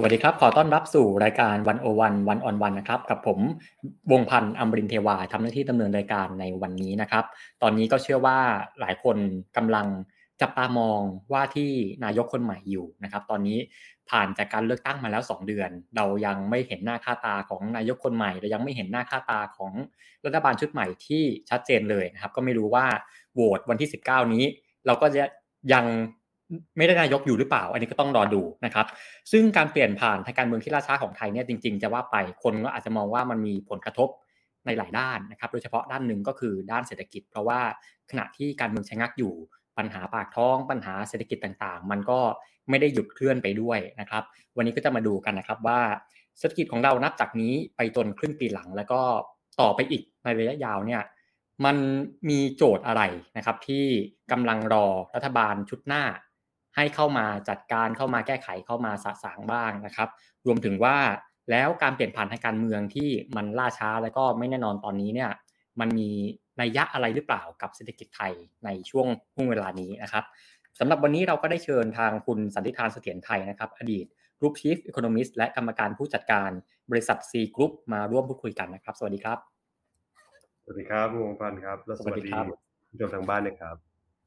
สวัสดีครับขอต้อนรับสู่รายการ 101 One-on-One นะครับกับผมวงพันธ์อมรินทร์เทวาทำหน้าที่ดำเนินรายการในวันนี้นะครับตอนนี้ก็เชื่อว่าหลายคนกำลังจับตามองว่าที่นายกคนใหม่อยู่นะครับตอนนี้ผ่านจากการเลือกตั้งมาแล้ว2เดือนเรายังไม่เห็นหน้าค่าตาของนายกคนใหม่เรายังไม่เห็นหน้าค่าตาของรัฐบาลชุดใหม่ที่ชัดเจนเลยนะครับก็ไม่รู้ว่าโหวตวันที่19นี้เราก็จะยังไม่ได้นายกอยู่หรือเปล่าอันนี้ก็ต้องรอดูนะครับซึ่งการเปลี่ยนผ่านทางการเมืองที่ล่าช้าของไทยเนี่ยจริงๆจะว่าไปคนก็อาจจะมองว่ามันมีผลกระทบในหลายด้านนะครับโดยเฉพาะด้านหนึ่งก็คือด้านเศรษฐกิจเพราะว่าขณะที่การเมืองชะงักอยู่ปัญหาปากท้องปัญหาเศรษฐกิจต่างๆมันก็ไม่ได้หยุดเคลื่อนไปด้วยนะครับวันนี้ก็จะมาดูกันนะครับว่าเศรษฐกิจของเรานับจากนี้ไปจนครึ่งปีหลังแล้วก็ต่อไปอีกในระยะยาวเนี่ยมันมีโจทย์อะไรนะครับที่กำลังรอรัฐบาลชุดหน้าให้เข้ามาจัดการเข้ามาแก้ไขเข้ามาสะสางบ้างนะครับรวมถึงว่าแล้วการเปลี่ยนผ่านทางการเมืองที่มันล่าช้าแล้วก็ไม่แน่นอนตอนนี้เนี่ยมันมีนัยยะอะไรหรือเปล่ากับเศรษฐกิจไทยในช่วงห่วงเวลานี้นะครับสำหรับวันนี้เราก็ได้เชิญทางคุณสันติธานเสถียรไทยนะครับอดีต Group Chief Economist และกรรมการผู้จัดการบริษัท C Group มาร่วมพูดคุยกันนะครับสวัสดีครับสวัสดีครับคุณวงศ์พันธ์ครับและสวัสดีผู้ชมทางบ้านนะครับ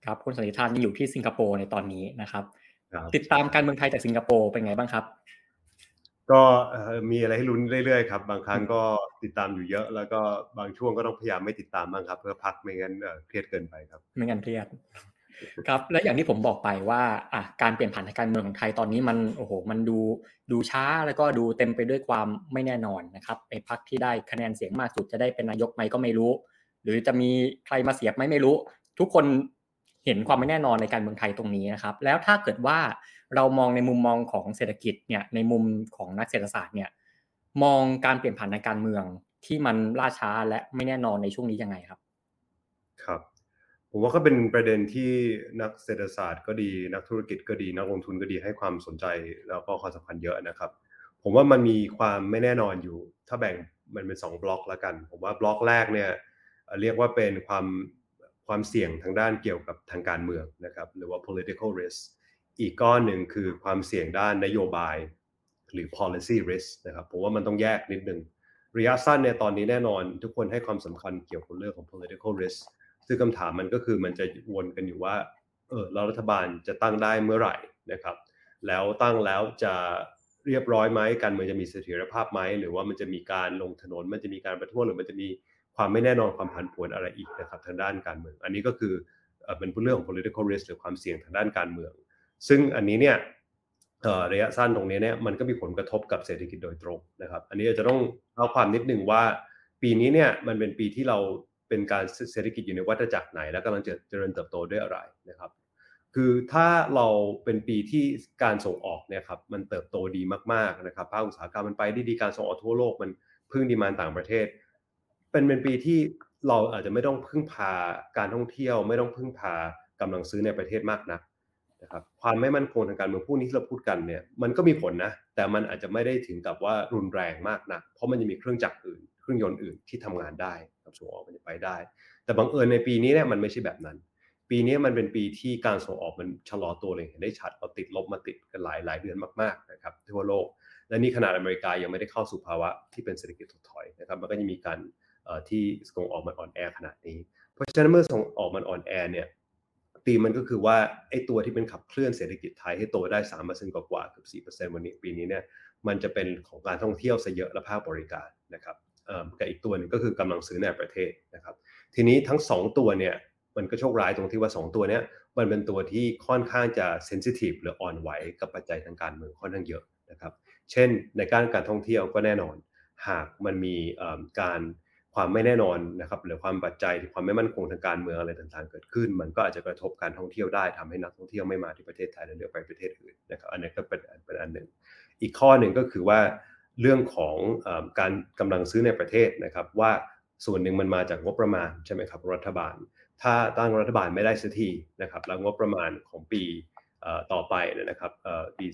ครับคุณสันติธานอยู่ที่สิงคโปร์ในตอนนี้นะครับติดตามการเมืองไทยจากสิงคโปร์เป็นไงบ้างครับก็มีอะไรให้ลุ้นเรื่อยๆครับบางครั้งก็ติดตามอยู่เยอะแล้วก็บางช่วงก็ต้องพยายามไม่ติดตามบ้างครับเพื่อพักไม่งั้นเครียดเกินไปครับไม่งั้นเครียดครับและอย่างที่ผมบอกไปว่าการเปลี่ยนผ่านทางการเมืองของไทยตอนนี้มันมันดูช้าแล้วก็ดูเต็มไปด้วยความไม่แน่นอนนะครับไอ้พรรคที่ได้คะแนนเสียงมากสุดจะได้เป็นนายกไหมก็ไม่รู้หรือจะมีใครมาเสียบไหมไม่รู้ทุกคนเห็นความไม่แน่นอนในการเมืองไทยตรงนี้นะครับแล้วถ้าเกิดว่าเรามองในมุมมองของเศรษฐกิจเนี่ยในมุมของนักเศรษฐศาสตร์เนี่ยมองการเปลี่ยนผ่านทางการเมืองที่มันล่าช้าและไม่แน่นอนในช่วงนี้ยังไงครับครับผมว่าก็เป็นประเด็นที่นักเศรษฐศาสตร์ก็ดีนักธุรกิจก็ดีนักลงทุนก็ดีให้ความสนใจแล้วก็ความสำคัญเยอะนะครับผมว่ามันมีความไม่แน่นอนอยู่ถ้าแบ่งมันเป็น2บล็อกละกันผมว่าบล็อกแรกเนี่ยเรียกว่าเป็นความเสี่ยงทางด้านเกี่ยวกับทางการเมืองนะครับหรือว่า political risk อีกก้อนหนึ่งคือความเสี่ยงด้านนโยบายหรือ policy risk นะครับผมว่ามันต้องแยกนิดนึงระยะสั้นเนี่ยตอนนี้แน่นอนทุกคนให้ความสำคัญเกี่ยวกับเรื่องของ political risk ซึ่งคำถามมันก็คือมันจะวนกันอยู่ว่าแล้วรัฐบาลจะตั้งได้เมื่อไหร่นะครับแล้วตั้งแล้วจะเรียบร้อยไหมการเมืองจะมีเสถียรภาพไหมหรือว่ามันจะมีการลงถนนมันจะมีการประท้วงหรือมันจะมีความไม่แน่นอนความผันผวนอะไรอีกนะครับทางด้านการเมืองอันนี้ก็คือเป็นเรื่องของ political risk หรือความเสี่ยงทางด้านการเมืองซึ่งอันนี้เนี่ยระยะสั้นตรงนี้เนี่ยมันก็มีผลกระทบกับเศรษฐกิจโดยตรงนะครับอันนี้จะต้องเล่าความนิดนึงว่าปีนี้เนี่ยมันเป็นปีที่เราเป็นการเศรษฐกิจอยู่ในวัฏจักรไหนและกำลังเจริญเติบโตด้วยอะไรนะครับคือถ้าเราเป็นปีที่การส่งออกเนี่ยครับมันเติบโตดีมากๆนะครับภาคอุตสาหกรรมมันไปได้ดีการส่งออกทั่วโลกมันพึ่งดีมานด์ต่างประเทศเป็นปีที่เราอาจจะไม่ต้องพึ่งพาการท่องเที่ยวไม่ต้องพึ่งพากำลังซื้อในประเทศมากนักนะครับความไม่มั่นคงทางการเมืองพวกนี้ที่เราพูดกันเนี่ยมันก็มีผลนะแต่มันอาจจะไม่ได้ถึงกับว่ารุนแรงมากนักเพราะมันจะมีเครื่องจักรอื่นเครื่องยนต์อื่นที่ทำงานได้กับส่งออกมันจะไปได้แต่บังเอิญในปีนี้เนี่ยมันไม่ใช่แบบนั้นปีนี้มันเป็นปีที่การส่งออกมันชะลอตัวเลยเห็นได้ชัดเราติดลบมาติดกันหลายเดือนมากๆนะครับทั่วโลกและนี่ขนาดอเมริกายังไม่ได้เข้าสู่ภาวะที่เป็นเศรษฐกิจถดถอยนะครับมันก็จะมีการที่ส่งออกมันอ่อนแอขนาดนี้เพราะฉะนั้นเมื่อส่งออกมันอ่อนแอเนี่ยตีมันก็คือว่าไอ้ตัวที่เป็นขับเคลื่อนเศรษฐกิจไทยให้โตได้ 3% กว่าเกือบ 4% วันนี้ปีนี้เนี่ยมันจะเป็นของการท่องเที่ยวซะเยอะและภาคบริการนะครับกับอีกตัวนึงก็คือกำลังซื้อในประเทศนะครับทีนี้ทั้ง2ตัวเนี่ยมันก็โชคร้ายตรงที่ว่า2ตัวเนี้ยมันเป็นตัวที่ค่อนข้างจะเซนซิทีฟหรืออ่อนไหวกับปัจจัยทางการเมืองค่อนข้างเยอะนะครับเช่นในการท่องเที่ยวก็แน่นอนหากมันมีความไม่แน่นอนนะครับหรือความปัจจัยที่ความไม่มั่นคงทางการเมืองอะไรต่างๆเกิดขึ้นมันก็อาจจะกระทบการท่องเที่ยวได้ทำให้นักท่องเที่ยวไม่มาที่ประเทศไทยและเลือกไปประเทศอื่นนะครับอันนี้ก็เป็นอันหนึ่งอีกข้อหนึ่งก็คือว่าเรื่องของการกำลังซื้อในประเทศนะครับว่าส่วนหนึ่งมันมาจากงบประมาณใช่ไหมครับรัฐบาลถ้าตั้งรัฐบาลไม่ได้สักทีนะครับแล้วงบประมาณของปีต่อไปนะครับปี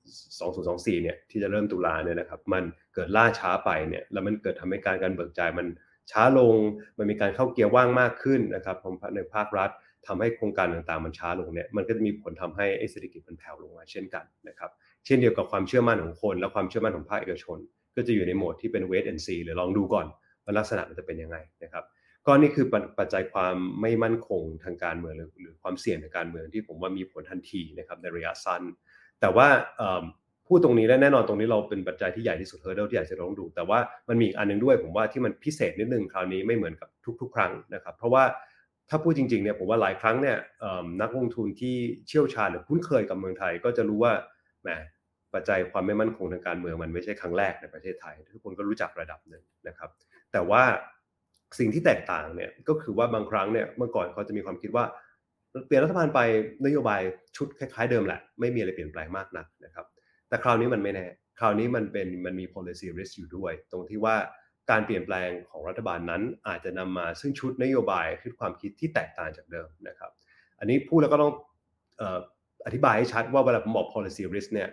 2024เนี่ยที่จะเริ่มตุลาเนี่ยนะครับมันเกิดล่าช้าไปเนี่ยแล้วมันเกิดทำให้การเบิกจ่ายมันช้าลงมันมีการเข้าเกียร์ว่างมากขึ้นนะครับในภาครัฐทำให้โครงการต่างๆมันช้าลงเนี่ยมันก็จะมีผลทำให้เศรษฐกิจมันแผ่วลงมาเช่นกันนะครับ เช่นเดียวกับความเชื่อมั่นของคนและความเชื่อมั่นของภาคเอกชนก็จะอยู่ในโหมดที่เป็น wait and see หรือลองดูก่อนว่าลักษณะมันจะเป็นยังไงนะครับก็นี่คือปัจจัยความไม่มั่นคงทางการเมืองหรือความเสี่ยงทางการเมืองที่ผมว่ามีผลทันทีนะครับในระยะสั้นแต่ว่าพูดตรงนี้และแน่นอนตรงนี้เราเป็นปัจจัยที่ใหญ่ที่สุด hurdle ที่อยากจะลองดูแต่ว่ามันมีอีกอันนึงด้วยผมว่าที่มันพิเศษนิดนึงคราวนี้ไม่เหมือนกับทุกๆครั้งนะครับเพราะว่าถ้าพูดจริงๆเนี่ยผมว่าหลายครั้งเนี่ยนักลงทุนที่เชี่ยวชาญหรือคุ้นเคยกับเมืองไทยก็จะรู้ว่าแหมปัจจัยความไม่มั่นคงทางการเมืองมันไม่ใช่ครั้งแรกในประเทศไทยทุกคนก็รู้จักระดับนึงนะครับแต่ว่าสิ่งที่แตกต่างเนี่ยก็คือว่าบางครั้งเนี่ยเมื่อก่อนเขาจะมีความคิดว่าเปลี่ยนรัฐบาลไปนโยบายชุดคล้ายๆเดิมแหละไม่มีอะไรเปลี่ยนแปลงมากนักนะครับแต่คราวนี้มันไม่แน่คราวนี้มันมี policy risk อยู่ด้วยตรงที่ว่าการเปลี่ยนแปลงของรัฐบาลนั้นอาจจะนำมาซึ่งชุดนโยบายชุดความคิดที่แตกต่างจากเดิมนะครับอันนี้พูดแล้วก็ต้องอธิบายให้ชัดว่าเวลาผมบอก policy risk เนี่ย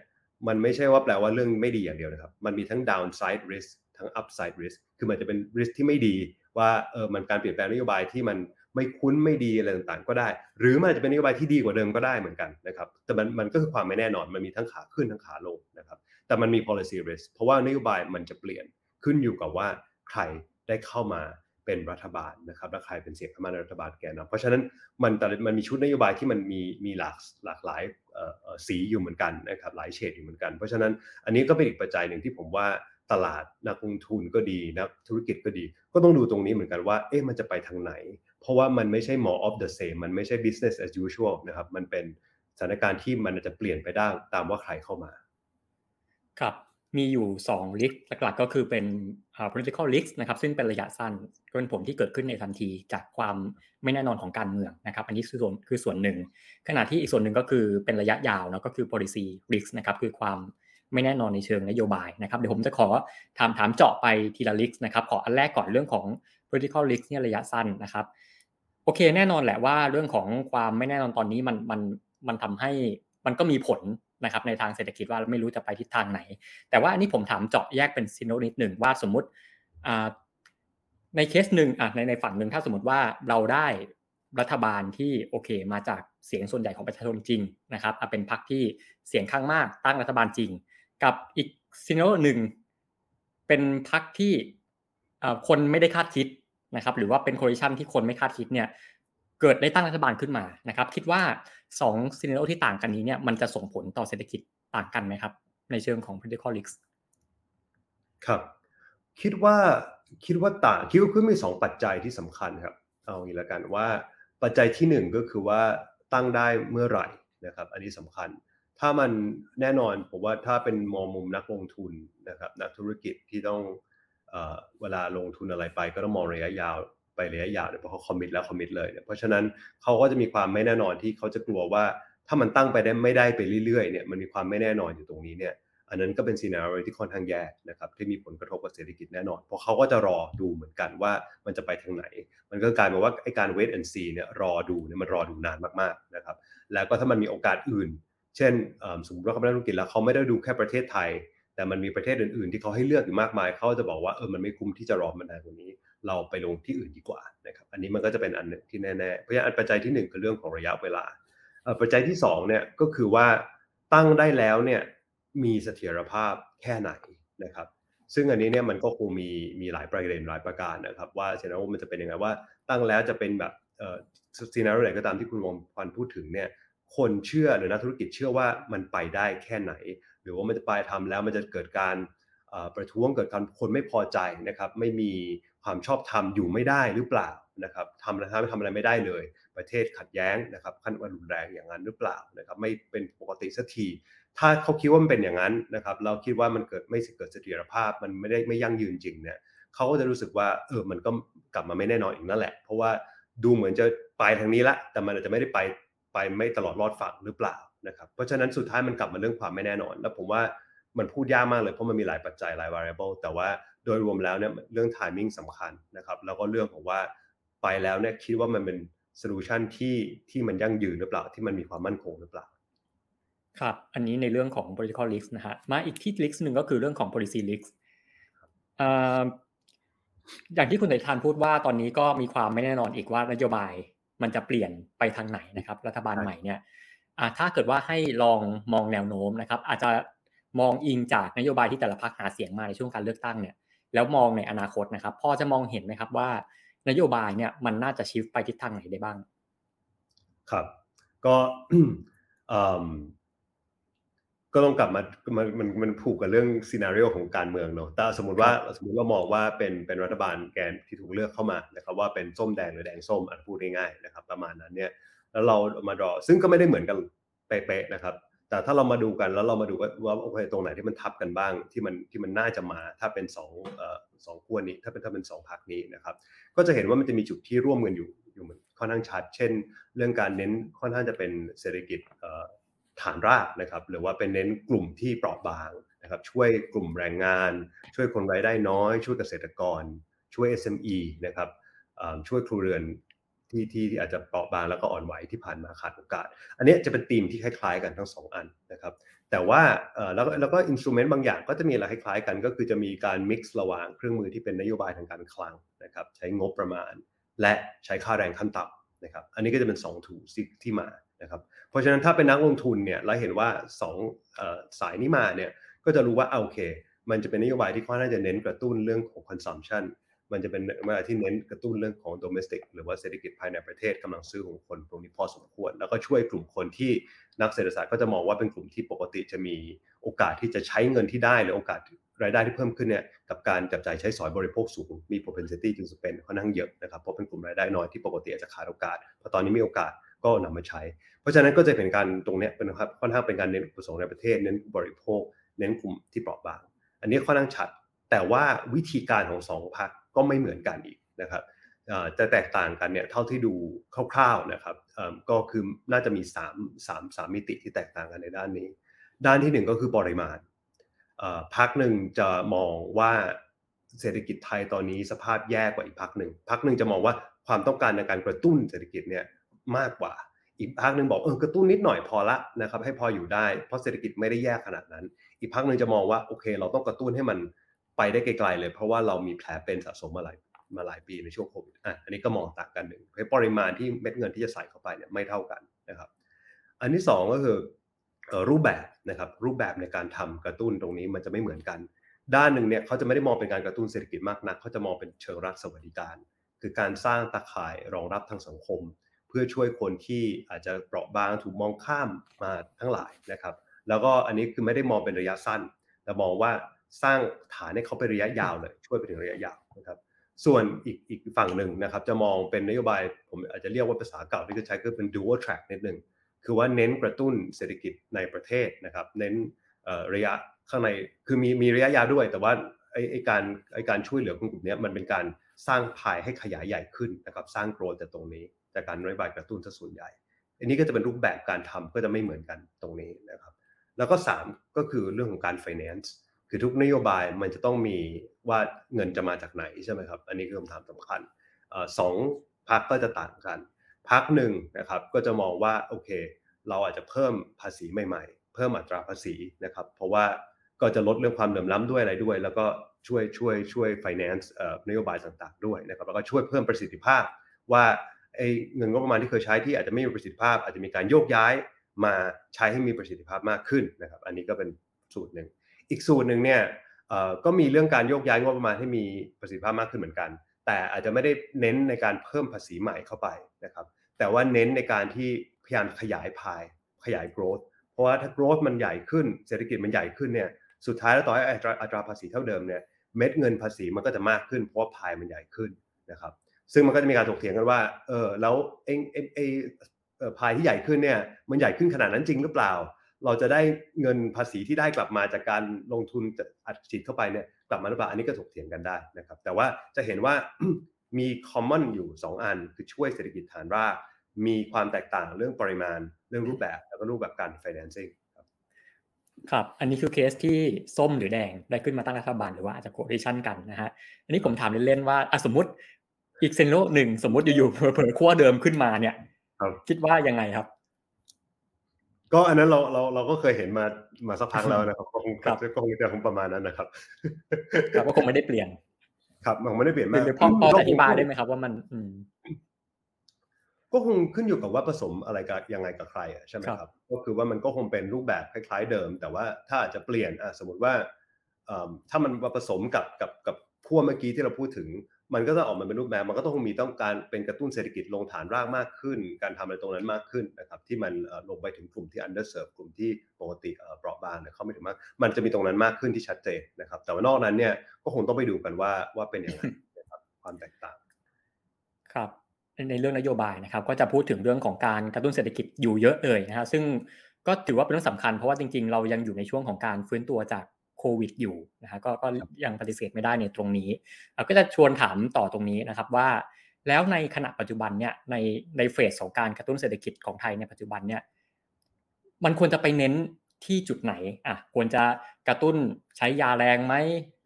มันไม่ใช่ว่าแปลว่าเรื่องไม่ดีอย่างเดียวนะครับมันมีทั้ง downside risk ทั้ง upside risk คือมันจะเป็น risk ที่ไม่ดีว่ามันการเปลี่ยนแปลงนโยบายที่มันไม่คุ้นไม่ดีอะไรต่างๆก็ได้หรือมันจะเป็นนโยบายที่ดีกว่าเดิมก็ได้เหมือนกันนะครับแต่มันก็คือความไม่แน่นอนมันมีทั้งขาขึ้นทั้งขาลงนะครับแต่มันมี policy risk เพราะว่านโยบายมันจะเปลี่ยนขึ้นอยู่กับว่าใครได้เข้ามาเป็นรัฐบาลนะครับและใครเป็นเสียงข้างมากในรัฐบาลแกนำเพราะฉะนั้นมันมีชุดนโยบายที่มันมีหลากหลายสีอยู่เหมือนกันนะครับหลายเฉดอยู่เหมือนกันเพราะฉะนั้นอันนี้ก็เป็นอีกปัจจัยนึงที่ผมว่าตลาดนักลงทุนก็ดีนักธุรกิจก็ดีก็ต้องดูตรงนี้เหมือนกันว่าเอ๊ะมันจะไปทางไหนเพราะว่ามันไม่ใช่ more of the same มันไม่ใช่ business as usual นะครับมันเป็นสถานการณ์ที่มันจะเปลี่ยนไปได้ตามว่าใครเข้ามาครับมีอยู่2 risk หลักๆก็คือเป็นpolitical risk นะครับซึ่งเป็นระยะสั้นเป็นผลที่เกิดขึ้นในทันทีจากความไม่แน่นอนของการเมืองนะครับอันนี้คือส่วนหนึ่งขณะที่อีกส่วนหนึ่งก็คือเป็นระยะยาวเนาะก็คือ policy risk นะครับคือความไม่แน่นอนในเชิงนโยบายนะครับเดี๋ยวผมจะขอถามเจาะไปทีละ risk นะครับขออันแรกก่อนเรื่องของ political risk เนี่ยระยะสั้นนะครับโอเคแน่นอนแหละว่าเรื่องของความไม่แน่นอนตอนนี้มันทำให้มันก็มีผลนะครับในทางเศรษฐกิจว่าไม่รู้จะไปทิศทางไหนแต่ว่าอันนี้ผมถามเจาะแยกเป็นซิโนนิดหนึ่งว่าสมมุติในเคสหนึ่งในฝั่งหนึ่งถ้าสมมติว่าเราได้รัฐบาลที่โอเคมาจากเสียงส่วนใหญ่ของประชาชนจริงนะครับเป็นพรรคที่เสียงข้างมากตั้งรัฐบาลจริงกับอีกซิโนหนึ่งเป็นพรรคที่คนไม่ได้คาดคิดนะครับหรือว่าเป็นคอลลิชั่นที่คนไม่คาดคิดเนี่ยเกิดได้ตั้งรัฐบาลขึ้นมานะครับคิดว่า2 ซีนาริโอที่ต่างกันนี้เนี่ยมันจะส่งผลต่อเศรษฐกิจต่างกันไหมครับในเชิงของ political risk ครับคิดว่าต่างคิดว่ามี2ปัจจัยที่สำคัญครับเอาอย่างนี้ละกันว่าปัจจัยที่1ก็คือว่าตั้งได้เมื่อไหร่นะครับอันนี้สำคัญถ้ามันแน่นอนผมว่าถ้าเป็นมองมุมนักลงทุนนะครับนักธุรกิจที่ต้องเวลาลงทุนอะไรไปก็ต้องมองระยะยาวไประยะยาวเนี่ยเพราะเขาคอมมิตเลยเนี่ยเพราะฉะนั้นเขาก็จะมีความไม่แน่นอนที่เขาจะกลัวว่าถ้ามันตั้งไปได้ไม่ได้ไปเรื่อยๆเนี่ยมันมีความไม่แน่นอนอยู่ตรงนี้เนี่ยอันนั้นก็เป็นซีนาริโอที่ค่อนข้างแย่นะครับที่มีผลกระทบกับเศรษฐกิจแน่นอนเพราะเขาก็จะรอดูเหมือนกันว่ามันจะไปทางไหนมันก็กลายเป็นว่าไอ้การ wait and see เนี่ยรอดูเนี่ยมันรอดูนานมากๆนะครับแล้วก็ถ้ามันมีโอกาสอื่นเช่นสมมติว่าเขาเป็นนักธุรกิจแล้วเขาไม่ได้ดูแค่ประเทศไทยแต่มันมีประเทศอื่นๆที่เขาให้เลือกอยู่มากมายเขาจะบอกว่ามันไม่คุ้มที่จะรอมันนานกว่านี้เราไปลงที่อื่นดีกว่านะครับอันนี้มันก็จะเป็นอันหนึ่งที่แน่ๆเพราะฉะนั้นปัจจัยที่1คือเรื่องของระยะเวลาปัจจัยที่2เนี่ยก็คือว่าตั้งได้แล้วเนี่ยมีเสถียรภาพแค่ไหนนะครับซึ่งอันนี้เนี่ยมันก็คงมีหลายประเด็นหลายประการนะครับว่าซีนาริโอมันจะเป็นยังไงว่าตั้งแล้วจะเป็นแบบซีนาริโอไหนก็ตามที่คุณวงพันธ์พูดถึงเนี่ยคนเชื่อหรือนักธุรกิจเชื่อว่ามันไปได้แค่ไหนหรือว่ามันจะไปทำแล้วมันจะเกิดการประท้วงเกิดการคนไม่พอใจนะครับไม่มีความชอบธรรมอยู่ไม่ได้หรือเปล่านะครับทำอะไรไม่ได้เลยประเทศขัดแย้งนะครับขั้นรุนแรงอย่างนั้นหรือเปล่านะครับไม่เป็นปกติสักทีถ้าเขาคิดว่ามันเป็นอย่างนั้นนะครับเราคิดว่ามันเกิดเสถียรภาพมันไม่ยั่งยืนจริงเนี่ยเขาก็จะรู้สึกว่ามันก็กลับมาไม่แน่นอนอีกนั่นแหละเพราะว่าดูเหมือนจะไปทางนี้ละแต่มันอาจจะไม่ได้ไปไม่ตลอดรอดฝั่งหรือเปล่านะครับเพราะฉะนั้นสุดท้ายมันกลับมาเรื่องความไม่แน่นอนแล้วผมว่ามันพูดยากมากเลยเพราะมันมีหลายปัจจัยหลาย variable แต่ว่าโดยรวมแล้วเนี่ยเรื่อง timing สำคัญนะครับแล้วก็เรื่องของว่าไปแล้วเนี่ยคิดว่ามันเป็น solution ที่มันยั่งยืนหรือเปล่าที่มันมีความมั่นคงหรือเปล่าครับอันนี้ในเรื่องของ political risk นะฮะมาอีกที่ risk นึงก็คือเรื่องของ policy risk อย่างที่คุณไทยทานพูดว่าตอนนี้ก็มีความไม่แน่นอนอีกว่านโยบายมันจะเปลี่ยนไปทางไหนนะครับรัฐบาลใหม่เนี่ยถ้าเกิดว่าให้ลองมองแนวโน้มนะครับอาจจะ มองอิงจากนโยบายที่แต่ละพรรคหาเสียงมาในช่วงการเลือกตั้งเนี่ยแล้วมองในอนาคตนะครับพอจะมองเห็นไหมครับว่านโยบายเนี่ยมันน่าจะชิฟไปทิศทางไหนได้บ้างครับก็ ก็ต้องกลับมามันผูกกับเรื่องซีนาริโอของการเมืองเนาะแต่สมมติว่ามองว่าเป็นรัฐบาลแกนที่ถูกเลือกเข้ามานะครับว่าเป็นส้มแดงหรือแดงส้มพูดง่ายๆนะครับประมาณนั้นเนี่ยแล้วเรามาดรอซึ่งก็ไม่ได้เหมือนกันเป๊ะๆนะครับแต่ถ้าเรามาดูกันแล้วเรามาดูว่าโอเคตรงไหนที่มันทับกันบ้างที่มันน่าจะมาถ้าเป็น2ขั้วนี้ถ้าเป็น2พรรคนี้นะครับก็จะเห็นว่ามันจะมีจุดที่ร่วมกันอยู่เหมือนค่อนข้างชัดเช่นเรื่องการเน้นค่อนข้างจะเป็นเศรษฐกิจฐานรากนะครับหรือว่าเป็นเน้นกลุ่มที่เปราะบางนะครับช่วยกลุ่มแรงงานช่วยคนรายได้น้อยช่วยเกษตรกรช่วย SME นะครับช่วยครัวเรือนที่อาจจะเปราะบางแล้วก็อ่อนไหวที่ผ่านมาขาดโอกาสอันนี้จะเป็นธีมที่คล้ายๆกันทั้ง2อันนะครับแต่ว่าแล้วก็อินสตรูเมนต์บางอย่างก็จะมีอะไรคล้ายๆกันก็คือจะมีการมิกซ์ระหว่างเครื่องมือที่เป็นนโยบายทางการคลังนะครับใช้งบประมาณและใช้ค่าแรงขั้นต่ำนะครับอันนี้ก็จะเป็น2ทูที่มานะครับเพราะฉะนั้นถ้าเป็นนักลงทุนเนี่ยเราเห็นว่า2สายนี้มาเนี่ยก็จะรู้ว่าโอเคมันจะเป็นนโยบายที่ค่อนข้างจะเน้นกระตุ้นเรื่องของ consumption มันจะเป็นอะไรที่เน้นกระตุ้นเรื่องของ domestic หรือว่าเศรษฐกิจภายในประเทศกำลังซื้อของคนตรงนี้พอสมควรแล้วก็ช่วยกลุ่มคนที่นักเศรษฐศาสตร์ก็จะมองว่าเป็นกลุ่มที่ปกติจะมีโอกาสที่จะใช้เงินที่ได้หรือโอกาสรายได้ที่เพิ่มขึ้นเนี่ยกับการจับจ่ายใช้สอยบริโภคสูงมี propensity to spend ค่อนข้างเยอะนะครับเพราะเป็นกลุ่มรายได้น้อยที่ปกติอาจจะขาดโอกาสพอตอนนี้มีโอกาสก็นำมาใช้เพราะฉะนั้นก็จะเป็นการตรงนี้เป็นครับค่อนข้างเป็นการเน้นประสงค์ในประเทศเน้นบริโภคเน้นกลุ่มที่เปราะบางอันนี้ค่อนข้างชัดแต่ว่าวิธีการของสองพรรคก็ไม่เหมือนกันอีกนะครับจะแตกต่างกันเนี่ยเท่าที่ดูคร่าวๆนะครับก็คือน่าจะมี3มิติที่แตกต่างกันในด้านนี้ด้านที่1ก็คือปริมาณพรรคหนึ่งจะมองว่าเศรษฐกิจไทยตอนนี้สภาพแย่กว่าอีกพรรคหนึ่งพรรคหนึ่งจะมองว่าความต้องการในการกระตุ้นเศรษฐกิจเนี่ยมากกว่าอีกพรรคนึงบอกกระตุ้นนิดหน่อยพอละนะครับให้พออยู่ได้เพราะเศรษฐกิจไม่ได้แย่ขนาดนั้นอีกพรรคนึงจะมองว่าโอเคเราต้องกระตุ้นให้มันไปได้ไกลๆเลยเพราะว่าเรามีแผลเป็นสะสมมาหลายปีในช่วงโควิดอันนี้ก็มองต่างกันหนึ่งปริมาณที่เม็ดเงินที่จะใส่เข้าไปเนี่ยไม่เท่ากันนะครับอันที่สองก็คือรูปแบบนะครับรูปแบบในการทำกระตุ้นตรงนี้มันจะไม่เหมือนกันด้านนึงเนี่ยเขาจะไม่ได้มองเป็นการกระตุ้นเศรษฐกิจมากนักเขาจะมองเป็นเชิงรัฐสวัสดิการคือการสร้างตาข่ายรองรับทางสังคมเพื่อช่วยคนที่อาจจะเปราะบางถูกมองข้ามมาทั้งหลายนะครับแล้วก็อันนี้คือไม่ได้มองเป็นระยะสั้นแต่มองว่าสร้างฐานให้เขาเป็นระยะยาวเลยช่วยไปถึงระยะยาวนะครับส่วนอีกฝั่งหนึ่งนะครับจะมองเป็นนโยบายผมอาจจะเรียกว่าภาษาเก่าที่จะใช้ก็เป็น Dual track นิดนึงคือว่าเน้นกระตุ้นเศรษฐกิจในประเทศนะครับเน้นระยะข้างในคือมีระยะยาวด้วยแต่ว่าไอการช่วยเหลือกลุ่มนี้มันเป็นการสร้างพายให้ขยายใหญ่ขึ้นนะครับสร้างโกรธจากตรงนี้จากการนโยบายกระตุ้นส่วนใหญ่อันนี้ก็จะเป็นรูปแบบการทำก็จะไม่เหมือนกันตรงนี้นะครับแล้วก็3ก็คือเรื่องของการ finance คือทุกนโยบายมันจะต้องมีว่าเงินจะมาจากไหนใช่ไหมครับอันนี้คือคำถามสำคัญ2พรรคก็จะต่างกันพรรคหนึ่งนะครับก็จะมองว่าโอเคเราอาจจะเพิ่มภาษีใหม่ๆเพิ่มอัตราภาษีนะครับเพราะว่าก็จะลดเรื่องความเหลื่อมล้ำด้วยอะไรด้วยแล้วก็ช่วย finance นโยบายต่างๆด้วยนะครับแล้วก็ช่วยเพิ่มประสิทธิภาพว่าไอ้เงินงบประมาณที่เคยใช้ที่อาจจะไม่มีประสิทธิภาพอาจจะมีการโยกย้ายมาใช้ให้มีประสิทธิภาพมากขึ้นนะครับอันนี้ก็เป็นสูตรหนึ่งอีกสูตรหนึ่งเนี่ยก็มีเรื่องการโยกย้ายงบประมาณให้มีประสิทธิภาพมากขึ้นเหมือนกันแต่อาจจะไม่ได้เน้นในการเพิ่มภาษีใหม่เข้าไปนะครับแต่ว่าเน้นในการที่พยายามขยายพายขยาย growth เพราะว่าถ้า growth มันใหญ่ขึ้นเศรษฐกิจมันใหญ่ขึ้นเนี่ยสุดท้ายแล้วต่อให้อัตราภาษีเท่าเดิมเนี่ยเม็ดเงินภาษีมันก็จะมากขึ้นเพราะว่าพายมันใหญ่ขึ้นนะครับซึ่งมันก็จะมีการถกเถียงกันว่าแล้วพายที่ใหญ่ขึ้นเนี่ยมันใหญ่ขึ้นขนาดนั้นจริงหรือเปล่าเราจะได้เงินภาษีที่ได้กลับมาจากการลงทุนอัดฉีดเข้าไปเนี่ยกลับมาหรือเปล่าอันนี้ก็ถกเถียงกันได้นะครับแต่ว่าจะเห็นว่า มีคอมมอนอยู่2อันคือช่วยเศรษฐกิจฐานรากมีความแตกต่างเรื่องปริมาณเรื่องรูปแบบแล้วก็รูปแบบการ financing ครับอันนี้คือเคสที่ส้มหรือแดงได้ขึ้นมาตั้งรัฐบาลหรือว่าอาจจะ coalition กันนะฮะอันนี้ผมถามเล่นๆว่าสมมติอีกเซนโร่หนึ่งสมมติอยู่ๆเผลอขั้วเดิมขึ้นมาเนี่ยคิดว่ายังไงครับก็อันนั้นเราก็เคยเห็นมาสักพักแล้วนะครับก็คงจะประมาณนั้นนะครับครับก็คงไม่ได้เปลี่ยนครับมันไม่ได้เปลี่ยนมากพออธิบายได้ไหมครับว่ามัน ก็คงขึ้นอยู่กับว่าผสมอะไรกับยังไงกับใครใช่ไหมครับก็คือว่ามันก็คงเป็นรูปแบบคล้ายๆเดิมแต่ว่าถ้าอาจจะเปลี่ยนสมมติว่าถ้ามันมาผสมกับขั้วเมื่อกี้ที่เราพูดถึงมันก็จะออกมาเป็นรูปแบบมันก็ต้องมีต้องการเป็นกระตุ้นเศรษฐกิจลงฐานรากมากขึ้นการทำอะไรตรงนั้นมากขึ้นนะครับที่มันลงไปถึงกลุ่มที่ underserved กลุ่มที่ปกติเปราะบางเข้าไม่ถึงมากมันจะมีตรงนั้นมากขึ้นที่ชัดเจนนะครับแต่ว่านอกนั้นเนี่ยก็คงต้องไปดูกันว่าเป็นยังไงนะครับความแตกต่างครับในเรื่องนโยบายนะครับก็จะพูดถึงเรื่องของการกระตุ้นเศรษฐกิจอยู่เยอะเลยนะฮะซึ่งก็ถือว่าเป็นเรื่องสำคัญเพราะว่าจริงๆเรายังอยู่ในช่วงของการฟื้นตัวจากโควิดอยู่นะฮะก็ยังปฏิเสธไม่ได้ในตรงนี้ก็จะชวนถามต่อตรงนี้นะครับว่าแล้วในขณะปัจจุบันเนี่ยในเฟสของการกระตุ้นเศรษฐกิจของไทยในปัจจุบันเนี่ยมันควรจะไปเน้นที่จุดไหนควรจะกระตุ้นใช้ยาแรงไหม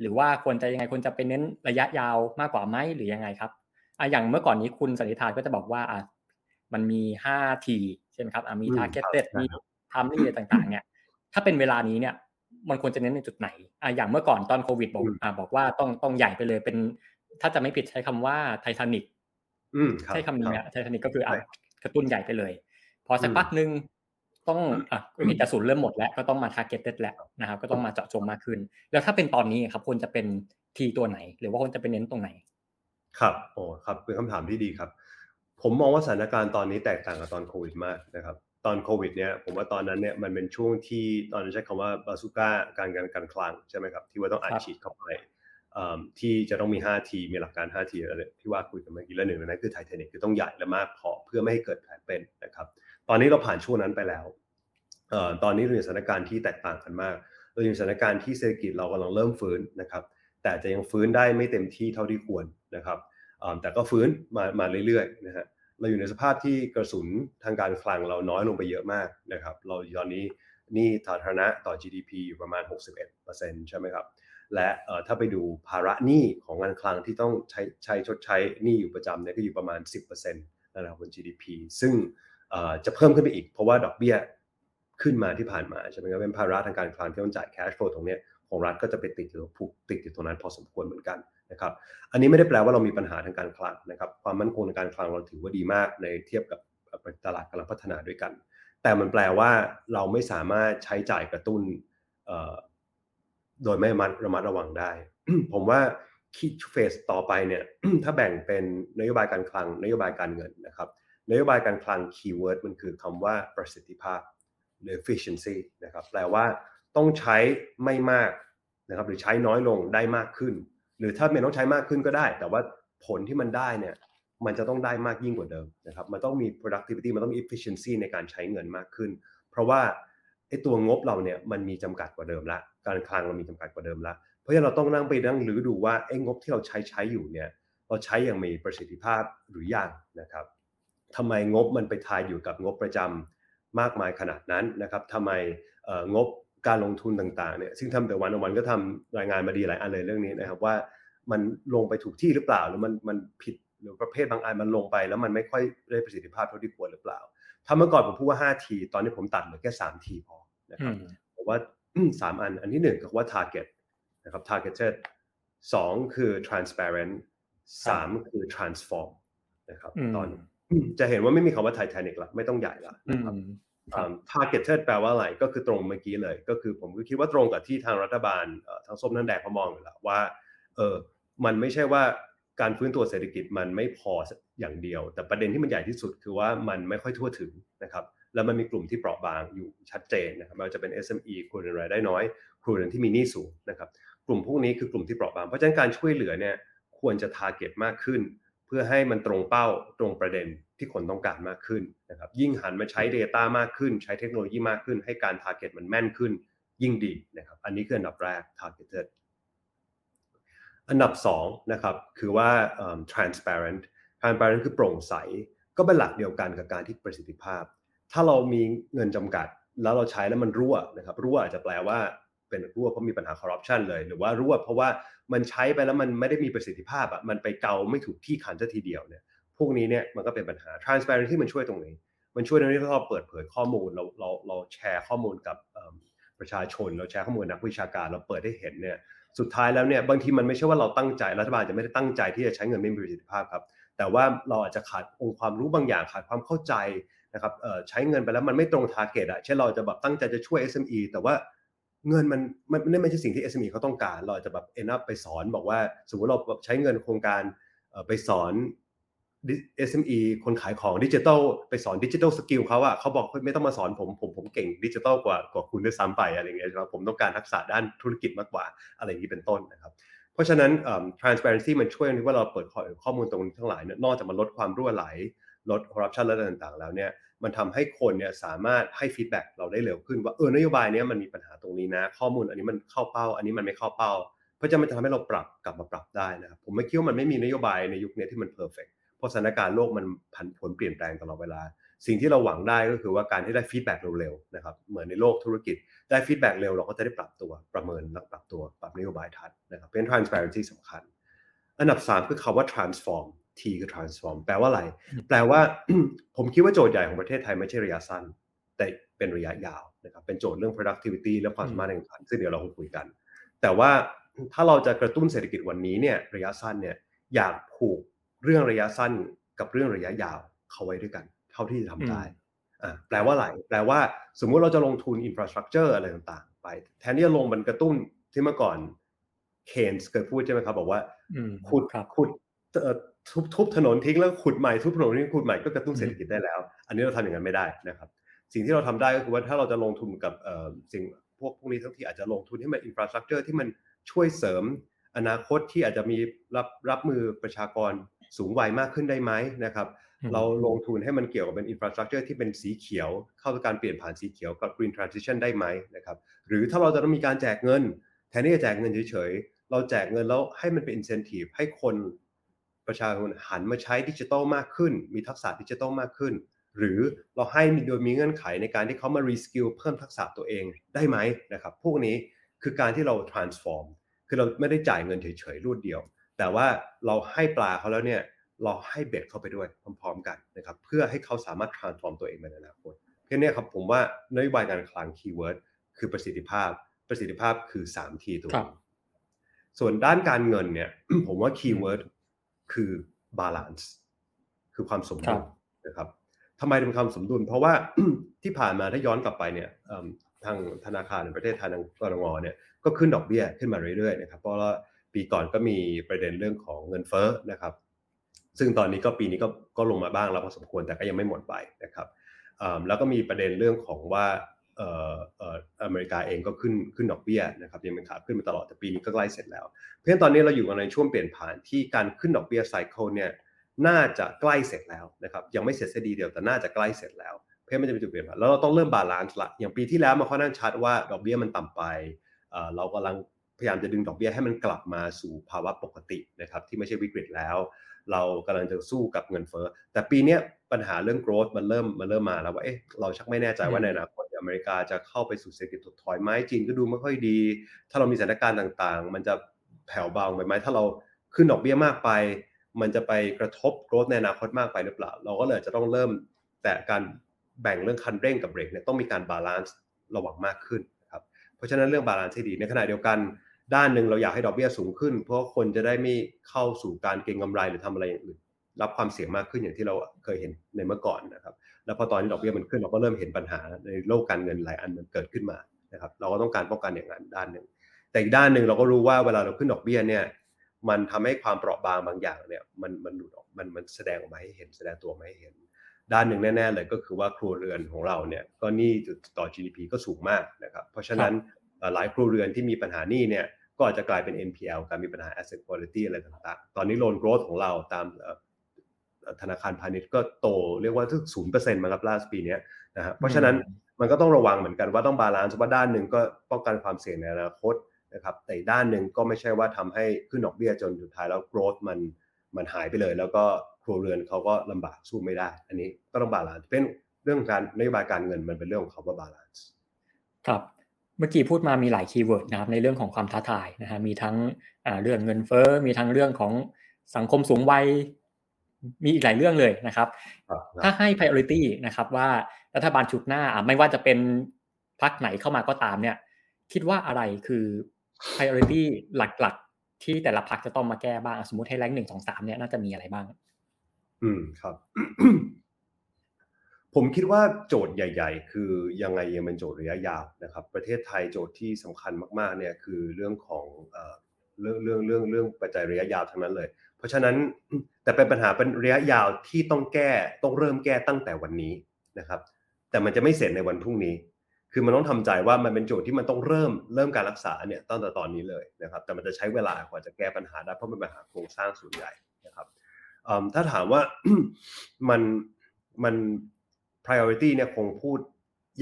หรือว่าควรจะยังไงควรจะไปเน้นระยะยาวมากกว่าไหมหรือยังไงครับอย่างเมื่อก่อนนี้คุณสันนิธานก็จะบอกว่ามันมี 5T ใช่ไหมครับมี targeted มี timely อะไรต่างๆเนี่ยถ้าเป็นเวลานี้เนี่ยมันควรจะเน้นในจุดไหนอย่างเมื่อก่อนตอนโควิดบอกว่าต้องใหญ่ไปเลยเป็นถ้าจะไม่ผิดใช้คำว่าไททานิคใช้คำนี้นะไททานิคก็คือกระตุ้นใหญ่ไปเลยพอสักพักนึงต้องมีแต่ศูนย์เริ่มหมดแล้วก็ต้องมา targeted แล้วนะครับก็ต้องมาเจาะจงมากขึ้นแล้วถ้าเป็นตอนนี้ครับควรจะเป็น T ตัวไหนหรือว่าควรจะเป็นเน้นตรงไหนครับโอ้ครับเป็นคำถามที่ดีครับผมมองว่าสถานการณ์ตอนนี้แตกต่างกับตอนโควิดมากนะครับตอนโควิดเนี่ยผมว่าตอนนั้นเนี่ยมันเป็นช่วงที่ตอนนั้นใช้คำว่าบาซูก้าการคลังใช่ไหมครับที่ว่าต้องอัดฉีดเข้าไปที่จะต้องมี 5T มีหลักการ 5T อะไรที่ว่าคุยกันเมื่อกี้แล้วหนึ่งในนั้นคือไทเทเนียมคือต้องใหญ่และมากพอเพื่อไม่ให้เกิดแผลเป็นนะครับตอนนี้เราผ่านช่วงนั้นไปแล้วตอนนี้เราอยู่ในสถานการณ์ที่แตกต่างกันมากเราอยู่ในสถานการณ์ที่เศรษฐกิจเรากำลังเริ่มฟื้นนะครับแต่จะยังฟื้นได้ไม่เต็มที่เท่าที่ควรนะครับแต่ก็ฟื้นมาเรื่อยๆนะฮะเราอยู่ในสภาพที่กระสุนทางการคลังเราน้อยลงไปเยอะมากนะครับเราตอนนี้หนี้สาธารณะต่อ GDP อยู่ประมาณ 61% ใช่ไหมครับและถ้าไปดูภาระหนี้ของการคลังที่ต้องใช้ชดใช้หนี้อยู่ประจำเนี่ยก็อยู่ประมาณ 10% นะครับบน GDP ซึ่งจะเพิ่มขึ้นไปอีกเพราะว่าดอกเบี้ยขึ้นมาที่ผ่านมาใช่ไหมครับเป็นภาระทางการคลังที่ต้องจ่าย cash flow ตรงเนี้ยของรัฐก็จะไปติดอยู่ตรงนั้นพอสมควรเหมือนกันนะครับอันนี้ไม่ได้แปลว่าเรามีปัญหาทางการคลังนะครับความมั่นคงทางการคลังเราถือว่าดีมากในเทียบกับตลาดกำลังพัฒนาด้วยกันแต่มันแปลว่าเราไม่สามารถใช้จ่ายกระตุ้นโดยไม่ระมัดระวังได้ ผมว่าคิดเฟสต่อไปเนี่ย ถ้าแบ่งเป็นนโยบายการคลังนโยบายการเงินนะครับนโยบายการคลังคีย์เวิร์ดมันคือคำว่าประสิทธิภาพ efficiency นะครับแปลว่าต้องใช้ไม่มากนะครับหรือใช้น้อยลงได้มากขึ้นหรือถ้าไม่ต้องใช้มากขึ้นก็ได้แต่ว่าผลที่มันได้เนี่ยมันจะต้องได้มากยิ่งกว่าเดิมนะครับมันต้องมี productivity มันต้องมี efficiency ในการใช้เงินมากขึ้นเพราะว่าไอ้ตัวงบเราเนี่ยมันมีจำกัดกว่าเดิมละการคลังเรามีจำกัดกว่าเดิมละเพราะฉะนั้นเราต้องนั่งรื้อดูว่าไอ้งบที่เราใช้อยู่เนี่ยเราใช้อย่างมีประสิทธิภาพหรือยังนะครับทำไมงบมันไปทายอยู่กับงบประจำมากมายขนาดนั้นนะครับทำไมงบการลงทุนต่างๆเนี่ยซึ่งทำแต่วันๆก็ทำรายงานมาดีหลายอันเลยเรื่องนี้นะครับว่ามันลงไปถูกที่หรือเปล่าหรือมันผิดหรือประเภทบางอันมันลงไปแล้วมันไม่ค่อยได้ประสิทธิภาพเท่าที่ควรหรือเปล่าถ้าเมื่อก่อนผมพูดว่า 5T ตอนนี้ผมตัดเหลือแค่ 3T พอนะครับผมว่า 3 อันที่1ก็ว่า target นะครับ targeted 2คือ transparent 3คือ transform นะครับตอนจะเห็นว่าไม่มีคำว่า Titanic ละไม่ต้องใหญ่ละนะครับtargeted แปลว่าอะไรก็คือตรงเมื่อกี้เลยก็คือผมก็คิดว่าตรงกับที่ทางรัฐบาลทางส้มนั่นแดกเขามองอยู่แล้วว่ามันไม่ใช่ว่าการฟื้นตัวเศรษฐกิจมันไม่พออย่างเดียวแต่ประเด็นที่มันใหญ่ที่สุดคือว่ามันไม่ค่อยทั่วถึงนะครับแล้วมันมีกลุ่มที่เปราะบางอยู่ชัดเจนนะครับไม่ว่าจะเป็น SME กลุ่มรายได้น้อยกลุ่มที่มีหนี้สูงนะครับกลุ่มพวกนี้คือกลุ่มที่เปราะบางเพราะฉะนั้นการช่วยเหลือเนี่ยควรจะ target มากขึ้นเพื่อให้มันตรงเป้าตรงประเด็นที่คนต้องการมากขึ้นนะครับยิ่งหันมาใช้ data มากขึ้นใช้เทคโนโลยีมากขึ้นให้การ target มันแม่นขึ้นยิ่งดีนะครับอันนี้คืออันดับแรก targeted อันดับ2นะครับคือว่า transparent คือโปร่งใสก็เป็นหลักเดียวกันกับการที่ประสิทธิภาพถ้าเรามีเงินจำกัดแล้วเราใช้แล้วมันรั่วนะครับรั่วอาจจะแปลว่าเป็นรั่วเพราะมีปัญหาคอร์รัปชันเลยหรือว่ารั่วเพราะว่ามันใช้ไปแล้วมันไม่ได้มีประสิทธิภาพอ่ะมันไปเกาไม่ถูกที่คันซะทีเดียวเนี่ยพวกนี้เนี่ยมันก็เป็นปัญหา transparency มันช่วยตรงนี้มันช่วยตรงนี้เราเปิดเผยข้อมูลเราแชร์ข้อมูลกับประชาชนเราแชร์ข้อมูลนักวิชาการเราเปิดให้เห็นเนี่ยสุดท้ายแล้วเนี่ยบางทีมันไม่ใช่ว่าเราตั้งใจรัฐบาลจะไม่ได้ตั้งใจที่จะใช้เงินไม่มีประสิทธิภาพครับ แต่ว่าเราอาจจะขาดองค์ความรู้บางอย่างขาดความเข้าใจนะครับใช้เงินไปแล้วมันไม่ตรงทาร์เก็ตอ่ะเช่นเราจะแบบตั้งใจจะช่วย SME แต่ว่าเงินมันไม่ใช่สิ่งที่ SME เขาต้องการเราจะแบบ end up ไปสอนบอกว่าสมมุติเราใช้เงินโครงการไปสอน SME คนขายของดิจิทัลไปสอนดิจิทัลสกิลเขาอ่ะเขาบอกไม่ต้องมาสอนผมเก่งดิจิทัลกว่าคุณด้วยซ้ำไปอะไรอย่างเงี้ยครับผมต้องการทักษะด้านธุรกิจมากกว่าอะไรอย่างนี้เป็นต้นนะครับเพราะฉะนั้นtransparency มันช่วยที่ว่าเราเปิดข้อมูลตรงนี้ทั้งหลายนอกจากมันลดความรั่วไหลลด corruption และต่างๆแล้วเนี่ยมันทำให้คนเนี่ยสามารถให้ feedback เราได้เร็วขึ้นว่านโยบายเนี้ยมันมีปัญหาตรงนี้นะข้อมูลอันนี้มันเข้าเป้าอันนี้มันไม่เข้าเป้าเพราะฉะนั้นมันจะทำให้เรากลับมาปรับได้นะครับผมไม่คิดว่ามันไม่มีนโยบายในยุคนี้ที่มัน perfect เพราะสถานการณ์โลกมันผันผวนเปลี่ยนแปลงตลอดเวลาสิ่งที่เราหวังได้ก็คือว่าการที่ได้ feedback เร็วๆนะครับเหมือนในโลกธุรกิจได้ feedback เร็วเราก็จะได้ปรับตัวประเมินและปรับตัวปรับนโยบายทันนะครับเป็น transparency สำคัญอันดับ3คือคำว่า transform T คือ transform แปลว่าอะไร แปลว่า ผมคิดว่าโจทย์ใหญ่ของประเทศไทยไม่ใช่ระยะสั้นแต่เป็นระยะยาวนะครับเป็นโจทย์เรื่อง productivity และความสามารถในการแข่งขันซึ่งเดี๋ยวเราคงคุยกันแต่ว่าถ้าเราจะกระตุ้นเศรษฐกิจวันนี้เนี่ยระยะสั้นเนี่ยอยากผูกเรื่องระยะสั้นกับเรื่องระยะยาวเข้าไว้ด้วยกันเท่าที่จะทำได้แปลว่าอะไรแปลว่าสมมุติเราจะลงทุน infrastructure อะไรต่างๆไปแทนที่จะลงมันกระตุ้นที่เมื่อก่อนเคนส์เคยพูดใช่ไหมครับบอกว่าขุดทุบถนนทิ้งแล้วขุดใหม่ทุบถนนทิ้งขุดใหม่ก็กระตุ้นเศรษฐกิจได้แล้วอันนี้เราทำอย่างนั้นไม่ได้นะครับสิ่งที่เราทำได้ก็คือว่าถ้าเราจะลงทุนกับสิ่งพวกนี้ทั้งที่อาจจะลงทุนให้มันอินฟราสตรัคเจอร์ที่มันช่วยเสริมอนาคตที่อาจจะมีรับมือประชากรสูงวัยมากขึ้นได้ไหมนะครับเราลงทุนให้มันเกี่ยวกับเป็นอินฟราสตรัคเจอร์ที่เป็นสีเขียวเข้าสู่การเปลี่ยนผ่านสีเขียวกับกรีนทรานซิชั่นได้ไหมนะครับหรือถ้าเราจะต้องมีการแจกเงินแทนที่จะแจกเงินเฉยๆเราแจกเงินแล้วให้มันเป็นอินเซนทีฟให้คนประชาชนหันมาใช้ดิจิทัลมากขึ้นมีทักษะดิจิทัลมากขึ้นหรือเราให้โดยมีเงื่อนไขในการที่เขามารีสกิลเพิ่มทักษะตัวเองได้ไหมนะครับพวกนี้คือการที่เรา transform คือเราไม่ได้จ่ายเงินเฉยๆรวดเดียวแต่ว่าเราให้ปลาเขาแล้วเนี่ยเราให้เบ็ดเข้าไปด้วยพร้อมๆกันนะครับเพื่อให้เขาสามารถ transform ตัวเองในอนาคตเพราะเนี่ยครับผมว่านโยบายการคลังคีย์เวิร์ดคือประสิทธิภาพคือ 3T ตัวส่วนด้านการเงินเนี่ยผมว่าคีย์เวิร์ดคือบาลานซ์คือความสมดุลนะครับทำไมเป็นความสมดุลเพราะว่า ที่ผ่านมาถ้าย้อนกลับไปเนี่ยทางธนาคารในประเทศไทยทางกรงงเนี่ยก็ขึ้นดอกเบี้ยขึ้นมาเรื่อยๆนะครับเพราะว่าปีก่อนก็มีประเด็นเรื่องของเงินเฟ้อนะครับซึ่งตอนนี้ก็ปีนี้ก็ลงมาบ้างแล้วพอสมควรแต่ก็ยังไม่หมดไปนะครับแล้วก็มีประเด็นเรื่องของว่าอเมริกาเองก็ขึ้นดอกเบี้ยนะครับยังเป็นขาขึ้นมาตลอดแต่ปีนี้ก็ใกล้เสร็จแล้วเพราะฉะนั้นตอนนี้เราอยู่กันในช่วงเปลี่ยนผ่านที่การขึ้นดอกเบี้ยไซเคิลเนี่ยน่าจะใกล้เสร็จแล้วนะครับยังไม่เสร็จซะดีเดียวแต่น่าจะใกล้เสร็จแล้วเพราะมันจะเป็นจุดเปลี่ยนผ่านแล้วเราต้องเริ่มบาลานซ์ละอย่างปีที่แล้วมันค่อนข้างชัดว่าดอกเบี้ยมันต่ำไปเรากำลังพยายามจะดึงดอกเบี้ยให้มันกลับมาสู่ภาวะปกตินะครับที่ไม่ใช่วิกฤตแล้วเรากำลังจะสู้กับเงินเฟ้อแต่ปีนี้ปัญหาเรื่อง growth มันเริ่มมาแล้วว่าเอ๊ะเราชักไม่แน่ใจว่าในอนาคตอเมริกาจะเข้าไปสู่เศรษฐกิจถดถอยไหมจีนก็ดูไม่ค่อยดีถ้าเรามีสถานการณ์ต่างๆมันจะแผ่วเบาไปไหมถ้าเราขึ้นดอกเบี้ยมากไปมันจะไปกระทบ growth ในอนาคตมากไปหรือเปล่าเราก็เลยจะต้องเริ่มแต่การแบ่งเรื่องคันเร่งกับเบรกเนี่ยต้องมีการบาลานซ์ระหว่างมากขึ้นครับเพราะฉะนั้นเรื่องบาลานซ์ที่ดีในขณะเดียวกันด้านนึงเราอยากให้ดอกเบี้ยสูงขึ้นเพราะคนจะได้ไม่เข้าสู่การเก็งกำไรหรือทำอะไรอย่างอื่นรับความเสี่ยงมากขึ้นอย่างที่เราเคยเห็นในเมื่อก่อนนะครับแล้วพอตอนนี้ดอกเบี้ยมันขึ้นเราก็เริ่มเห็นปัญหาในโลกการเงินหลายอันมันเกิดขึ้นมานะครับเราก็ต้องการป้องกันอย่างนั้นด้านนึงแต่อีกด้านนึงเราก็รู้ว่าเวลาเราขึ้นดอกเบี้ยเนี่ยมันทำให้ความเปราะบางบางอย่างเนี่ยมันหลุดออกมันแสดงออกมาให้เห็นแสดงตัวมาให้เห็นด้านนึงแน่ๆเลยก็คือว่าครัวเรือนของเราเนี่ยก็หนี้ต่อ GDP ก็สูงมากนะครับเพราะฉะนั้นหลายครัวเรือนที่มีปัญหาหนี้เนี่ยก็อาจจะกลายเป็น NPL การมีปัญหา asset quality อะไรต่างๆตอนนี้ loan growth ของเราตามธนาคารพาณิชย์ก็โตเรียกว่าถึง 0% มาครับล่าสุดปีนี้นะฮะเพราะฉะนั้นมันก็ต้องระวังเหมือนกันว่าต้องบาลานซ์ว่าด้านหนึ่งก็ป้องกันความเสี่ยงในอนาคตนะครับแต่ด้านหนึ่งก็ไม่ใช่ว่าทำให้ขึ้นดอกเบี้ยจนสุดท้ายแล้ว growth มันหายไปเลยแล้วก็ครัวเรือนเขาก็ลำบากสู้ไม่ได้อันนี้ก็ต้องบาลานซ์เป็นเรื่องการนโยบายการเงินมันเป็นเรื่องของคำว่าบาลานซ์ครับเมื่อกี้พูดมามีหลายคีย์เวิร์ดนะครับในเรื่องของความท้าทายนะฮะมีทั้งเรื่องเงินเฟ้อมีทั้งเรื่องของสังคมสูงวัยมีอีกหลายเรื่องเลยนะครับถ้าให้ priority นะครับว่ารัฐบาลชุดหน้าไม่ว่าจะเป็นพรรคไหนเข้ามาก็ตามเนี่ยคิดว่าอะไรคือ priority หลักๆที่แต่ละพรรคจะต้องมาแก้บ้างสมมุติให้แรง1 2 3เนี่ยน่าจะมีอะไรบ้าง ครับ ผมคิดว่าโจทย์ใหญ่ๆคือยังไงยังเป็นโจทย์ระยะยาวนะครับประเทศไทยโจทย์ที่สำคัญมากๆเนี่ยคือเรื่องของเรื่องปัจจัยระยะยาวทั้งนั้นเลยเพราะฉะนั้นแต่เป็นปัญหาเป็นระยะยาวที่ต้องแก้ต้องเริ่มแก้ตั้งแต่วันนี้นะครับแต่มันจะไม่เสร็จในวันพรุ่งนี้คือมันต้องทำใจว่ามันเป็นโจทย์ที่มันต้องเริ่มการรักษาเนี่ยตั้งแต่ตอนนี้เลยนะครับแต่มันจะใช้เวลากว่าจะแก้ปัญหาได้เพราะมันเป็นปัญหาโครงสร้างส่วนใหญ่นะครับถ้าถามว่า มัน priority เนี่ยคงพูด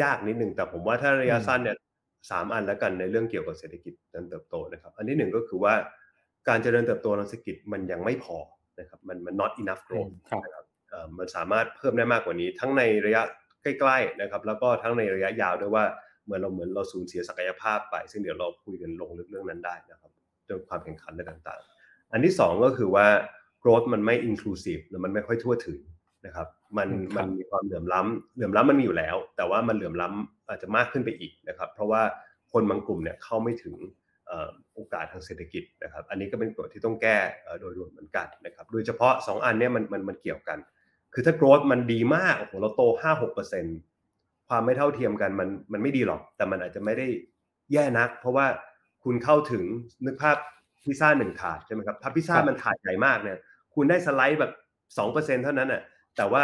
ยากนิดนึงแต่ผมว่าถ้าระยะสั้นเนี่ย3อันแล้วกันในเรื่องเกี่ยวกับเศรษฐกิจการเติบโตนะครับอันที่1ก็คือว่าการเจริญเติบโตทางเศรษฐกิจมันยังไม่พอนะครับมัน not enough growth นะครับมันสามารถเพิ่มได้มากกว่านี้ทั้งในระยะใกล้ๆนะครับแล้วก็ทั้งในระยะยาวด้วยว่าเหมือนเราสูญเสียศักยภาพไปซึ่งเดี๋ยวเราคุยกันลงลึกเรื่องนั้นได้นะครับเรื่องความแข่งขันและต่างๆอันที่2ก็คือว่า growth มันไม่ inclusive หรือมันไม่ค่อยทั่วถึงนะครับมันมีความเหลื่อมล้ำมันมีอยู่แล้วแต่ว่ามันเหลื่อมล้ำอาจจะมากขึ้นไปอีกนะครับเพราะว่าคนบางกลุ่มเนี่ยเข้าไม่ถึงโอกาสทางเศรษฐกิจนะครับอันนี้ก็เป็นกฎที่ต้องแก้โดยรวมเหมือนกันนะครับโดยเฉพาะ2อันเนี่ยมันเกี่ยวกันคือถ้า growth มันดีมากโอ้โหเราโต 5-6% ความไม่เท่าเทียมกันมันไม่ดีหรอกแต่มันอาจจะไม่ได้แย่นักเพราะว่าคุณเข้าถึงนึกภาพพิซซ่า1ถาดใช่มั้ยครับถ้าพิซซ่ามันถาดใหญ่มากเนี่ยคุณได้สไลด์แบบ 2% เท่านั้นน่ะแต่ว่า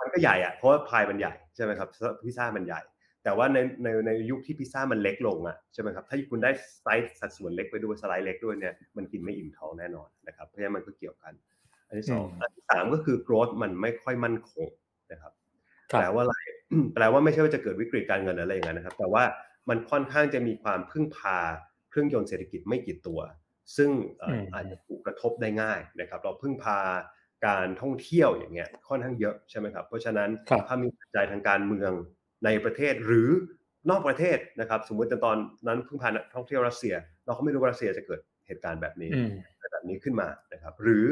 มันก็ใหญ่อ่ะเพราะว่าพายมันใหญ่ใช่มั้ยครับพิซซ่ามันใหญ่แต่ว่าในยุคที่พิซซ่ามันเล็กลงอ่ะใช่มั้ยครับถ้าคุณได้ไซส์สัดส่วนเล็กไปด้วยสไลด์เล็กด้วยเนี่ยมันกินไม่อิ่มท้องแน่นอนนะครับเพราะฉะนั้นมันก็เกี่ยวกันอันที่2อันที่3ก็คือ growth มันไม่ค่อยมั่นคงนะครับแปลว่าไม่ใช่ว่าจะเกิดวิกฤตการเงินอะไรอย่างนั้นนะครับแต่ว่ามันค่อนข้างจะมีความพึ่งพาเครื่องยนต์เศรษฐกิจไม่กี่ตัวซึ่งอาจจะถูกกระทบได้ง่ายนะครับเราพึ่งพาการท่องเที่ยวอย่างเงี้ยค่อนข้างเยอะใช่มั้ยครับเพราะฉะนั้นถ้ามีปัจจัยทางการเมืองในประเทศหรือนอกประเทศนะครับสมมุติตอนนั้นพึ่งพาท่องเที่ยวรัสเซียเราก็ไม่รู้ว่ารัสเซียจะเกิดเหตุการณ์แบบนี้ขึ้นมานะครับหรือ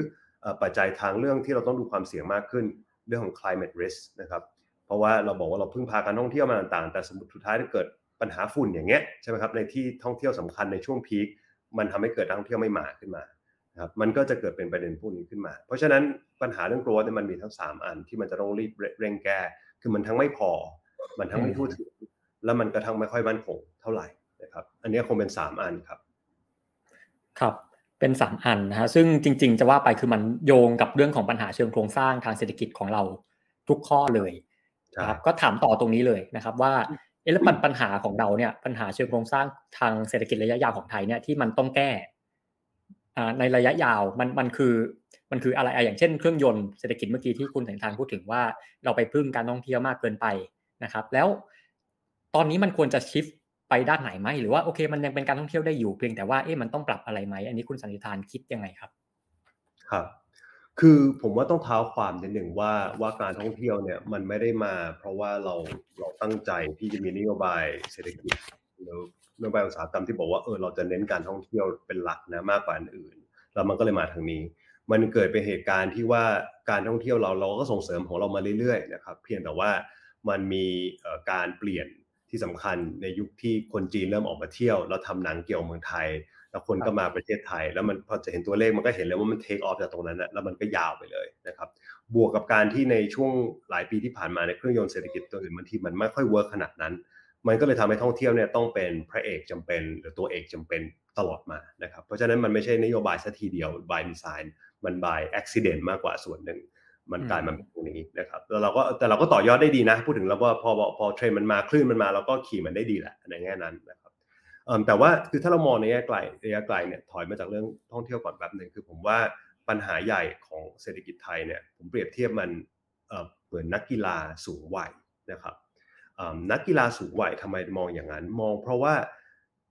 ปัจจัยทางเรื่องที่เราต้องดูความเสี่ยงมากขึ้นเรื่องของ climate risk นะครับเพราะว่าเราบอกว่าเราพึ่งพาการท่องเที่ยวมาต่างๆแต่สมมุติสุดท้ายถ้าเกิดปัญหาฝุ่นอย่างเงี้ยใช่มั้ยครับในที่ท่องเที่ยวสำคัญในช่วงพีคมันทำให้เกิดนักท่องเที่ยวไม่มาขึ้นมาครับมันก็จะเกิดเป็นประเด็นพวกนี้ขึ้นมาเพราะฉะนั้นปัญหาเรื่อง growth เนี่ยมันมีทั้ง3อันที่มันจะต้องรีบเร่งแก้คือมันทั้งไม่พอมันทั้งไม่ทั่วถึงแล้วมันก็ทั้งไม่ค่อยมั่นคงเท่าไหร่นะครับอันนี้คงเป็น3อันครับครับเป็น3อันนะฮะซึ่งจริงๆจะว่าไปคือมันโยงกับเรื่องของปัญหาเชิงโครงสร้างทางเศรษฐกิจของเราทุกข้อเลยนะครับก็ถามต่อตรงนี้เลยนะครับว่าแล้วปัญหาของเราเนี่ยปัญหาเชิงโครงสร้างทางเศรษฐกิจระยะยาวของไทยเนี่ยที่มันต้องแก้ในระยะยาวมันคืออะไรอย่างเช่นเครื่องยนต์เศรษฐกิจเมื่อกี้ที่คุณแสงทางพูดถึงว่าเราไปพึ่งการท่องเที่ยวมากเกินไปนะครับแล้วตอนนี้มันควรจะชิฟไปด้านไหนไหมหรือว่าโอเคมันยังเป็นการท่องเที่ยวได้อยู่เพียงแต่ว่ามันต้องปรับอะไรไหมอันนี้คุณสันติธานคิดยังไงครับครับคือผมว่าต้องเท้าความนิดหนึ่งว่าการท่องเที่ยวเนี่ยมันไม่ได้มาเพราะว่าเราตั้งใจที่จะมีนโยบายเศรษฐกิจหรือนโยบายอุตสาหกรรมที่บอกว่าเราจะเน้นการท่องเที่ยวเป็นหลักนะมากกว่าอันอื่นแล้วมันก็เลยมาทางนี้มันเกิดเป็นเหตุการณ์ที่ว่าการท่องเที่ยวเราก็ส่งเสริมของเรามาเรื่อยๆนะครับเพียงแต่ว่ามันมีการเปลี่ยนที่สำคัญในยุคที่คนจีนเริ่มออกมาเที่ยวแล้วทำหนังเกี่ยวเมืองไทยแล้วคนก็มาประเทศไทยแล้วมันพอจะเห็นตัวเลขมันก็เห็นเลยว่ามันเทคออฟจากตรงนั้นแล้วมันก็ยาวไปเลยนะครับบวกกับการที่ในช่วงหลายปีที่ผ่านมาในเครื่องยนต์เศรษฐกิจตัวอื่นบางทีมันไม่ค่อยเวิร์คขนาดนั้นมันก็เลยทำให้ท่องเที่ยวเนี่ยต้องเป็นพระเอกจำเป็นหรือตัวเอกจำเป็นตลอดมานะครับเพราะฉะนั้นมันไม่ใช่นโยบายซะทีเดียว by design มัน by accident มากกว่าส่วนหนึ่งมันกลายมาเป็นตรงนี้นะครับแล้วเราก็ต่อยอดได้ดีนะพูดถึงแล้วว่าพอเทรนด์มันมาคลื่นมันมาเราก็ขี่มันได้ดีแหละในแง่นั้นนะครับแต่ว่าคือถ้าเรามองในระยะไกลเนี่ยถอยมาจากเรื่องท่องเที่ยวก่อนแป๊บนึงคือผมว่าปัญหาใหญ่ของเศรษฐกิจไทยเนี่ยผมเปรียบเทียบมันเหมือนนักกีฬาสูงวัยนะครับนักกีฬาสูงวัยทำไมมองอย่างนั้นมองเพราะว่า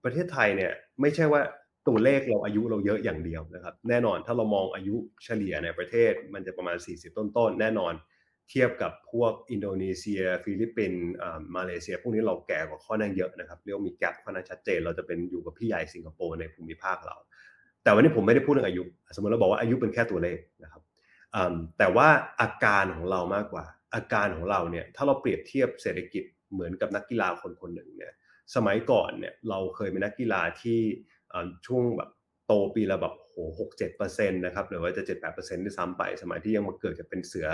ประเทศไทยเนี่ยไม่ใช่ว่าตัวเลขเราอายุเราเยอะอย่างเดียวนะครับแน่นอนถ้าเรามองอายุเฉลี่ยในประเทศมันจะประมาณ40ต้นๆแน่นอนเทียบกับพวกอินโดนีเซียฟิลิปปินส์มาเลเซียพวกนี้เราแก่กว่าค่อนข้างเยอะนะครับเรียกมีแกปค่อนข้างชัดเจนเราจะเป็นอยู่กับพี่ใหญ่สิงคโปร์ในภูมิภาคเราแต่วันนี้ผมไม่ได้พูดเรื่องอายุสมมติเราบอกว่าอายุเป็นแค่ตัวเลขนะครับแต่ว่าอาการของเรามากกว่าอาการของเราเนี่ยถ้าเราเปรียบเทียบเศรษฐกิจเหมือนกับนักกีฬาคนๆหนึ่งเนี่ยสมัยก่อนเนี่ยเราเคยเป็นนักกีฬาที่ช่วงแบบโตปีละแบบโห 6-7% นะครับหรือว่าจะ 7-8% ด้วยซ้ำไปสมัยที่ยังมาเกิดกับเป็นเสือ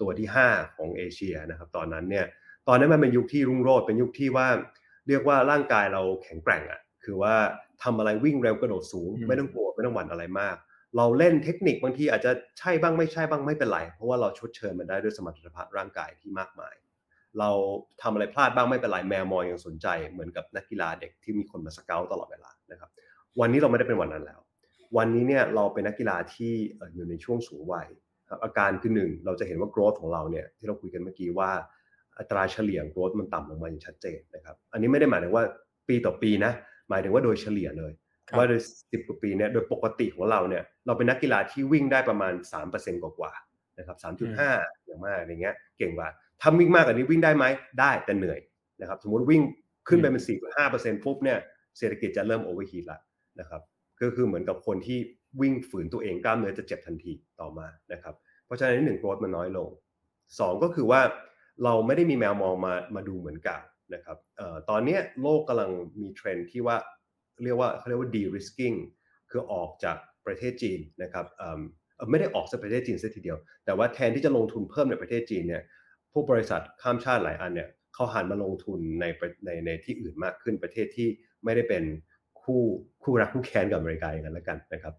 ตัวที่5ของเอเชียนะครับตอนนั้นมันเป็นยุคที่รุ่งโรจน์เป็นยุคที่ว่าเรียกว่าร่างกายเราแข็งแกร่งอ่ะคือว่าทำอะไรวิ่งเร็วกระโดดสูงไม่ต้องกลัวไม่ต้องหวั่นอะไรมากเราเล่นเทคนิคบางทีอาจจะใช่บ้างไม่ใช่บ้างไม่เป็นไรเพราะว่าเราชดเชยมันได้ด้วยสมรรถภาพร่างกายที่มากมายเราทำอะไรพลาดบ้างไม่เป็นไรแมวมองยังสนใจเหมือนกับนักกีฬาเด็กที่มีคนมาสเกาต์ตลอดเวลานะครับวันนี้เราไม่ได้เป็นวันนั้นแล้ววันนี้เนี่ยเราเป็นนักกีฬาที่อยู่ในช่วงสูงวัยครับอาการคือ1เราจะเห็นว่า growth ของเราเนี่ยที่เราคุยกันเมื่อกี้ว่าอัตราเฉลี่ย growth มันต่ำลงมาอย่างชัดเจนนะครับอันนี้ไม่ได้หมายถึงว่าปีต่อปีนะหมายถึงว่าโดยเฉลี่ยเลยว่าโดย10กว่าปีเนี่ยโดยปกติของเราเนี่ยเราเป็นนักกีฬาที่วิ่งได้ประมาณ 3% กว่าๆนะครับ 3.5 อย่างมากอะไรเงี้ยเก่งกว่าถ้าวิ่งมากกว่านี้วิ่งได้ไหมได้แต่เหนื่อยนะครับสมมุติวิ่งขึ้นไปเป็น 4.5% ปุ๊บเนี่ยเศรษฐกิจจะเริ่มโอเวอร์ฮีทละนะครับก็คือเหมือนกับคนที่วิ่งฝืนตัวเองกล้ามเนื้อจะเจ็บทันทีต่อมานะครับเพราะฉะนั้น1 growth มันน้อยลง2ก็คือว่าเราไม่ได้มีแมวมองมาดูเหมือนกันนะครับตอนนี้โลกกำลังมีเทรนด์ที่ว่าเขาเรียกว่า de-risking คือออกจากประเทศจีนนะครับไม่ได้ออกจากประเทศจีนซะทีเดียวแต่ว่าแทนที่จะลงทุนเพิ่มในประเทศจีนเนี่ยผู้บริษัทข้ามชาติหลายอันเนี่ยเขาหันมาลงทุนในที่อื่นมากขึ้นประเทศที่ไม่ได้เป็นคู่รักคู่แค้นกับอเมริกาอย่างนั้นละกันนะครับ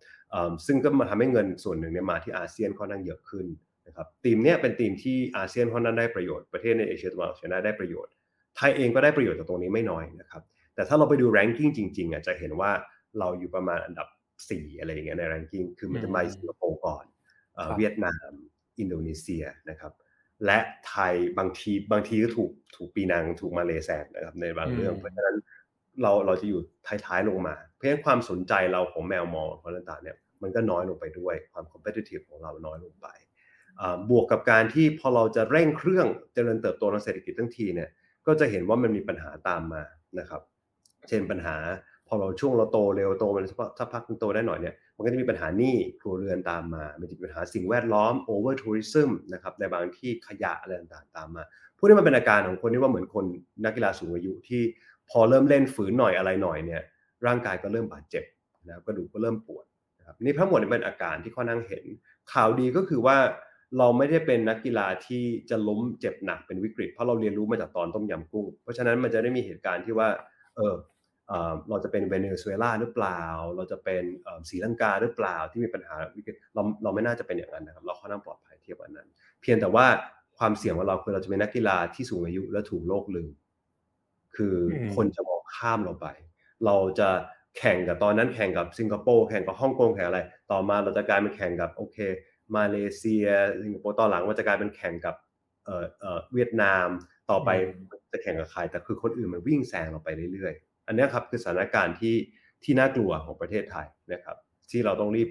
ซึ่งก็มาทำให้เงินส่วนหนึ่งเนี่ยมาที่อาเซียนค่อนข้างเยอะขึ้นนะครับทีมเนี้ยเป็นทีมที่อาเซียนค่อนข้างได้ประโยชน์ประเทศในเอเชียตะวันออกเฉียงใต้ได้ประโยชน์ไทยเองก็ได้ประโยชน์จากตรงนี้ไม่น้อยนะครับแต่ถ้าเราไปดู ranking จริงๆอ่ะจะเห็นว่าเราอยู่ประมาณอันดับ4อะไรอย่างเงี้ยใน ranking คือมันจะมาสิงคโปร์ก่อนเวียดนามอินโดนีเซียนะครับและไทยบางทีก็ถูกปีนังถูกมาเลแซงนะครับในบางเรื่องเพราะฉะนั้นเราจะอยู่ท้ายๆลงมาเพราะฉะนั้นความสนใจเราของแมวมองของต่างๆเนี่ยมันก็น้อยลงไปด้วยความ competitive ของเราน้อยลงไปบวกกับการที่พอเราจะเร่งเครื่องเจริญเติบโตทางเศรษฐกิจทั้งทีเนี่ยก็จะเห็นว่ามันมีปัญหาตามมานะครับเช่นปัญหาพอเราช่วงเราโตเร็วโตมันสักพักโตได้หน่อยเนี่ยมันก็จะมีปัญหาหนี้ครัวเรือนตามมามันจะมีปัญหาสิ่งแวดล้อม over tourism นะครับในบางที่ขยะอะไรต่างๆตามมาพวกนี้มันเป็นอาการของคนที่ว่าเหมือนคนนักกีฬาสูงอายุที่พอเริ่มเล่นฝืนหน่อยอะไรหน่อยเนี่ยร่างกายก็เริ่มบาดเจ็บนะครับกระดูกก็เริ่มปวดนะครับนี่ทั้งหมดเป็นอาการที่ค่อนข้างเห็นข่าวดีก็คือว่าเราไม่ได้เป็นนักกีฬาที่จะล้มเจ็บหนักเป็นวิกฤตเพราะเราเรียนรู้มาจากตอนต้มยำกุ้งเพราะฉะนั้นมันจะได้มีเหตุการณ์ที่ว่าเราจะเป็นเวเนซุเอลาหรือเปล่าเราจะเป็นศรีลังกาหรือเปล่าที่มีปัญหาวิกฤตเราไม่น่าจะเป็นอย่างนั้นนะครับเราค่อนข้างปลอดภัยเทียบกับนั้นเพียงแต่ว่าความเสี่ยงของเราคือเราจะเป็นนักกีฬาที่สูงอายุและถูกโลกลืมคือคนจะมองข้ามเราไปเราจะแข่งกับตอนนั้นแข่งกับสิงคโปร์แข่งกับฮ่องกงแข่งอะไรต่อมาเราจะกลายเป็นแข่งกับโอเคมาเลเซียสิงคโปร์ตอนหลังมันจะกลายเป็นแข่งกับเวียดนามต่อไปจะแข่งกับใครแต่คือคนอื่นมันวิ่งแซงเราไปเรื่อยๆอันนี้ครับคือสถานการณ์ที่น่ากลัวของประเทศไทยนะครับที่เราต้องรี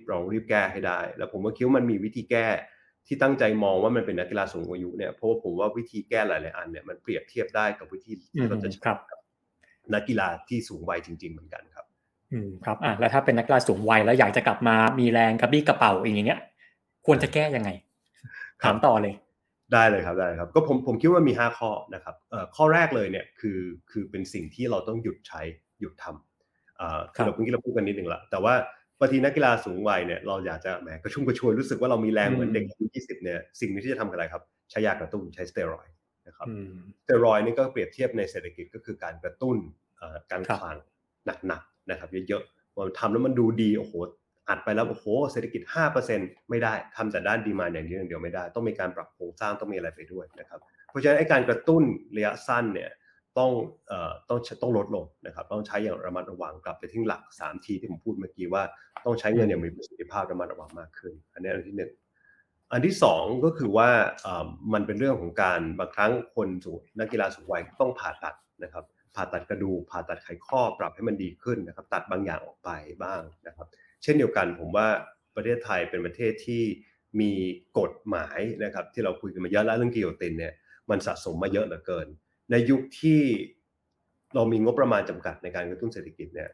บแก้ให้ได้แล้วผมก็คิดว่ามันมีวิธีแก้ที่ตั้งใจมองว่ามันเป็นนักกีฬาสูงอายุเนี่ยเพราะว่าผมว่าวิธีแก้หลายๆอันเนี่ยมันเปรียบเทียบได้กับวิธีที่เราจะใช้กับนักกีฬาที่สูงวัยจริงๆเหมือนกันครับครับแล้วถ้าเป็นนักกีฬาสูงวัยแล้วอยากจะกลับมามีแรงกระปี้กระเป๋าอย่างเงี้ยควรจะแก้ยังไงถามต่อเลยได้เลยครับก็ผมคิดว่ามี5ข้อนะครับข้อแรกเลยเนี่ยคือเป็นสิ่งที่เราต้องหยุดทำคือเราเพิ่งที่เราพูดกันนิดนึงละแต่ว่าบางทีนักกีฬาสูงวัยเนี่ยเราอยากจะแหมกระชุ่มกระชวยรู้สึกว่าเรามีแรงเหมือนเด็กอายุ20เนี่ยสิ่งที่จะทำกันอะไรครับใช้ยากระตุ้นใช้สเตียรอยด์นะครับสเตียรอยด์นี่ก็เปรียบเทียบในเศรษฐกิจก็คือการกระตุ้นการคลั่งหนักๆนะครับเยอะๆพอทำแล้วมันดูดีโอ้โหอัดไปแล้วโอ้โหเศรษฐกิจ 5% ไม่ได้ทำแต่ด้านดีมานด์อย่างเดียวไม่ได้ต้องมีการปรับโครงสร้างต้องมีอะไรไปด้วยนะครับเพราะฉะนั้นไอ้การกระตุ้นระยะสั้นเนี่ยต้องลดลงนะครับต้องใช้อย่างระมัดระวังกลับไปที่หลัก3ทีที่ผมพูดเมื่อกี้ว่าต้องใช้เงินอย่างมีประสิทธิภาพระมัดระวังมากขึ้นอันนี้อันที่1อันที่2ก็คือว่ามันเป็นเรื่องของการบางครั้งคนนักกีฬาสูงวัยต้องผ่าตัดนะครับผ่าตัดกระดูกผ่าตัดไขข้อปรับให้มันดีขึ้นนะครับตัดบางอย่างออกไปบ้างนะครับเช่นเดียวกันผมว่าประเทศไทยเป็นประเทศที่มีกฎหมายนะครับที่เราคุยกันมาเยอะแล้วเรื่องกิโยตินเนี่ยมันสะสมมาเยอะเหลือเกินในยุคที่เรามีงบประมาณจำกัดในการกระตุ้นเศรษฐกิจเนี่ย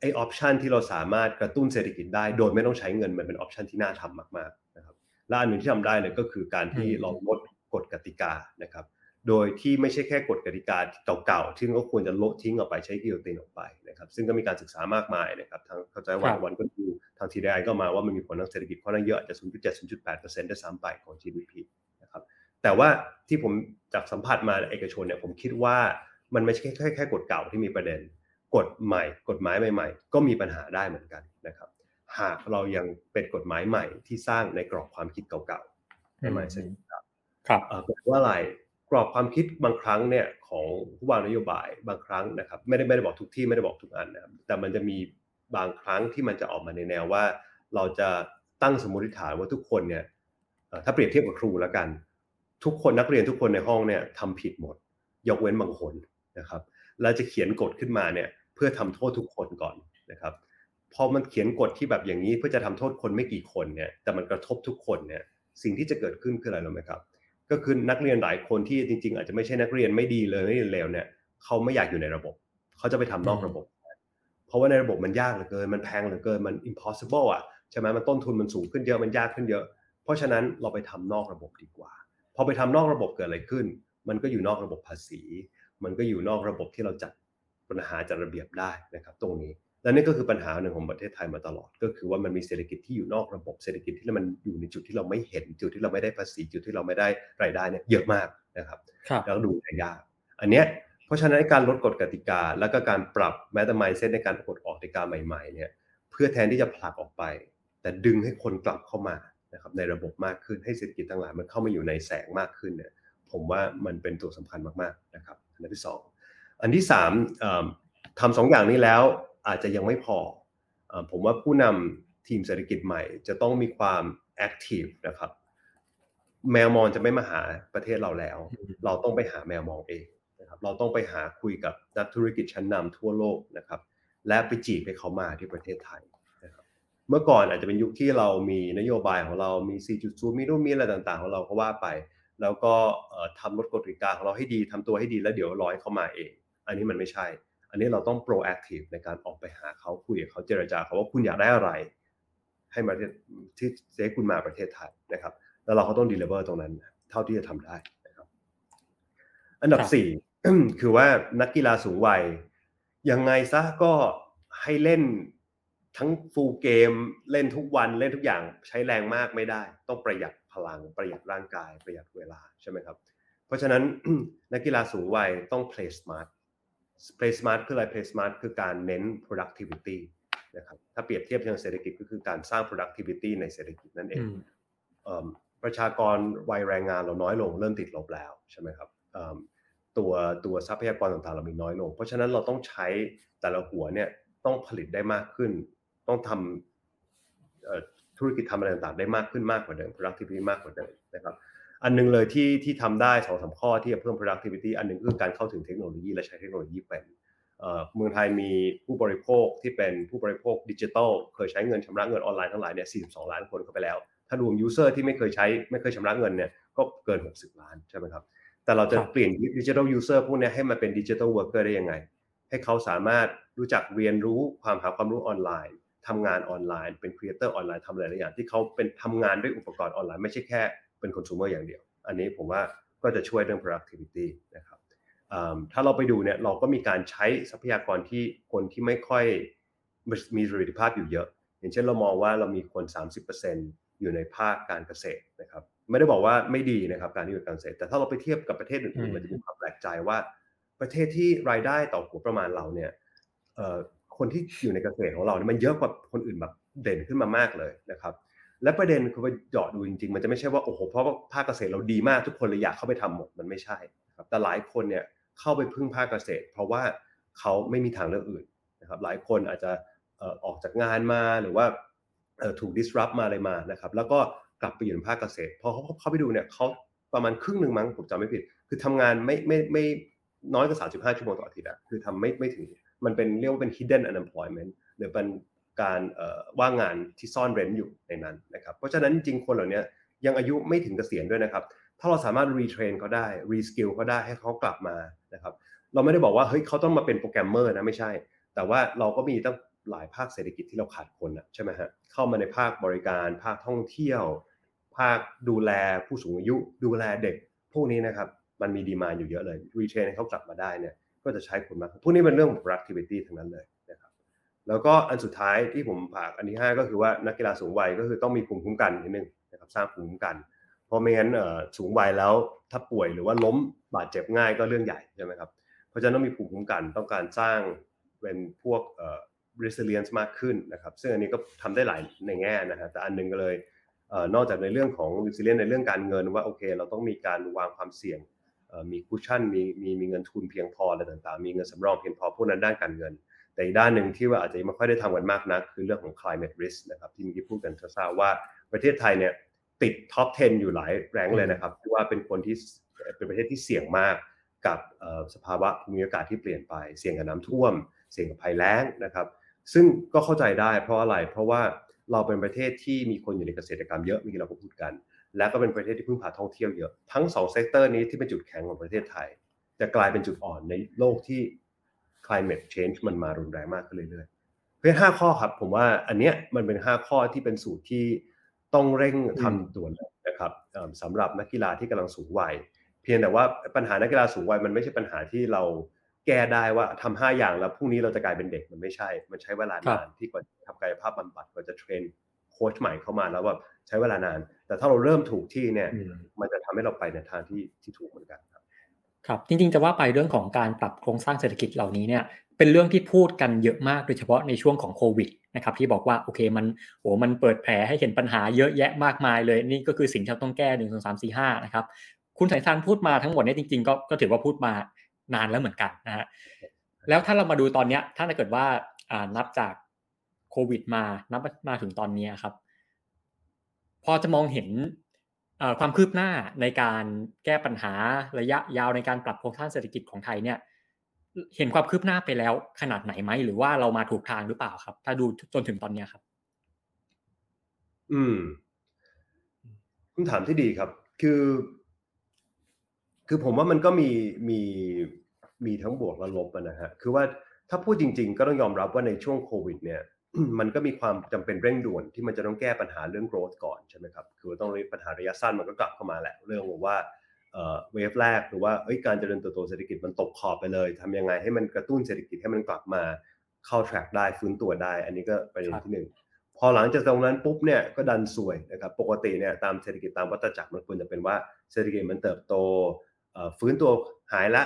ไอ้ออปชันที่เราสามารถกระตุ้นเศรษฐกิจได้โดยไม่ต้องใช้เงินมันเป็นออปชันที่น่าทำมากๆนะครับและอันหนึ่งที่ทำได้เลยก็คือการที่เราลดกฎกติกานะครับโดยที่ไม่ใช่แค่กฎกติกาเก่าๆที่ก็ควรจะละทิ้งออกไปใช้กิโยตินออกไปนะครับซึ่งก็มีการศึกษามากมายนะครับทั้งเข้าใจว่าวันก็ดู ทาง TDI ก็มาว่ามันมีผลทางเศรษฐกิจค่อนข้างเยอะอาจจะ 0.7-0.8% ได้3ไปของ GDP นะครับแต่ว่าที่ผมจากสัมผัสมาเอกชนเนี่ยผมคิดว่ามันไม่ใช่แค่กฎเก่าที่มีประเด็นกฎใหม่กฎหมายใหม่ๆก็มีปัญหาได้เหมือนกันนะครับหากเรายังเป็นกฎหมายใหม่ที่สร้างในกรอบความคิดเก่าๆได้ไหมใช่ครับครับแปลว่าอะไรกรอบความคิดบางครั้งเนี่ยของผู้วางนโยบายบางครั้งนะครับไม่ได้บอกทุกที่ไม่ได้บอกทุกอันนะครับแต่มันจะมีบางครั้งที่มันจะออกมาในแนวว่าเราจะตั้งสมมติฐานว่าทุกคนเนี่ยถ้าเปรียบเทียบกับครูแล้วกันทุกคนนักเรียนทุกคนในห้องเนี่ยทำผิดหมดยกเว้นบางคนนะครับเราจะเขียนกฎขึ้นมาเนี่ยเพื่อทำโทษทุกคนก่อนนะครับพอมันเขียนกฎที่แบบอย่างนี้เพื่อจะทำโทษคนไม่กี่คนเนี่ยแต่มันกระทบทุกคนเนี่ยสิ่งที่จะเกิดขึ้นคืออะไรรู้ไหมครับก็คือนักเรียนหลายคนที่จริงๆอาจจะไม่ใช่นักเรียนไม่ดีเลยไม่เรียนเลวเนี่ยเขาไม่อยากอยู่ในระบบเขาจะไปทำนอกระบบเพราะว่าในระบบมันยากเหลือเกินมันแพงเหลือเกินมัน impossible อ่ะใช่ไหมมันต้นทุนมันสูงขึ้นเยอะมันยากขึ้นเยอะเพราะฉะนั้นเราไปทำนอกระบบดีกว่าพอไปทำนอกระบบเกิดอะไรขึ้นมันก็อยู่นอกระบบภาษีมันก็อยู่นอกระบบที่เราจัดปัญหาจัดระเบียบได้นะครับตรงนี้และนี่ก็คือปัญหาหนึ่งของประเทศไทยมาตลอดก็คือว่ามันมีเศรษฐกิจที่อยู่นอกระบบเศรษฐกิจที่มันอยู่ในจุดที่เราไม่เห็นจุดที่เราไม่ได้ภาษีจุดที่เราไม่ได้รายได้เนี่ยเยอะมากนะครับแล้วดูยากอันเนี้ยเพราะฉะนั้นการลดกฎกติกาแล้วก็การปรับแม้แต่ mindset ในการกดออกกติกาใหม่ๆเนี่ยเพื่อแทนที่จะผลักออกไปแต่ดึงให้คนกลับเข้ามานะครับในระบบมากขึ้นให้เศรษฐกิจต่างๆมันเข้ามาอยู่ในแสงมากขึ้นเนี่ยผมว่ามันเป็นตัวสำคัญมากๆนะครับอันที่สองอันที่สามทำสองอย่างนี้แล้วอาจจะยังไม่พอผมว่าผู้นำทีมเศรษฐกิจใหม่จะต้องมีความแอคทีฟนะครับแมวมองจะไม่มาหาประเทศเราแล้วเราต้องไปหาแมวมองเองนะครับเราต้องไปหาคุยกับนักธุรกิจชั้นนำทั่วโลกนะครับและไปจีบให้เขามาที่ประเทศไทยนะครับเมื่อก่อนอาจจะเป็นยุคที่เรามีนโยบายของเรามี 4.0 มีนู่นมีอะไรต่างๆของเราก็ว่าไปแล้วก็ทำลดกฎกติกาของเราให้ดีทำตัวให้ดีแล้วเดี๋ยวร้อยเข้ามาเองอันนี้มันไม่ใช่อันนี้เราต้องโปรแอคทีฟในการออกไปหาเขาคุยกับเขาเจรจาเขาว่าคุณอยากได้อะไรให้มาที่เซคุณมาประเทศไทยนะครับแล้วเราก็ต้องดีลิเวอร์ตรงนั้นเท่าที่จะทำได้นะครับอันดับสี่ คือว่านักกีฬาสูงวัยยังไงซะก็ให้เล่นทั้งฟูลเกมเล่นทุกวันเล่นทุกอย่างใช้แรงมากไม่ได้ต้องประหยัดพลังประหยัดร่างกายประหยัดเวลาใช่ไหมครับเพราะฉะนั้น นักกีฬาสูงวัยต้อง play smart play smart คืออะไร play smart คือการเน้น productivity นะครับถ้าเปรียบเทียบทางเศรษฐกิจก็คือการสร้าง productivity ในเศรษฐกิจนั่นเองประชากรวัยแรงงานเราน้อยลงเริ่มติดลบแล้วใช่ไหมครับตัวทรัพยากรต่างๆเรามีน้อยลงเพราะฉะนั้นเราต้องใช้แต่ละหัวเนี่ยต้องผลิตได้มากขึ้นต้องทำธุรกิจทำอะไรต่างๆได้มากขึ้นมากกว่าเดิม productivity มากกว่าเดิมนะครับอันนึงเลยที่ทำได้ 2-3 ข้อที่จะเพิ่ม productivity อันนึงคือการเข้าถึงเทคโนโลยีและใช้เทคโนโลยีเป็นเมืองไทยมีผู้บริโภคที่เป็นผู้บริโภคดิจิทัลเคยใช้เงินชำระเงินออนไลน์ทั้งหลายเนี่ย42ล้านคนเข้าไปแล้วถ้ารวม user ที่ไม่เคยชำระเงินเนี่ยก็เกิน60ล้านใช่ไหมครับแต่เราจะเปลี่ยน digital user พวกนี้ให้มาเป็น digital worker ได้ยังไงให้เขาสามารถรู้จักเรียนรู้ความหาความรู้ออนไลน์ทำงานออนไลน์เป็น creator ออนไลน์ทำอะไรหลายอย่างที่เขาเป็นทำงานด้วยอุปกรณ์ออนไลน์ไม่ใช่แค่เป็น consumer อย่างเดียวอันนี้ผมว่าก็จะช่วยเรื่อง productivity นะครับถ้าเราไปดูเนี่ยเราก็มีการใช้ทรัพยากรที่คนที่ไม่ค่อยมีศักยภาพอยู่เยอะอย่างเช่นเรามองว่าเรามีคน 30% อยู่ในภาคการเกษตรนะครับไม่ได้บอกว่าไม่ดีนะครับการที่อยู่การเกษตรแต่ถ้าเราไปเทียบกับประเทศอื่นๆมันจะมีความแปลกใจว่าประเทศที่รายได้ต่อหัวประมาณเราเนี่ยคนที่อยู่ในเกษตรของเราเนี่ยมันเยอะกว่าคนอื่นแบบเด่นขึ้นมามากเลยนะครับและประเด็นคือไปเจาะดูจริงๆมันจะไม่ใช่ว่าโอ้โหเพราะว่าภาคเกษตรเราดีมากทุกคนเลยอยากเข้าไปทำหมดมันไม่ใช่ครับแต่หลายคนเนี่ยเข้าไปพึ่งภาคเกษตรเพราะว่าเขาไม่มีทางเลือกอื่นนะครับหลายคนอาจจะออกจากงานมาหรือว่าถูก disrupt มาอะไรมานะครับแล้วก็กลับไปอยู่ในภาคเกษตรพอเขาไปดูเนี่ยเขาประมาณครึ่งนึงมั้งผมจำไม่ผิดคือทำงานไม่น้อยกว่า35ชั่วโมงต่ออาทิตย์อะคือทำไม่ถึงมันเป็นเรียกว่าเป็น hidden unemployment หรือเป็นการว่างงานที่ซ่อนเร้นอยู่ในนั้นนะครับเพราะฉะนั้นจริงคนเหล่านี้ยังอายุไม่ถึงเกษียณด้วยนะครับถ้าเราสามารถรีเทรนเขาได้รีสกิลเขาได้ให้เขากลับมานะครับเราไม่ได้บอกว่าเฮ้ยเขาต้องมาเป็นโปรแกรมเมอร์นะไม่ใช่แต่ว่าเราก็มีตั้งหลายภาคเศรษฐกิจที่เราขาดคนนะใช่ไหมฮะเข้ามาในภาคบริการภาคท่องเที่ยวภาคดูแลผู้สูงอายุดูแลเด็กพวกนี้นะครับมันมีดีมานด์อยู่เยอะเลยรีเทรนให้เขากลับมาได้เนี่ยก็จะใช้คนมากพวกนี้เป็นเรื่องของ productivity ทั้งนั้นเลย แล้วก็อันสุดท้ายที่ผมฝากอันที่5ก็คือว่านักกีฬาสูงวัยก็คือต้องมีภูมิคุ้มกันนิดนึงนะครับสร้างภูมิคุ้มกันเพราะไม่งั้นสูงวัยแล้วถ้าป่วยหรือว่าล้มบาดเจ็บง่ายก็เรื่องใหญ่ใช่ไหมครับเพราะฉะนั้นต้องมีภูมิคุ้มกันต้องการสร้างเป็นพวกresilience มากขึ้นนะครับซึ่งอันนี้ก็ทำได้หลายในแง่นะฮะแต่อันนึงก็เลยนอกจากในเรื่องของ resilience ในเรื่องการเงินว่าโอเคเราต้องมีการวางความเสี่ยงมีคุชชั่นมีเงินทุนเพียงพออะไรต่างๆมีเงินสำรองเพียงพอพวกนั้นด้านการเงินแต่อีกด้านนึงที่ว่าอาจจะไม่ค่อยได้ทำกันมากนักคือเรื่องของ climate risk นะครับที่มีที่พูดกันทราบว่าประเทศไทยเนี่ยติดท็อป 10 อยู่หลายแรงเลยนะครับที่ว่าเป็นคนที่เป็นประเทศที่เสี่ยงมากกับสภาวะภูมิอากาศที่เปลี่ยนไปเสี่ยงกับน้ำท่วมเสี่ยงกับภัยแล้งนะครับซึ่งก็เข้าใจได้เพราะอะไรเพราะว่าเราเป็นประเทศที่มีคนอยู่ในเกษตรกรรมเยอะเมื่อกี้เราก็พูดกันและก็เป็นประเทศที่พึ่งพาท่องเที่ยวเยอะทั้ง2เซกเตอร์นี้ที่เป็นจุดแข็งของประเทศไทยจะกลายเป็นจุดอ่อนในโลกที่ climate change มันมารุนแรงมากขึ้นเรื่อยๆเพราะ5ข้อครับผมว่าอันเนี้ยมันเป็น5ข้อที่เป็นสูตรที่ต้องเร่งทำด่วนเลยนะครับสำหรับนักกีฬาที่กำลังสูงวัยเพียงแต่ว่าปัญหานักกีฬาสูงวัยมันไม่ใช่ปัญหาที่เราแก้ได้ว่าทำ5อย่างแล้วพรุ่งนี้เราจะกลายเป็นเด็กมันไม่ใช่มันใช้เวลานานที่กว่าจะทำกายภาพบำบัดกว่าจะเทรนโค้ชใหม่เข้ามาแล้วแบบใช้เวลานานแต่ถ้าเราเริ่มถูกที่เนี่ยมันจะทำให้เราไปในทางที่ถูกเหมือนกันครับครับจริงๆจะว่าไปเรื่องของการปรับโครงสร้างเศรษฐกิจเหล่านี้เนี่ยเป็นเรื่องที่พูดกันเยอะมากโดยเฉพาะในช่วงของโควิดนะครับที่บอกว่าโอเคมันเปิดแผลให้เห็นปัญหาเยอะแยะมากมายเลยนี่ก็คือสิ่งที่เราต้องแก้1 2 3 4 5นะครับคุณสายทานพูดมาทั้งหมดเนี่ยจริงๆก็ถือว่าพูดมานานแล้วเหมือนกันนะฮะแล้วถ้าเรามาดูตอนเนี้ยถ้าเกิดว่านับจากโควิดมานับมาถึงตอนนี้ครับพอจะมองเห็นความคืบหน้าในการแก้ปัญหาระยะยาวในการปรับโครงสร้างเศรษฐกิจของไทยเนี่ยเห็นความคืบหน้าไปแล้วขนาดไหนไหมหรือว่าเรามาถูกทางหรือเปล่าครับถ้าดูจนถึงตอนนี้ครับคำถามที่ดีครับคือผมว่ามันก็มีทั้งบวกและลบนะฮะคือว่าถ้าพูดจริงๆก็ต้องยอมรับว่าในช่วงโควิดเนี่ย มันก็มีความจำเป็นเร่งด่วนที่มันจะต้องแก้ปัญหาเรื่อง growth ก่อนใช่ไหมครับคือต้องปัญหาระยะสั้นมันก็กลับเข้ามาแหละเรื่องว่าเวฟแรกหรือว่าการเจริญเติบโตเศรษฐกิจมันตกขอบไปเลยทำยังไงให้มันกระตุ้นเศรษฐกิจให้มันกลับมาเข้า track ได้ฟื้นตัวได้อันนี้ก็ประเด็นที่หนึ่งพอหลังจากตรงนั้นปุ๊บเนี่ยก็ดันซวยนะครับปกติเนี่ยตามเศรษฐกิจตามวัฏจักรมันควรจะเป็นว่าเศรษฐกิจมันเติบโตฟื้นตัวหายละ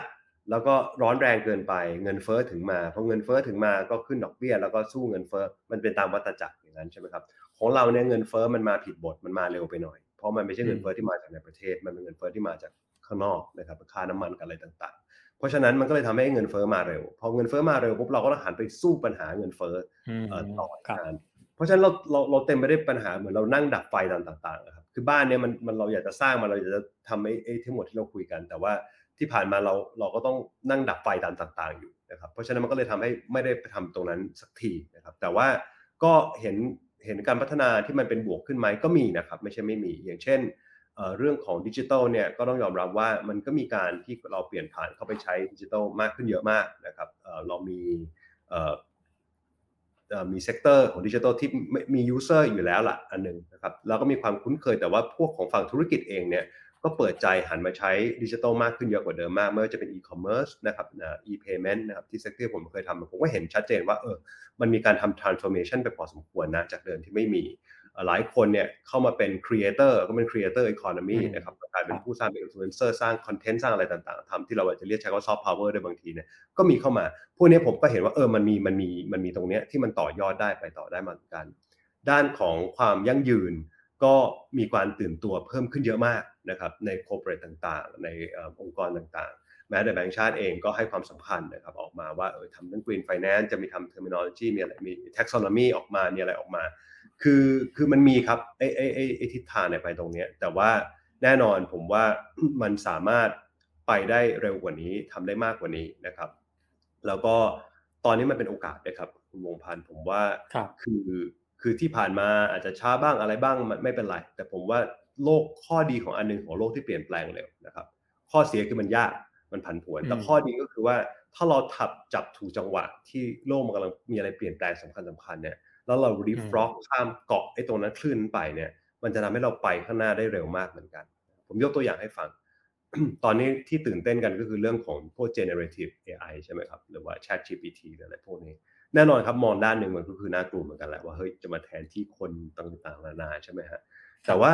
แล้วก็ร้อนแรงเกินไปเงินเฟ้อถึงมาพอเงินเฟ้อถึงมาก็ขึ้นดอกเบี้ยแล้วก็สู้เงินเฟ้อมันเป็นตามวัฏจักรอย่างนั้นใช่ไหมครับของเราเนี่ยเงินเฟ้อมันมาผิดบทมันมาเร็วไปหน่อยเพราะมันไม่ใช่เงินเฟ้อที่มาจากในประเทศมันเป็นเงินเฟ้อที่มาจากข้างนอกนะครับค่าน้ำมันกับอะไรต่างๆเพราะฉะนั้นมันก็เลยทำให้เงินเฟ้อมาเร็วพอเงินเฟ้อมาเร็วปุ๊บเราก็ต้องหันไปสู้ปัญหาเงินเฟ้อต่อกันเพราะฉะนั้นเราเต็มไปด้วยปัญหาเหมือนเรานั่งดับไฟต่างๆนะครับคือบ้านเนี่ยมันเราอยากจะสร้างมาเราอยากจะทำไอ้ทั้งหมดที่เราคุยกันแต่ว่าที่ผ่านมาเราก็ต้องนั่งดับไฟต่างๆอยู่นะครับเพราะฉะนั้นมันก็เลยทำให้ไม่ได้ไปทำตรงนั้นสักทีนะครับแต่ว่าก็เห็นการพัฒนาที่มันเป็นบวกขึ้นไหมก็มีนะครับไม่ใช่ไม่มีอย่างเช่นเรื่องของดิจิทัลเนี่ยก็ต้องยอมรับว่ามันก็มีการที่เราเปลี่ยนผ่านเข้าไปใช้ดิจิทัลมากขึ้นเยอะมากนะครับเรามีเซกเตอร์ของดิจิทัลที่มียูเซอร์อยู่แล้วล่ะอันนึงนะครับเราก็มีความคุ้นเคยแต่ว่าพวกของฝั่งธุรกิจเองเนี่ยก็เปิดใจหันมาใช้ดิจิทัลมากขึ้นเยอะกว่าเดิมมากไม่ว่าจะเป็นอีคอมเมิร์ซนะครับe-payment นะครับที่เซกเตอร์ผมเคยทำผมก็เห็นชัดเจนว่ามันมีการทำ transformation ไปพอสมควรนะจากเดิมที่ไม่มีหลายคนเนี่ยเข้ามาเป็น creator ก็เป็น creator economy นะครับกลายเป็นผู้สร้างเป็น influencer สร้าง content สร้างอะไรต่างๆทำที่เราอาจจะเรียกใช้ว่า soft power ได้บางทีเนี่ยก็มีเข้ามาพวกนี้ผมก็เห็นว่ามันมีตรงเนี้ยที่มันต่อยอดได้ไปต่อได้เหมือนกันด้านของความยั่งยืนก็มีความตื่นตัวเพิ่มขึ้นเยอะมากนะครับในคอร์ปอเรทต่างๆในองค์กรต่างๆแม้แต่แบงก์ชาติเองก็ให้ความสำคัญนะครับออกมาว่าทำเรื่อง green finance จะมีทำ terminology มีอะไรมี taxonomy ออกมามีอะไรออกมาคือมันมีครับไอ้ทิศทางไปตรงเนี้ยแต่ว่าแน่นอนผมว่ามันสามารถไปได้เร็วกว่านี้ทำได้มากกว่านี้นะครับแล้วก็ตอนนี้มันเป็นโอกาสนะครับคุณวงศ์พันธุ์ผมว่าคือที่ผ่านมาอาจจะช้าบ้างอะไรบ้างไม่เป็นไรแต่ผมว่าโลกข้อดีของอันนึงของโลกที่เปลี่ยนแปลงเร็วนะครับข้อเสียคือมันยากมันผันผวนแต่ข้อดีก็คือว่าถ้าเราจับถูกจังหวะที่โลกมันกำลังมีอะไรเปลี่ยนแปลงสำคัญเนี่ยแล้วเรารีฟล็อกข้ามเกาะไอ้ตรงนั้นคลื่นไปเนี่ยมันจะทำให้เราไปข้างหน้าได้เร็วมากเหมือนกันผมยกตัวอย่างให้ฟัง ตอนนี้ที่ตื่นเต้นกันก็คือเรื่องของพวก generative AI ใช่ไหมครับหรือว่า ChatGPT อะไรพวกนี้ แน่นอนครับมองด้านหนึ่งมันก็คือน่ากลัวเหมือนกันแหละว่าเฮ้ยจะมาแทนที่คนต่างๆนานาใช่ไหมฮะแต่ว่า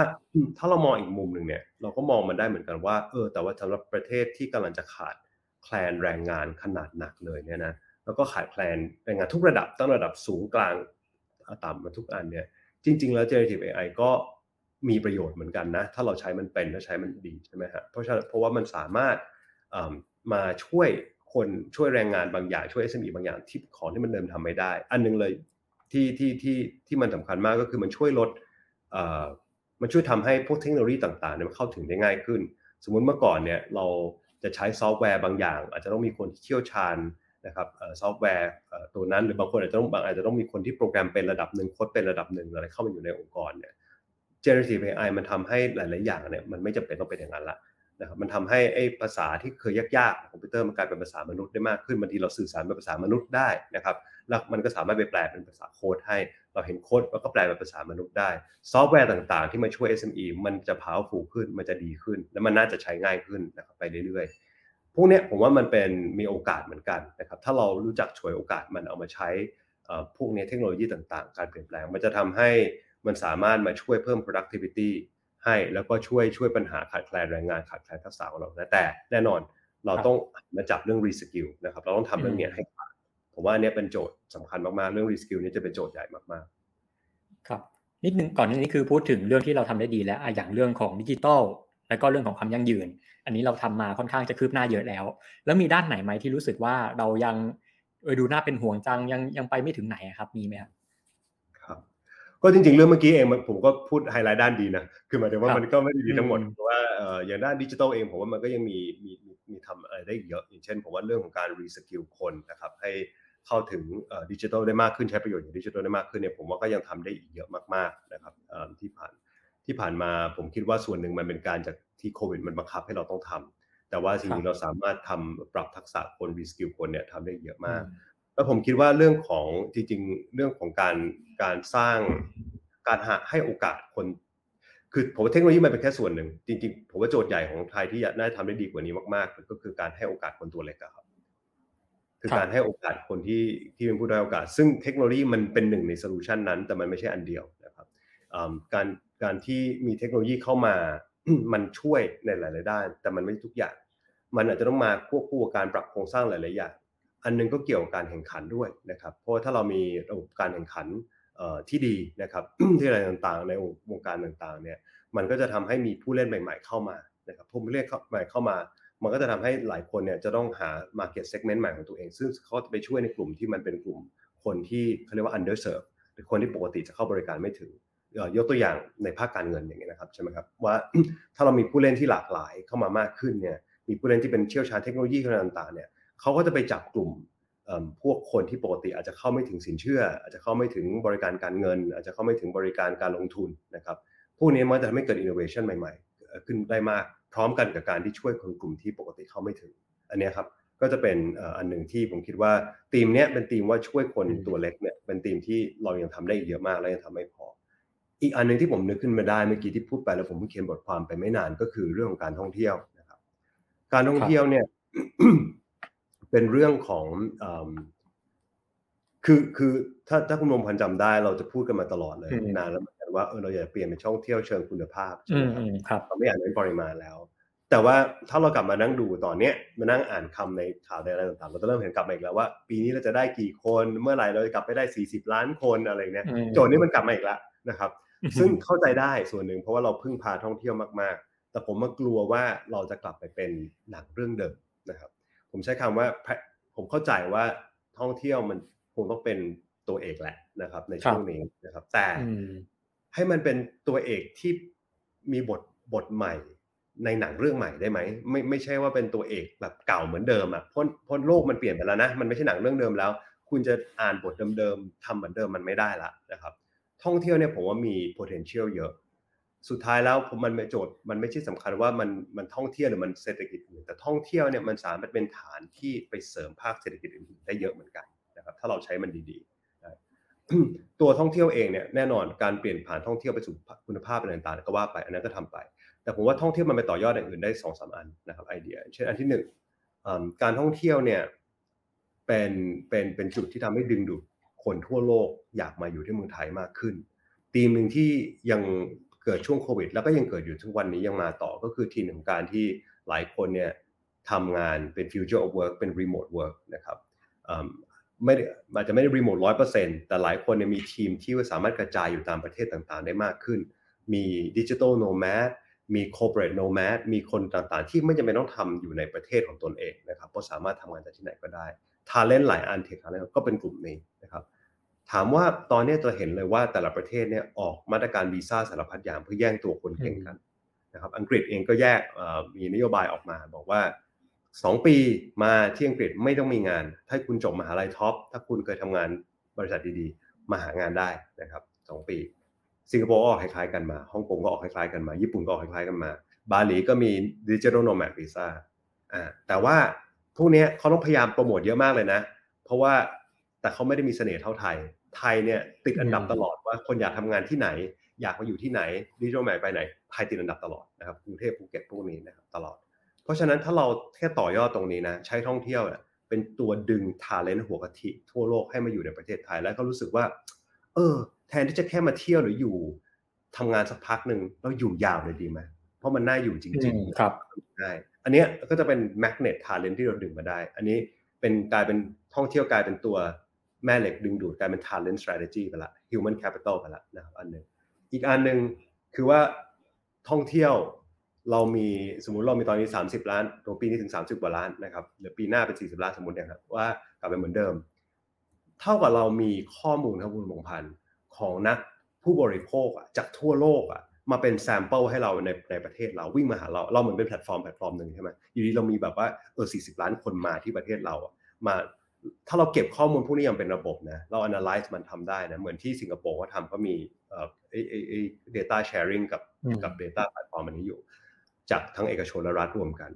ถ้าเรามองอีกมุมหนึ่งเนี่ยเราก็มองมันได้เหมือนกันว่าแต่ว่าสำหรับประเทศที่กำลังจะขาดแคลนแรงงานขนาดหนักเลยเนี่ยนะแล้วก็ขาดแคลนแรงงานทุกระดับตั้งระดับสูงกลางต่ำมาทุกอันเนี่ยจริงๆแล้ว generative AI ก็มีประโยชน์เหมือนกันนะถ้าเราใช้มันเป็นและใช้มันดีใช่ไหมฮะเพราะว่ามันสามารถมาช่วยคนช่วยแรงงานบางอย่างช่วย SME บางอย่างที่ของที่มันเดิมทำไม่ได้อันนึงเลยที่มันสำคัญมากก็คือมันช่วยลดมันช่วยทำให้พวกเทคโนโลยีต่างๆเนี่ยมันเข้าถึงได้ง่ายขึ้นสมมุติเมื่อก่อนเนี่ยเราจะใช้ซอฟต์แวร์บางอย่างอาจจะต้องมีคนที่เชี่ยวชาญนะครับซอฟต์แวร์ตัวนั้นหรือบางคนอาจจะต้องมีคนที่โปรแกรมเป็นระดับหนึ่งโค้ดเป็นระดับหนึ่งอะไรเข้ามาอยู่ในองค์กรเนี่ย generative AI มันทำให้หลายๆอย่างเนี่ยมันไม่จำเป็นต้องเป็นอย่างนั้นละนะครับมันทำให้ไอ้ภาษาที่เคยยากๆคอมพิวเตอร์มันกลายเป็นภาษามนุษย์ได้มากขึ้นบางทีเราสื่อสารเป็นภาษามนุษย์ได้นะครับแล้วมันก็สามารถไปแปลเป็นภาษาโค้ดให้เราเห็นโค้ดแล้วก็แปลเป็นภาษามนุษย์ได้ซอฟต์แวร์ต่างๆที่มาช่วย SME มันจะ powerful ขึ้นมันจะดีขึ้นและมันน่าจะใช้ง่ายขึ้นนะครับไปเรื่อยๆพวกเนี้ยผมว่ามันเป็นมีโอกาสเหมือนกันนะครับถ้าเรารู้จักฉวยโอกาสมันเอามาใช้พวกนี้เทคโนโลยีต่างๆการเปลี่ยนแปลงมันจะทำให้มันสามารถมาช่วยเพิ่ม productivityให้แล้วก็ช่วยปัญหาขาดแคลนแรงงานขาดแคลนทักษะของเรานะแต่แน่นอนเราต้องมาจับเรื่องรีสกิลนะครับเราต้องทำเรื่องนี้ให้ขาดผมว่าอันนี้เป็นโจทย์สำคัญมากๆเรื่องรีสกิลนี่จะเป็นโจทย์ใหญ่มากๆครับนิดนึงก่อนหน้านี้คือพูดถึงเรื่องที่เราทำได้ดีแล้วอย่างเรื่องของดิจิทัลแล้วก็เรื่องของความยั่งยืนอันนี้เราทำมาค่อนข้างจะคืบหน้าเยอะแล้วแล้วมีด้านไหนไหมที่รู้สึกว่าเรายังดูน่าเป็นห่วงจังยังไปไม่ถึงไหนครับมีไหมครับก็จริงๆเรื่องเมื่อกี้เองผมก็พูดไฮไลท์ด้านดีนะคือหมายถึงว่ามันก็ไม่ได้ดีทั้งหมดเพราะว่าอย่างด้านดิจิทัลเองผมว่ามันก็ยังมีทำอะไรได้เยอะอย่างเช่นผมว่าเรื่องของการรีสกิลคนนะครับให้เข้าถึงดิจิทัลได้มากขึ้นใช้ประโยชน์จากดิจิทัลได้มากขึ้นเนี่ยผมว่าก็ยังทำได้อีกเยอะมากๆนะครับที่ผ่านมาผมคิดว่าส่วนหนึ่งมันเป็นการจากที่โควิดมันบังคับให้เราต้องทำแต่ว่าสิ่งที่เราสามารถทำปรับทักษะคนรีสกิลคนเนี่ยทำได้เยอะมากแล้วผมคิดว่าเรื่องของจริงๆเรื่องของการสร้างการให้โอกาสคนคือผมว่าเทคโนโลยีมันเป็นแค่ส่วนหนึ่งจริงๆผมว่าโจทย์ใหญ่ของไทยที่น่าจะทำได้ดีกว่านี้มากๆก็คือการให้โอกาสคนตัวเล็กครับคือการให้โอกาสคนที่เป็นผู้ได้โอกาสซึ่งเทคโนโลยีมันเป็นหนึ่งในโซลูชันนั้นแต่มันไม่ใช่อันเดียวนะครับการที่มีเทคโนโลยีเข้ามา มันช่วยในหลายๆด้านแต่มันไม่ทุกอย่างมันอาจจะต้องมาควบคู่กับการปรับโครงสร้างหลายๆอย่างอันนึงก็เกี่ยวกับการแข่งขันด้วยนะครับเพราะถ้าเรามีระบบการแข่งขันที่ดีนะครับ ที่อะไรต่างๆในวงการต่างๆเนี่ยมันก็จะทำให้มีผู้เล่นใหม่ๆเข้ามานะครับผู้เล่นใหม่เข้ามามันก็จะทำให้หลายคนเนี่ยจะต้องหา market segment ใหม่ของตัวเองซึ่งเขาจะไปช่วยในกลุ่มที่มันเป็นกลุ่มคนที่เขาเรียกว่า underserved หรือคนที่ปกติจะเข้าบริการไม่ถึงยกตัวอย่างในภาคการเงินอย่างเงี้ยนะครับใช่ไหมครับว่า ถ้าเรามีผู้เล่นที่หลากหลายเข้ามามากขึ้นเนี่ยมีผู้เล่นที่เป็นเชี่ยวชาญเทคโนโลยีต่างๆเนี่ยเขาก็จะไปจับกลุ่มพวกคนที่ปกติอาจจะเข้าไม่ถึงสินเชื่ออาจจะเข้าไม่ถึงบริการการเงินอาจจะเข้าไม่ถึงบริการการลงทุนนะครับพวกนี้มันจะทำให้เกิด innovation ใหม่ๆขึ้นได้มากพร้อมกันกับการที่ช่วยคนกลุ่มที่ปกติเข้าไม่ถึงอันนี้ครับก็จะเป็นอันหนึ่งที่ผมคิดว่าทีมนี้เป็นทีมว่าช่วยคนตัวเล็กเนี่ยเป็นทีมที่เรายังทำได้เยอะมากและยังทำไม่พออีกอันนึงที่ผมนึกขึ้นมาได้เมื่อกี้ที่พูดไปแล้วผมเขียนบทความไปไม่นานก็คือเรื่องของการท่องเที่ยวนะครับการท่องเที่ยวเนี่ย เป็นเรื่องของคือถ้าคุณนมพันจำได้เราจะพูดกันมาตลอดเลยนานแล้วเหมือนกันว่าเราอยากเปลี่ยนเป็นช่องเที่ยวเชิงคุณภาพใช่ไหมครับเราไม่อยากเน้นปริมาณแล้วแต่ว่าถ้าเรากลับมานั่งดูตอนเนี้ยมานั่งอ่านคำในข่าวในอะไรต่างๆเราจะเริ่มเห็นกลับมาอีกแล้วว่าปีนี้เราจะได้กี่คนเมื่อไหร่เราจะกลับไปได้40ล้านคนอะไรเนี้ยโจทย์นี้มันกลับมาอีกแล้วนะครับซึ่งเข้าใจได้ส่วนหนึ่งเพราะว่าเราพึ่งพาท่องเที่ยวมากๆแต่ผมกลัวว่าเราจะกลับไปเป็นหนังเรื่องเดิมนะครับผมใช้คำว่าผมเข้าใจว่าท่องเที่ยวมันคงต้องเป็นตัวเอกแหละนะครับในช่วงนี้นะครับแต่ให้มันเป็นตัวเอกที่มีบทใหม่ในหนังเรื่องใหม่ได้ไหมไม่ใช่ว่าเป็นตัวเอกแบบเก่าเหมือนเดิมอ่ะเพราะโลกมันเปลี่ยนไปแล้วนะมันไม่ใช่หนังเรื่องเดิมแล้วคุณจะอ่านบทเดิมๆทำเหมือนเดิมมันไม่ได้ละนะครับท่องเที่ยวเนี่ยผมว่ามี potential เยอะสุดท้ายแล้วมันเป็นโจทย์มันไม่ใช่สำคัญว่ามันท่องเที่ยวหรือมันเศรษฐกิจอื่นแต่ท่องเที่ยวเนี่ยมันสามารถเป็นฐานที่ไปเสริมภาคเศรษฐกิจอื่นได้เยอะเหมือนกันนะครับถ้าเราใช้มันดีๆตัวท่องเที่ยวเองเนี่ยแน่นอนการเปลี่ยนผ่านท่องเที่ยวไปสู่คุณภาพอะไรต่างๆก็ว่าไปอันนั้นก็ทำไปแต่ผมว่าท่องเที่ยวมันไปต่อยอดอย่างอื่นได้ 2-3 อันนะครับไอเดียเช่นอันที่1การท่องเที่ยวเนี่ย เป็นจุดที่ทำให้ดึงดูดคนทั่วโลกอยากมาอยู่ที่เมืองไทยมากขึ้นทีมนึงที่ยังเกิดช่วงโควิดแล้วก็ยังเกิดอยู่ทุกวันนี้ยังมาต่อก็คือทีมของการที่หลายคนเนี่ยทำงานเป็น future of work เป็น remote work นะครับอาจจะไม่ได้ remote 100% แต่หลายคนเนี่ยมีทีมที่สามารถกระจายอยู่ตามประเทศต่างๆได้มากขึ้นมี digital nomad มี corporate nomad มีคนต่างๆที่ไม่จำเป็นต้องทำอยู่ในประเทศของตนเองนะครับก็สามารถทำงานจากที่ไหนก็ได้ talent หลายอัน tech talent ก็เป็นกลุ่มนี้นะครับถามว่าตอนนี้จะเห็นเลยว่าแต่ละประเทศเนี่ยออกมาตรการวีซ่าสารพัดอย่างเพื่อแย่งตัวคนเก่งกันนะครับอังกฤษเองก็แยกมีนโยบายออกมาบอกว่า2 ปีมาที่อังกฤษไม่ต้องมีงานถ้าคุณจบมหาลัยท็อปถ้าคุณเคยทำงานบริษัทดีๆมาหางานได้นะครับ2 ปีสิงคโปร์ออกคล้ายๆกันมาฮ่องกงก็ออกคล้ายๆกันมาญี่ปุ่นก็ออกคล้ายๆกันมาบาหลีก็มี Digital Nomad Visa แต่ว่าพวกนี้เขาต้องพยายามโปรโมทเยอะมากเลยนะเพราะว่าแต่เขาไม่ได้มีเสน่ห์เท่าไทยเนี่ยติดอันดับตลอดว่าคนอยากทำงานที่ไหนอยากมาอยู่ที่ไหนดิจิทัลแมนไปไหนไทยติดอันดับตลอดนะครับกรุงเทพภูเก็ตพวกนี้นะครับตลอดเพราะฉะนั้นถ้าเราแค่ต่อยอดตรงนี้นะใช้ท่องเที่ยวเนี่ยเป็นตัวดึง talent หัวกะทิทั่วโลกให้มาอยู่ในประเทศไทยแล้วก็รู้สึกว่าแทนที่จะแค่มาเที่ยวหรืออยู่ทำงานสักพักนึงเราอยู่ยาวเลยดีไหมเพราะมันน่าอยู่จริงๆครับได้อันนี้ก็จะเป็น magnet talent ที่เราดึงมาได้อันนี้เป็นกลายเป็นท่องเที่ยวกลายเป็นตัวแม่เหล็กดึงดูดกลายเป็น talent strategy ไปละ human capital ไปละนะครับอันนึงอีกอันนึงคือว่าท่องเที่ยวเรามีสมมุติเรามีตอนนี้30ล้านตรงปีนี้ถึง30กว่าล้านนะครับเดี๋ยวปีหน้าเป็น40ล้านสมมุตินะครับว่ากลับไปเหมือนเดิมเท่ากับเรามีข้อมูลครับคุณพงษ์พันธ์ของนักผู้บริโภคจากทั่วโลกมาเป็น sample ให้เราในประเทศเราวิ่งมาหาเราเหมือนเป็นแพลตฟอร์มนึงใช่มั้ยอยู่ดีเรามีแบบว่า40ล้านคนมาที่ประเทศเรามาถ้าเราเก็บข้อมูลพวกนี้อย่างเป็นระบบนะเรา analyze มันทำได้นะเหมือนที่สิงคโปร์ก็ทำก็มีdata sharing กับ data platform อันนี้อยู่จากทั้งเอกชนและรัฐรวมกัน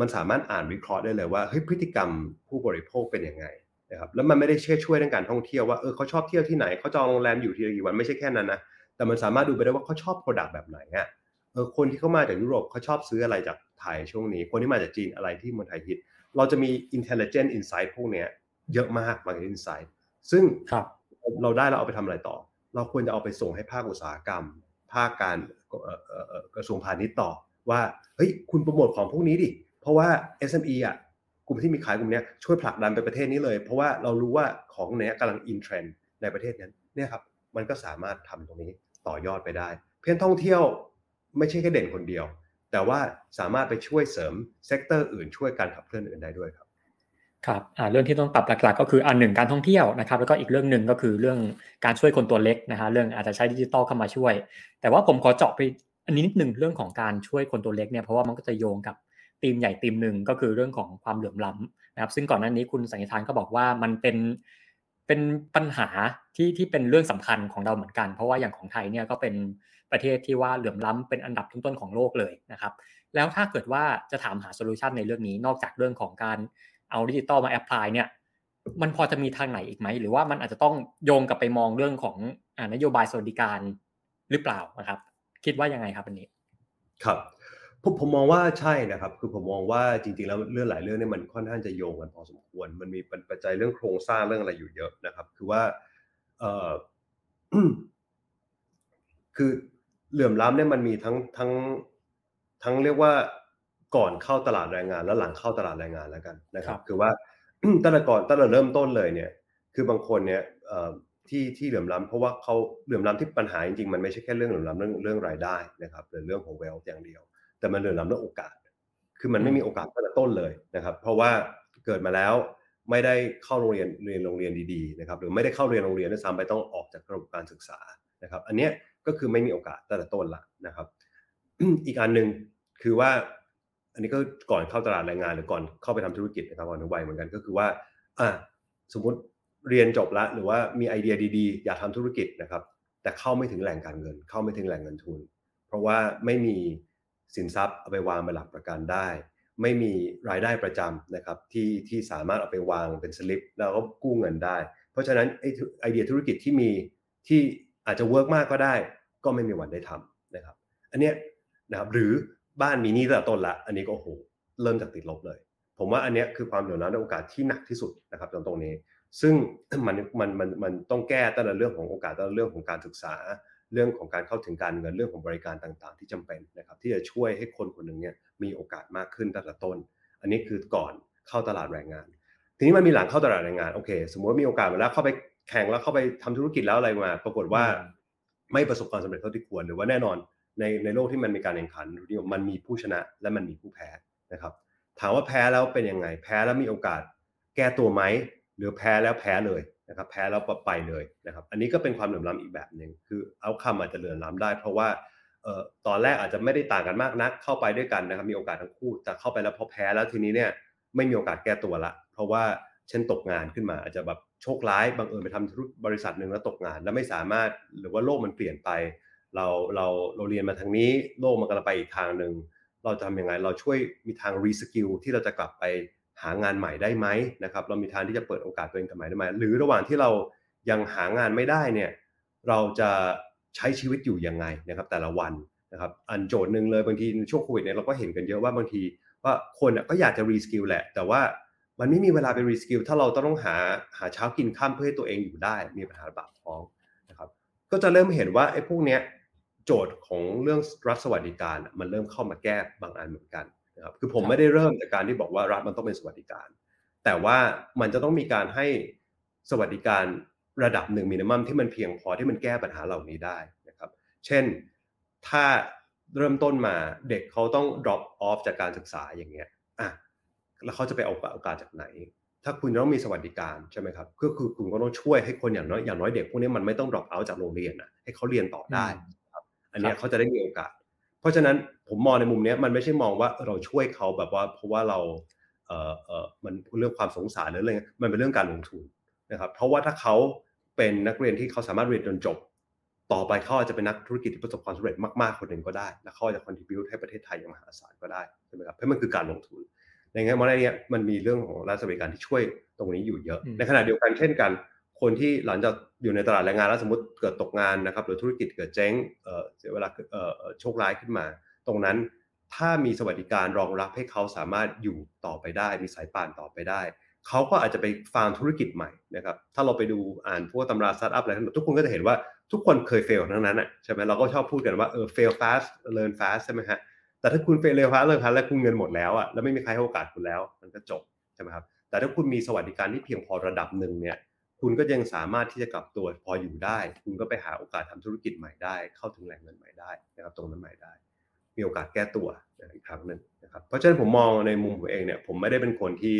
มันสามารถอ่านวิเคราะห์ได้เลยว่าเฮ้ยพฤติกรรมผู้บริโภคเป็นยังไงนะครับแล้วมันไม่ได้ช่วยในการท่องเที่ยวว่าเขาชอบเที่ยวที่ไหนเขาจองโรงแรมอยู่ที่กี่วันไม่ใช่แค่นั้นนะแต่มันสามารถดูไปได้ว่าเขาชอบ product แบบไหนอ่ะคนที่เขามาจากยุโรปเขาชอบซื้ออะไรจากไทยช่วงนี้คนที่มาจากจีนอะไรที่เมืองไทยฮิตเราจะมี intelligent insight พวกเนี้ยเยอะมาก market insight ซึ่งเราได้เราเอาไปทำอะไรต่อเราควรจะเอาไปส่งให้ภาคอุตสาหกรรมภาคการกระทรวงพาณิชย์ต่อว่าเฮ้ยคุณโปรโมทของพวกนี้ดิเพราะว่า SME กลุ่มที่มีขายกลุ่มเนี้ยช่วยผลักดันไปประเทศนี้เลยเพราะว่าเรารู้ว่าของเนี้ยกำลัง in trend ในประเทศนั้นเนี่ยครับมันก็สามารถทำตรงนี้ต่อยอดไปได้เพียงท่องเที่ยวไม่ใช่แค่เด่นคนเดียวแต่ว่าสามารถไปช่วยเสริมเซกเตอร์อื่นช่วยการขับเคลื่อนอื่นได้ด้วยครับครับเรื่องที่ต้องปรับหลักๆก็คืออันหนึ่งการท่องเที่ยวนะครับแล้วก็อีกเรื่องนึงก็คือเรื่องการช่วยคนตัวเล็กนะฮะเรื่องอาจจะใช้ดิจิตอลเข้ามาช่วยแต่ว่าผมขอเจาะไปอันนี้นิดนึงเรื่องของการช่วยคนตัวเล็กเนี่ยเพราะว่ามันก็จะโยงกับธีมใหญ่ธีมนึงก็คือเรื่องของความเหลื่อมล้ำนะครับซึ่งก่อนหน้านี้คุณสังฆทานก็บอกว่ามันเป็นปัญหาที่เป็นเรื่องสำคัญของเราเหมือนกันเพราะว่าอย่างของไทยเนี่ยก็เป็นประเทศที่ว่าเหลื่อมล้ำเป็นอันดับต้นๆของโลกเลยนะครับแล้วถ้าเกิดว่าจะถามหาโซลูชันในเรื่องนี้นอกจากเรื่องของการเอาดิจิตอลมาแอพพลายเนี่ยมันพอจะมีทางไหนอีกไหมหรือว่ามันอาจจะต้องโยงกลับไปมองเรื่องของนโยบายสวัสดิการหรือเปล่านะครับคิดว่ายังไงครับอันนี้ครับผมมองว่าใช่นะครับคือผมมองว่าจริงๆแล้วเรื่องหลายเรื่องเนี่ยมันค่อนข้างจะโยงกันพอสมควรมันมีปัจจัยเรื่องโครงสร้างเรื่องอะไรอยู่เยอะนะครับคือว่าคือเหลื่อมล้ำเนี่ยมันมีทั้งเรียกว่าก่อนเข้าตลาดแรงงานและหลังเข้าตลาดแรงงานแล้วกันนะครับคือว่าตั้งแต่เริ่มต้นเลยเนี่ยคือบางคนเนี่ยที่เหลื่อมล้ำเพราะว่าเขาเหลื่อมล้ำที่ปัญหาจริงๆมันไม่ใช่แค่เรื่องเหลื่อมล้ำเรื่องรายได้นะครับหรือเรื่องของ wealth อย่างเดียวแต่มันเหลื่อมล้ำเรื่องโอกาสคือมันไม่มีโอกาสตั้งแต่ต้นเลยนะครับเพราะว่าเกิดมาแล้วไม่ได้เข้าโรงเรียนดีๆนะครับหรือไม่ได้เข้าโรงเรียนด้วยซ้ำไปต้องออกจากระบบการศึกษานะครับอันเนี้ยก็คือไม่มีโอกาสตั้งแต่ต้นละนะครับ อีกอันนึงคือว่าอันนี้ก็ก่อนเข้าตลาดแรงงานหรือก่อนเข้าไปทำธุรกิจนะครับก่อนถึงวัยเหมือนกันก็คือว่าสมมติเรียนจบละหรือว่ามีไอเดียดีๆอยากทำธุรกิจนะครับแต่เข้าไม่ถึงแหล่งการเงินเข้าไม่ถึงแหล่งเงินทุนเพราะว่าไม่มีสินทรัพย์เอาไปวางเป็นหลักประกันได้ไม่มีรายได้ประจำนะครับที่สามารถเอาไปวางเป็นสลิปแล้วก็กู้เงินได้เพราะฉะนั้นไอเดียธุรกิจที่มีที่อาจจะเวิร์กมากก็ได้ก็ไม่มีวันได้ทำนะครับอันเนี้ยนะครับหรือบ้านมีหนี้ตั้งแต่ต้นละอันนี้ก็โอ้โหเริ่มจากติดลบเลย ผมว่าอันเนี้ยคือความเหลื่อมล้ำในโอกาสที่หนักที่สุดนะครับตรงนี้ซึ่งมันต้องแก้ตั้งแต่เรื่องของโอกาสตั้งแต่เรื่องของการศึกษาเรื่องของการเข้าถึงการเงินเรื่องของบริการต่างๆที่จำเป็นนะครับที่จะช่วยให้คนคนนึงเนี่ยมีโอกาสมากขึ้นตั้งแต่ต้นอันนี้คือก่อนเข้าตลาดแรงงานทีนี้มันมีหลังเข้าตลาดแรงงานโอเคสมมติมีโอกาสมาแล้วเข้าไปแข่งแล้วเข้าไปทำธุรกิจแล้วอะไรมาปรากฏว่าไม่ประสบความสำเร็จเท่าที่ควรหรือว่าแน่นอนในโลกที่มันมีการแข่งขันมันมีผู้ชนะและมันมีผู้แพ้นะครับถามว่าแพ้แล้วเป็นยังไงแพ้แล้วมีโอกาสแก้ตัวไหมหรือแพ้แล้วแพ้เลยนะครับแพ้แล้วไปเลยนะครับอันนี้ก็เป็นความเหลื่อมล้ำอีกแบบนึงคือเอาคำอาจจะเหลื่อมล้ำได้เพราะว่าตอนแรกอาจจะไม่ได้ต่างกันมากนักเข้าไปด้วยกันนะครับมีโอกาสทั้งคู่แต่เข้าไปแล้วพอแพ้แล้วทีนี้เนี่ยไม่มีโอกาสแก้ตัวละเพราะว่าเช่นตกงานขึ้นมาอาจจะแบบโชคร้ายบังเอิญไปทำธุรกิจบริษัทนึงแล้วตกงานแล้วไม่สามารถหรือว่าโลกมันเปลี่ยนไปเราเรียนมาทางนี้โลกมันกำลังไปอีกทางนึงเราจะทำยังไงเราช่วยมีทางรีสกิลที่เราจะกลับไปหางานใหม่ได้ไหมนะครับเรามีทางที่จะเปิดโอกาสตัวเองใหม่ได้ไหมหรือระหว่างที่เรายังหางานไม่ได้เนี่ยเราจะใช้ชีวิตอยู่ยังไงนะครับแต่ละวันนะครับอันโจทย์นึงเลยบางทีช่วงโควิดเนี่ยเราก็เห็นกันเยอะว่าบางทีว่าคนก็อยากจะรีสกิลแหละแต่ว่ามันไม่มีเวลาไปรีสกิลถ้าเราต้องหาเช้ากินข้ามเพื่อให้ตัวเองอยู่ได้มีปัญหาปากท้องนะครับก็จะเริ่มเห็นว่าไอ้พวกเนี้ยโจทย์ของเรื่องรัฐสวัสดิการมันเริ่มเข้ามาแก้บางอันเหมือนกันนะครับคือผมไม่ได้เริ่มจากการที่บอกว่ารัฐมันต้องเป็นสวัสดิการแต่ว่ามันจะต้องมีการให้สวัสดิการระดับหนึ่งมินิมัมที่มันเพียงพอที่มันแก้ปัญหาเหล่านี้ได้นะครับเช่นถ้าเริ่มต้นมาเด็กเขาต้อง drop off จากการศึกษาอย่างเงี้ยแล้วเขาจะไปเอาโอกาสจากไหนถ้าคุณต้องมีสวัสดิการใช่ไหมครับก็คือคุณก็ต้องช่วยให้คนอย่างน้อยเด็กพวกนี้มันไม่ต้อง drop out จากโรงเรียนนะให้เขาเรียนต่อได้อันนี้เขาจะได้มีโอกาสเพราะฉะนั้นผมมองในมุมนี้มันไม่ใช่มองว่าเราช่วยเขาแบบว่าเพราะว่าเรามันเรื่องความสงสารหรืออะไรมันเป็นเรื่องการลงทุนนะครับเพราะว่าถ้าเขาเป็นนักเรียนที่เขาสามารถเรียนจนจบต่อไปเขาอาจจะเป็นนักธุรกิจที่ประสบความสำเร็จมากๆคนหนึ่งก็ได้และเขาจะ contribute ให้ประเทศไทยอย่างมหาศาลก็ได้ใช่ไหมครับเพราะมันคือการลงทุนในแง่มองในนี้มันมีเรื่องของรัฐสวัสดิการที่ช่วยตรงนี้อยู่เยอะในขณะเดียวกันเช่นกันคนที่หลังจากอยู่ในตลาดแรงงานแล้วสมมุติเกิดตกงานนะครับหรือธุรกิจเกิดเจ๊งเสียเวลาโชคร้ายขึ้นมาตรงนั้นถ้ามีสวัสดิการรองรับให้เขาสามารถอยู่ต่อไปได้มีสายป่านต่อไปได้เขาก็อาจจะไปฟาร์มธุรกิจใหม่นะครับถ้าเราไปดูอ่านพวกตำราสตาร์ทอัพอะไรทั้งหมดทุกคนก็จะเห็นว่าทุกคนเคยเฟลทั้งนั้นน่ะใช่มั้ยเราก็ชอบพูดกันว่าfail fast learn fast ใช่มั้ยฮะแต่ถ้าคุณ fail fast learn fast แล้วคุณเงินหมดแล้วอ่ะแล้วไม่มีใครให้โอกาสคุณแล้วมันก็จบใช่มั้ยครับแต่ถ้าคุณมีสวัสดิการที่เพียงพอระดับนึงเนี่ยคุณก็ยังสามารถที่จะกลับตัวพออยู่ได้คุณก็ไปหาโอกาสทำธุรกิจใหม่ได้เข้าถึงแหล่งเงินใหม่ได้นะครับตรงนั้นใหม่ได้มีโอกาสแก้ตัวอีกครั้งนึงนะครับเพราะฉะนั้นผมมองในมุมผมเองเนี่ยผมไม่ได้เป็นคนที่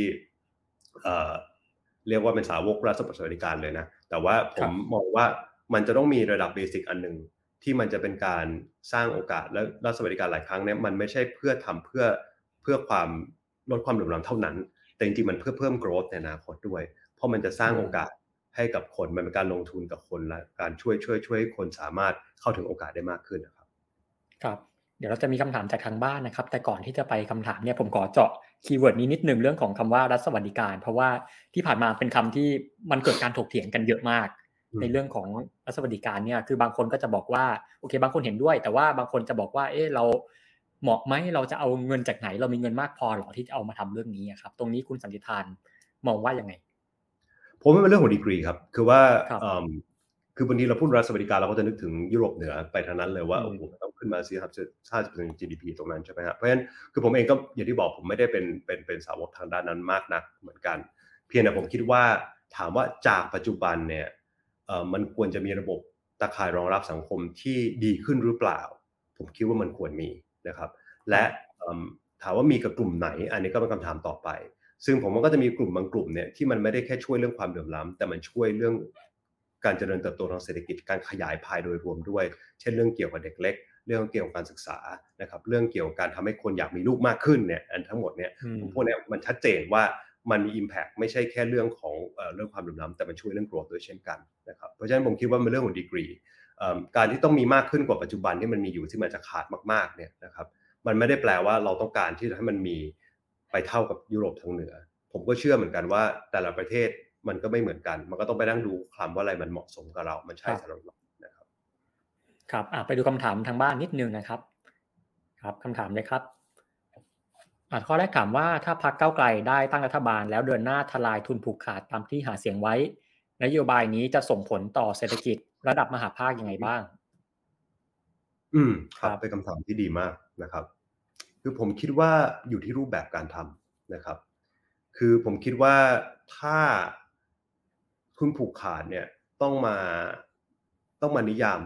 เรียกว่าเป็นสาวกรัฐสวัสดิการเลยนะแต่ว่าผมมองว่ามันจะต้องมีระดับเบสิกอันนึงที่มันจะเป็นการสร้างโอกาสและรัฐสวัสดิการหลายครั้งเนี่ยมันไม่ใช่เพื่อทำเพื่อความลดความเหลื่อมล้ำเท่านั้นแต่จริงๆมันเพื่อเพิ่ม growth ในอนาคตด้วยเพราะมันจะสร้างโอกาสให้กับคนมันเป็นการลงทุนกับคนและการช่วยให้คนสามารถเข้าถึงโอกาสได้มากขึ้นนะครับครับเดี๋ยวเราจะมีคำถามจากทางบ้านนะครับแต่ก่อนที่จะไปคำถามเนี่ยผมขอเจาะคีย์เวิร์ดนี้นิดนึงเรื่องของคำว่ารัฐสวัสดิการเพราะว่าที่ผ่านมาเป็นคำที่มันเกิดการถกเถียงกันเยอะมากในเรื่องของรัฐสวัสดิการเนี่ยคือบางคนก็จะบอกว่าโอเคบางคนเห็นด้วยแต่ว่าบางคนจะบอกว่าเอ๊ะเราเหมาะไหมเราจะเอาเงินจากไหนเรามีเงินมากพอหรอที่จะเอามาทำเรื่องนี้ครับตรงนี้คุณสันติธานมองว่ายังไงผมว่าเป็นเรื่องของดีกรีครับคือว่าคือบางทีเราพูดรัฐสวัสดิการเราก็จะนึกถึงยุโรปเหนือไปทางนั้นเลยว่าโอ้โหต้องขึ้นมา50% GDP ตรงนั้นใช่ไหมครับเพราะฉะนั้นคือผมเองก็อย่างที่บอกผมไม่ได้เป็นสาวกทางด้านนั้นมากนักเหมือนกันเพียงแต่ผมคิดว่าถามว่าจากปัจจุบันเนี่ยมันควรจะมีระบบตะข่ายรองรับสังคมที่ดีขึ้นหรือเปล่าผมคิดว่ามันควรมีนะครับและถามว่ามีกับกลุ่มไหนอันนี้ก็เป็นคำถามต่อไปซึ่งผมว่าก็จะมีกลุ่มบางกลุ่มเนี่ยที่มันไม่ได้แค่ช่วยเรื่องความเหลื่อมล้ำแต่มันช่วยเรื่องการเจริญเติบโตทางเศรษฐกิจการขยายพายโดยรวมด้วยเช่นเรื่องเกี่ยวกับเด็กเล็กเรื่องเกี่ยวกับการศึกษานะครับเรื่องเกี่ยวกับการทำให้คนอยากมีลูกมากขึ้นเนี่ยอันทั้งหมดเนี่ยพวกนี้มันชัดเจนว่ามันมี impact ไม่ใช่แค่เรื่องของเรื่องความเหลื่อมล้ำแต่มันช่วยเรื่อง growth ด้วยเช่นกันนะครับเพราะฉะนั้นผมคิดว่ามันเรื่องของ degree การที่ต้องมีมากขึ้นกว่าปัจจุบันที่มันมีอยู่ที่มันจะขาดมากๆเนี่ยนะครับมันไม่ได้แปลว่าเราต้องการที่จะให้มันมีไปเท่ากับยุโรปทางเหนือผมก็เชื่อเหมือนกันว่าแต่ละประเทศมันก็ไม่เหมือนกันมันก็ต้องไปนั่งดูคำว่าอะไรมันเหมาะสมกับเรามันใช่สำหรับเรานะครับครับไปดูคำถามทางบ้านนิดนึงนะครับครับคำถามเลยครับ ข้อแรกถามว่าถ้าพรรคก้าวไกลได้ตั้งรัฐบาลแล้วเดินหน้าทลายทุนผูกขาดตามที่หาเสียงไว้นโยบายนี้จะส่งผลต่อเศรษฐกิจระดับมหาภาคยังไงบ้างครับเป็นคำถามที่ดีมากนะครับคือผมคิดว่าอยู่ที่รูปแบบการทำนะครับคือผมคิดว่าถ้าทุนผูกขาดเนี่ยต้องมานิยาม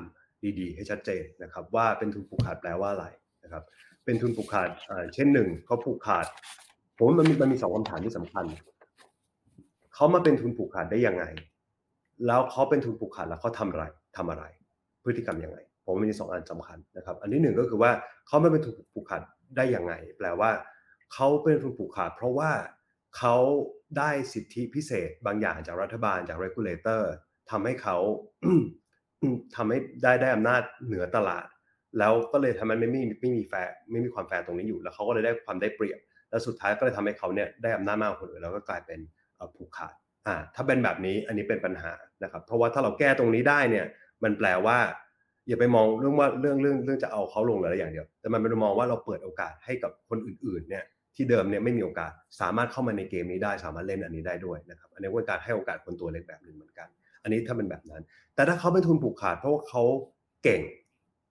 ดีๆให้ชัดเจนนะครับว่าเป็นทุนผูกขาดแปลว่าอะไรนะครับเป็นทุนผูกขาดเช่นหนึ่งเขาผูกขาดผมว่ามันมีสองคำถามที่สำคัญเขามาเป็นทุนผูกขาดได้ยังไงแล้วเขาเป็นทุนผูกขาดแล้วเขาทำอะไรพฤติกรรมยังไงผมว่ามีสองอันสำคัญนะครับอันที่หนึ่งก็คือว่าเขาไม่เป็นทุนผูกขาดได้ยังไงแปลว่าเขาเป็นทุนผูกขาดเพราะว่าเขาได้สิทธิพิเศษบางอย่างจากรัฐบาลจาก regulator ทำให้เขา ทำให้ได้อำนาจเหนือตลาดแล้วก็เลยทำให้ไม่มีความแฟร์ตรงนี้อยู่แล้วเขาก็เลยได้ความได้เปรียบแล้วสุดท้ายก็เลยทำให้เขาเนี่ยได้อำนาจมากกว่าคนอื่นแล้วก็กลายเป็นผูกขาดถ้าเป็นแบบนี้อันนี้เป็นปัญหานะครับเพราะว่าถ้าเราแก้ตรงนี้ได้เนี่ยมันแปลว่าอย่าไปมองเรื่องจะเอาเขาลงเลยอย่างเดียวแต่มันเป็นมองว่าเราเปิดโอกาสให้กับคนอื่นๆเนี่ยที่เดิมเนี่ยไม่มีโอกาสสามารถเข้ามาในเกมนี้ได้สามารถเล่นอันนี้ได้ด้วยนะครับอันนี้เป็นการให้โอกาสคนตัวเล็กแบบนึงเหมือนกันอันนี้ถ้าเป็นแบบนั้นแต่ถ้าเขาเป็นทุนผูกขาดเพราะว่าเขาเก่ง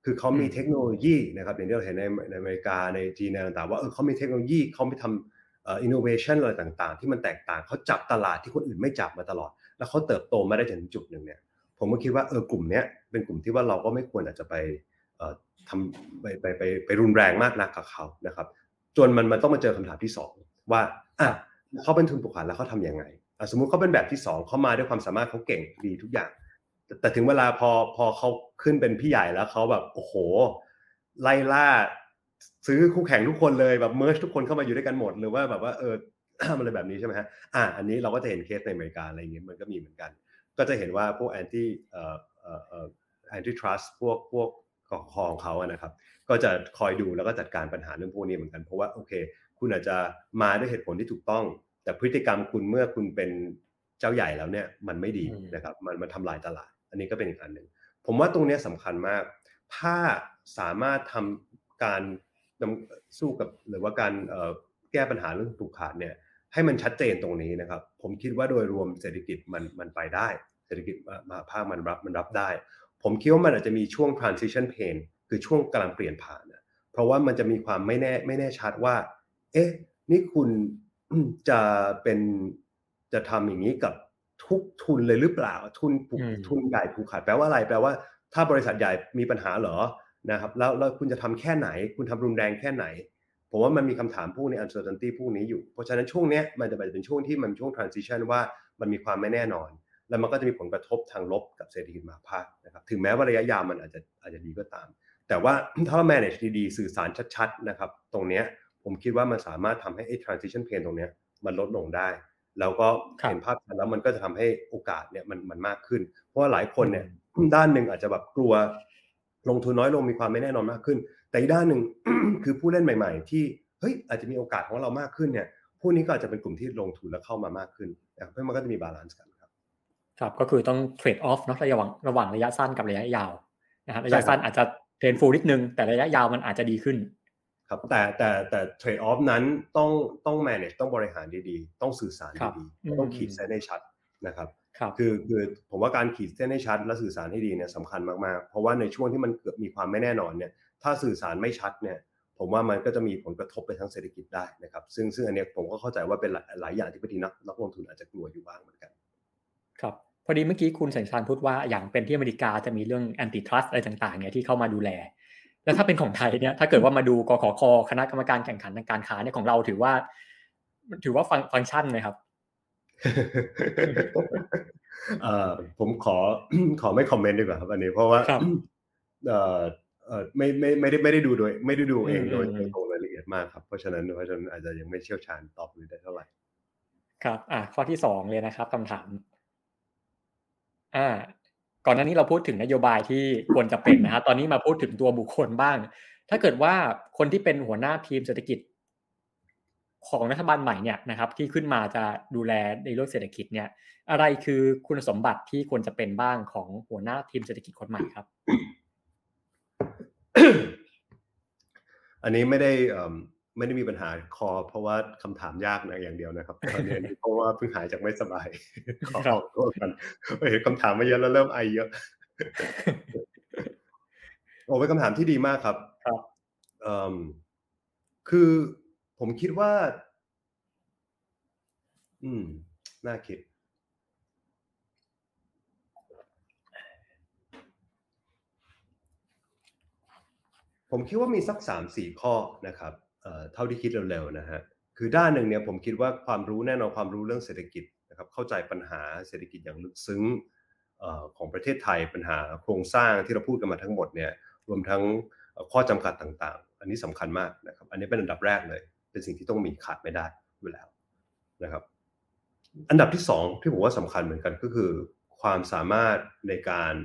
คือเขามีเทคโนโลยีนะครับอย่างที่เราเห็นในอเมริกาในจีนต่างๆว่าเขามีเทคโนโลยีเขาไปทำinnovation อะไรต่างๆที่มันแตกต่างเขาจับตลาดที่คนอื่นไม่จับมาตลอดแล้วเขาเติบโตมาได้จนถึงจุดนึงเนี่ยผมก็คิดว่ากลุ่มนี้เป็นกลุ่มที่ว่าเราก็ไม่ควรอาจจะไปทำไปรุนแรงมากนักกับเขานะครับจนมันต้องมาเจอคำถามที่สองว่าเขาเป็นทุนผูกขาดแล้วเขาทำยังไงสมมุติเขาเป็นแบบที่สองเขามาด้วยความสามารถเขาเก่งดีทุกอย่างแต่ถึงเวลาพอเขาขึ้นเป็นพี่ใหญ่แล้วเขาแบบโอ้โหไล่ล่าซื้อคู่แข่งทุกคนเลยแบบเมิร์จทุกคนเข้ามาอยู่ด้วยกันหมดหรือว่าแบบว่าอะไรแบบนี้ใช่ไหมฮะอันนี้เราก็จะเห็นเคสในอเมริกาอะไรอย่างเงี้ยมันก็มีเหมือนกันก็จะเห็นว่าพวกanti trust พวกของเขาอะนะครับก็จะคอยดูแล้วก็จัดการปัญหาเรื่องพวกนี้เหมือนกันเพราะว่าโอเคคุณอาจจะมาด้วยเหตุผลที่ถูกต้องแต่พฤติกรรมคุณเมื่อคุณเป็นเจ้าใหญ่แล้วเนี่ยมันไม่ดีนะครับมันทำลายตลาดอันนี้ก็เป็นอีกอันนึงผมว่าตรงนี้สำคัญมากถ้าสามารถทำการสู้กับหรือว่าการแก้ปัญหาเรื่องผูกขาดเนี่ยให้มันชัดเจนตรงนี้นะครับผมคิดว่าโดยรวมเศรษฐกิจมันไปได้เศรษฐกิจมหาภาคมันรับได้ผมคิดว่ามันอาจจะมีช่วง transition pain คือช่วงกำลังเปลี่ยนผ่านนะเพราะว่ามันจะมีความไม่แน่ชัดว่าเอ๊ะนี่คุณจะทำอย่างนี้กับทุกทุนเลยหรือเปล่าทุนใหญ่ผูกขาดแปลว่าอะไรแปลว่าถ้าบริษัทใหญ่มีปัญหาเหรอนะครับแล้วคุณจะทำแค่ไหนคุณทำรุนแรงแค่ไหนผมว่ามันมีคำถามพวกนี้ uncertainty พวกนี้อยู่เพราะฉะนั้นช่วงนี้มันจะเป็นช่วงที่มันช่วง transition ว่ามันมีความไม่แน่นอนแล้วมันก็จะมีผลกระทบทางลบกับเศรษฐกิจมหาภาคนะครับถึงแม้ว่าระยะยาวมันอาจจะดีก็ตามแต่ว่าถ้าเรา manage ดีๆสื่อสารชัดๆนะครับตรงนี้ผมคิดว่ามันสามารถทำให้ไอ้ transition pain ตรงนี้มันลดลงได้แล้วก็เห็นภาพชัดแล้วมันก็จะทำให้โอกาสเนี่ยมันมากขึ้นเพราะว่าหลายคนเนี่ยด้านนึงอาจจะแบบกลัวลงทุนน้อยลงมีความไม่แน่นอนมากขึ้นแต่อีกด้านหนึ่ง คือผู้เล่นใหม่ๆที่เฮ้ยอาจจะมีโอกาสของเรามากขึ้นเนี่ยผู้นี้ก็อาจจะเป็นกลุ่มที่ลงทุนแล้วเข้ามามากขึ้นนะครับเพราะมันก็จะมีบาลานซ์กันครับก็คือต้องเทรดออฟเนาะระหว่างระยะสั้นกับระยะยาวนะครับระยะสั้นอาจจะเทรนฟูนิดนึงแต่ระยะยาวมันอาจจะดีขึ้นครับแต่เทรดออฟนั้นต้อง manage ต้องบริหารดีๆต้องสื่อสารดีๆต้องขีดเส้นให้ชัดนะครับคือผมว่าการขีดเส้นให้ชัดและสื่อสารให้ดีเนี่ยสำคัญมากๆเพราะว่าในช่วงที่มันเกิดมีความไม่แน่นอนเนี่ยถ้าสื่อสารไม่ชัดเนี่ยผมว่ามันก็จะมีผลกระทบไปทั้งเศรษฐกิจได้นะครับซึ่งอันนี้ผมก็เข้าใจว่าเป็นหลายอย่างที่บางทีนักลงทุนอาจจะกลัวอยู่บ้างเหมือนกันครับพอดีเมื่อกี้คุณสัญชาญพูดว่าอย่างเป็นที่อเมริกาจะมีเรื่อง antitrust อะไรต่างๆเนี่ยที่เข้ามาดูแลแล้วถ้าเป็นของไทยเนี่ยถ้าเกิดว่ามาดูกขค.คณะกรรมการแข่งขันทางการค้าเนี่ยของเราถือว่าฟังก์ชันไหมครับผมขอไม่คอมเมนต์ดีกว่าครับอันนี้เพราะว่าไม่ได้ดูเองโดยตรงรายละเอียดมากครับเพราะฉะนั้นอาจจะยังไม่เชี่ยวชาญตอบเลยได้เท่าไหร่ครับข้อที่2เลยนะครับคำถามก่อนหน้านี้เราพูดถึงนโยบายที่ควรจะเป็นนะฮะตอนนี้มาพูดถึงตัวบุคคลบ้างถ้าเกิดว่าคนที่เป็นหัวหน้าทีมเศรษฐกิจของรัฐบาลใหม่เนี่ยนะครับที่ขึ้นมาจะดูแลในเรื่องเศรษฐกิจเนี่ยอะไรคือคุณสมบัติที่ควรจะเป็นบ้างของหัวหน้าทีมเศรษฐกิจคนใหม่ครับ อันนี้ไม่ได้ ไม่ได้มีปัญหาคอเพราะว่าคำถามยากนะอย่างเดียวนะครับตอนนี้เพราะว่าเพิ่งหายจากไม่สบายขอโทษกันเห็นคำถามมาเยอะแล้วเริ่มไอเยอะโอ้เป็นคำถามที่ดีมากครับคือผมคิดว่าน่าคิดผมคิดว่ามีสัก 3-4 ข้อนะครับเท่าที่คิดเร็วๆนะฮะคือด้านหนึ่งเนี่ยผมคิดว่าความรู้แน่นอนความรู้เรื่องเศรษฐกิจนะครับเข้าใจปัญหาเศรษฐกิจอย่างลึกซึ้งของประเทศไทยปัญหาโครงสร้างที่เราพูดกันมาทั้งหมดเนี่ยรวมทั้งข้อจำกัดต่างๆอันนี้สำคัญมากนะครับอันนี้เป็นอันดับแรกเลยเป็นสิ่งที่ต้องมีขาดไม่ได้อยู่แล้วนะครับอันดับที่สองที่ผมว่าสำคัญเหมือนกันก็คือความสามารถในการ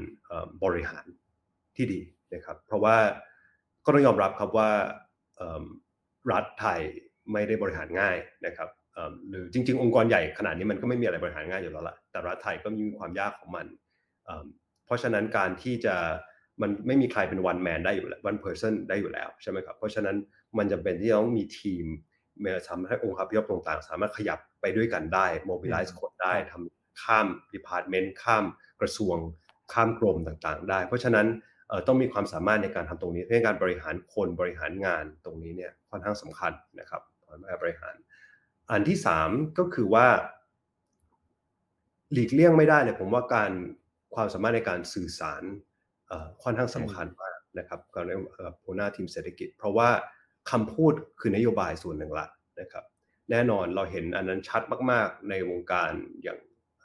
บริหารที่ดีนะครับเพราะว่าก็ต้องยอมรับครับว่ารัฐไทยไม่ได้บริหารง่ายนะครับหรือจริงๆองค์กรใหญ่ขนาดนี้มันก็ไม่มีอะไรบริหารง่ายอยู่แล้วล่ะแต่รัฐไทยก็มีความยากของมันเพราะฉะนั้นการที่จะมันไม่มีใครเป็น one man ได้อยู่แล้ว one person ได้อยู่แล้วใช่ไหมครับเพราะฉะนั้นมันจำเป็นที่ต้องมีทีมทำให้องค์กรย่อยต่างๆสามารถขยับไปด้วยกันได้ mobilize คนได้ทำข้าม department ข้ามกระทรวงข้ามกรมต่างๆได้เพราะฉะนั้นต้องมีความสามารถในการทำตรงนี้เรื่องการบริหารคนบริหารงานตรงนี้เนี่ยค่อนข้างสำคัญนะครับการบริหารอันที่3ก็คือว่าหลีกเลี่ยงไม่ได้เลยผมว่าการความสามารถในการสื่อสารค่อนข้างสำคัญมากนะครับกับหัวหน้าทีมเศรษฐกิจเพราะว่าคำพูดคือนโยบายส่วนหนึ่งละนะครับแน่นอนเราเห็นอันนั้นชัดมากๆในวงการอย่าง